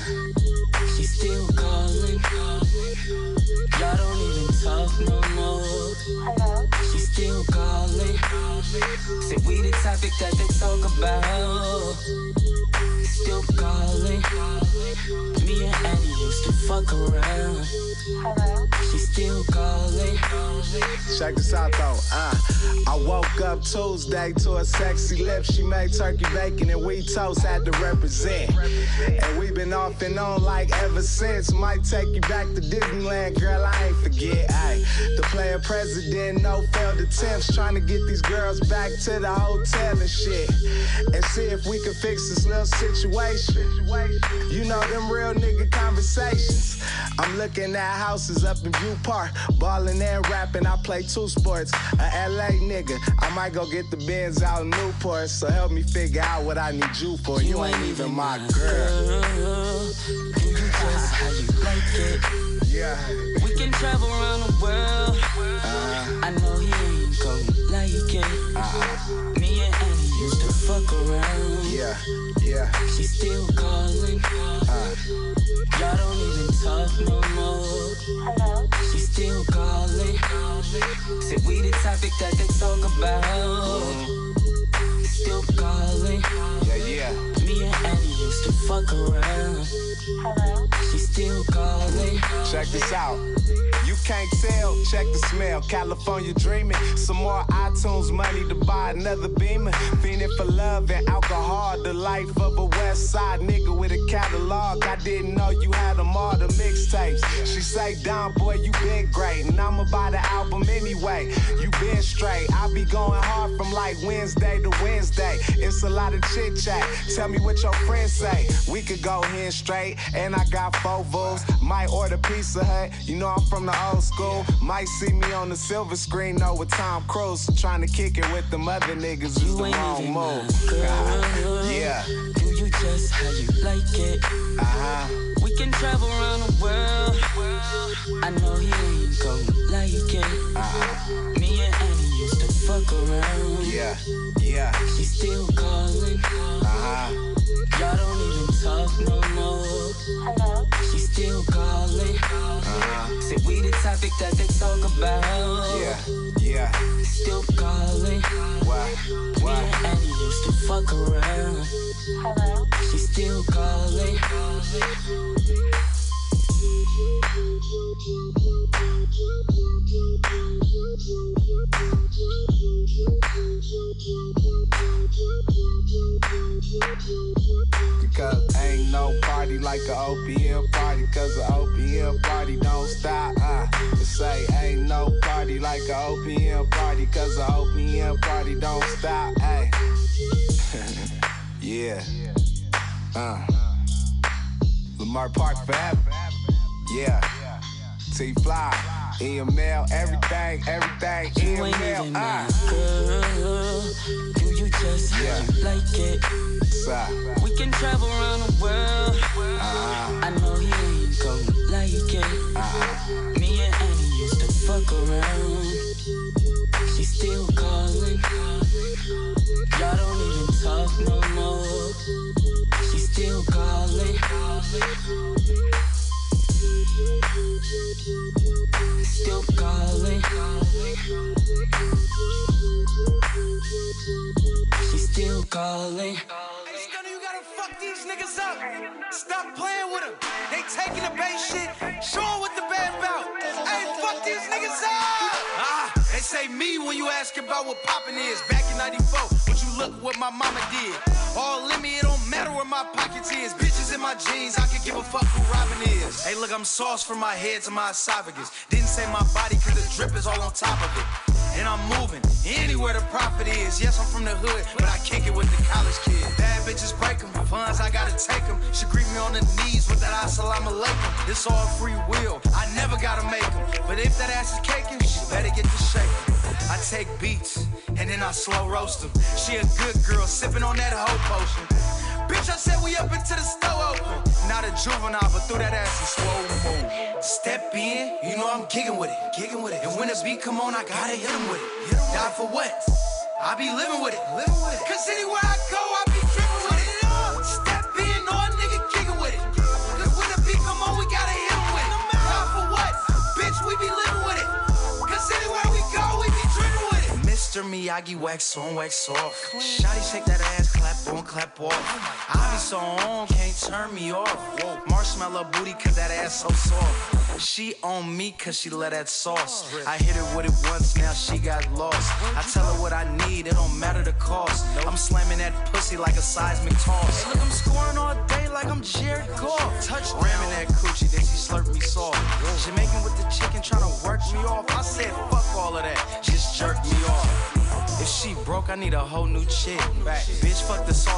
She still calling. Y'all don't even talk no more. Hello? She still calling. Say we the topic that they talk about. Still calling. Me and Annie used to fuck around. Hello? She still calling. Check this out though. I woke up Tuesday to a sexy lip. She made turkey bacon and we toast. Had to represent. And we been off and on like ever since. Might take you back to Disneyland, girl. I ain't forget. The player president, no failed attempts, trying to get these girls back to the hotel and shit, and see if we can fix this little situation. You know them real nigga conversations. I'm looking at houses up in View Park, balling and rapping. I play two sports, a LA nigga. I might go get the Benz out in Newport, so help me figure out what I need you for. You ain't even my girl. You just how you like it. Yeah. We can travel around the world. I know he ain't gon' like it. Me and Annie used to fuck around. Yeah, yeah. She still calling. Y'all don't even talk no more. Hello? She still calling. Said we the topic that they talk about. Still calling. Yeah, yeah. Me and Annie used to fuck around. Hello? She still calling. Check this out. You can't tell, check the smell. California dreaming. Some more iTunes money to buy another Beamer. Fiending for love and alcohol. The life of a West Side nigga with a catalog. I didn't know you had them all, the mixtapes. She say, Don, boy, you been great. And I'ma buy the album anyway. You been straight. I be going hard from like Wednesday to Wednesday. It's a lot of chit chat. Tell me what your friends say. We could go here straight, and I got Fovos. Might order Pizza Hut. You know I'm from the old school. Might see me on the silver screen, though, with Tom Cruise. Trying to kick it with them other niggas is the wrong move. Yeah. Do you just how you like it? We can travel around the world. I know he ain't gon' like it. Me and Annie used to fuck around. Yeah, yeah. She still calling. Y'all don't even talk no more. Hello? She still calling. Say we the topic that they talk about. Yeah, yeah. Still calling. Why? Me and Annie used to fuck around. Hello? She still calling. Because ain't no party like a OPM party, cause a OPM party don't stop. Say ain't no party like a OPM party, cause a OPM party don't stop. Yeah. Lamar Park forever. Yeah. T-fly. EML, everything, EML, Girl, do you just how you like it? We can travel around the world. I know he ain't gon' like it. Me and Annie used to fuck around. She still calling. Y'all don't even talk no more. She still calling. Still calling. She's still calling. Hey, Stunner, you gotta fuck these niggas up. Stop playing with them. They taking the Bay shit. Show them what the Bay about. Hey, fuck these niggas up. They say me when you ask about what poppin' is. Back in 94, but you look what my mama did. All in me, it don't matter where my pockets is. Bitches in my jeans, I could give a fuck who Robin is. Hey look, I'm sauce from my head to my esophagus. Didn't say my body cause the drip is all on top of it. And I'm moving anywhere the profit is. Yes, I'm from the hood, but I kick it with the college kid. Bad bitches break them, funds I gotta take them. She greet me on the knees with that assalamu alaikum. It's all free will, I never gotta make them. But if that ass is caking, she better get to shaking. I take beats, and then I slow roast them. She a good girl, sipping on that hoe potion. Bitch, I said we up into the store open. Not a juvenile, but threw that ass in slow motion. Step in, you know I'm kicking with it, and when the beat come on, I gotta hit him with it. Die for what? I be living with it, cause anywhere I go, I be tripping with it. Step in, no a nigga kicking with it, cause when the beat come on, we gotta hit him with it. Die for what? Bitch, we be living with it, cause anywhere we go, we be tripping with it. Mr. Miyagi, wax on, wax off. Shotty shake that ass, clap on, clap off. I be so on, can't turn me off. Marshmallow booty, cause that ass so soft. She on me cause she love that sauce. I hit her with it once, now she got lost. I tell her what I need, it don't matter the cost. I'm slamming that pussy like a seismic toss. Hey, look, I'm scoring all day like I'm Jared Goff. Touchdown. Ramming that coochie, then she slurped me soft. Jamaican with the chicken trying to work me off. I said fuck all of that, just jerk me off. If she broke, I need a whole new chick. Bitch, fuck the sauce.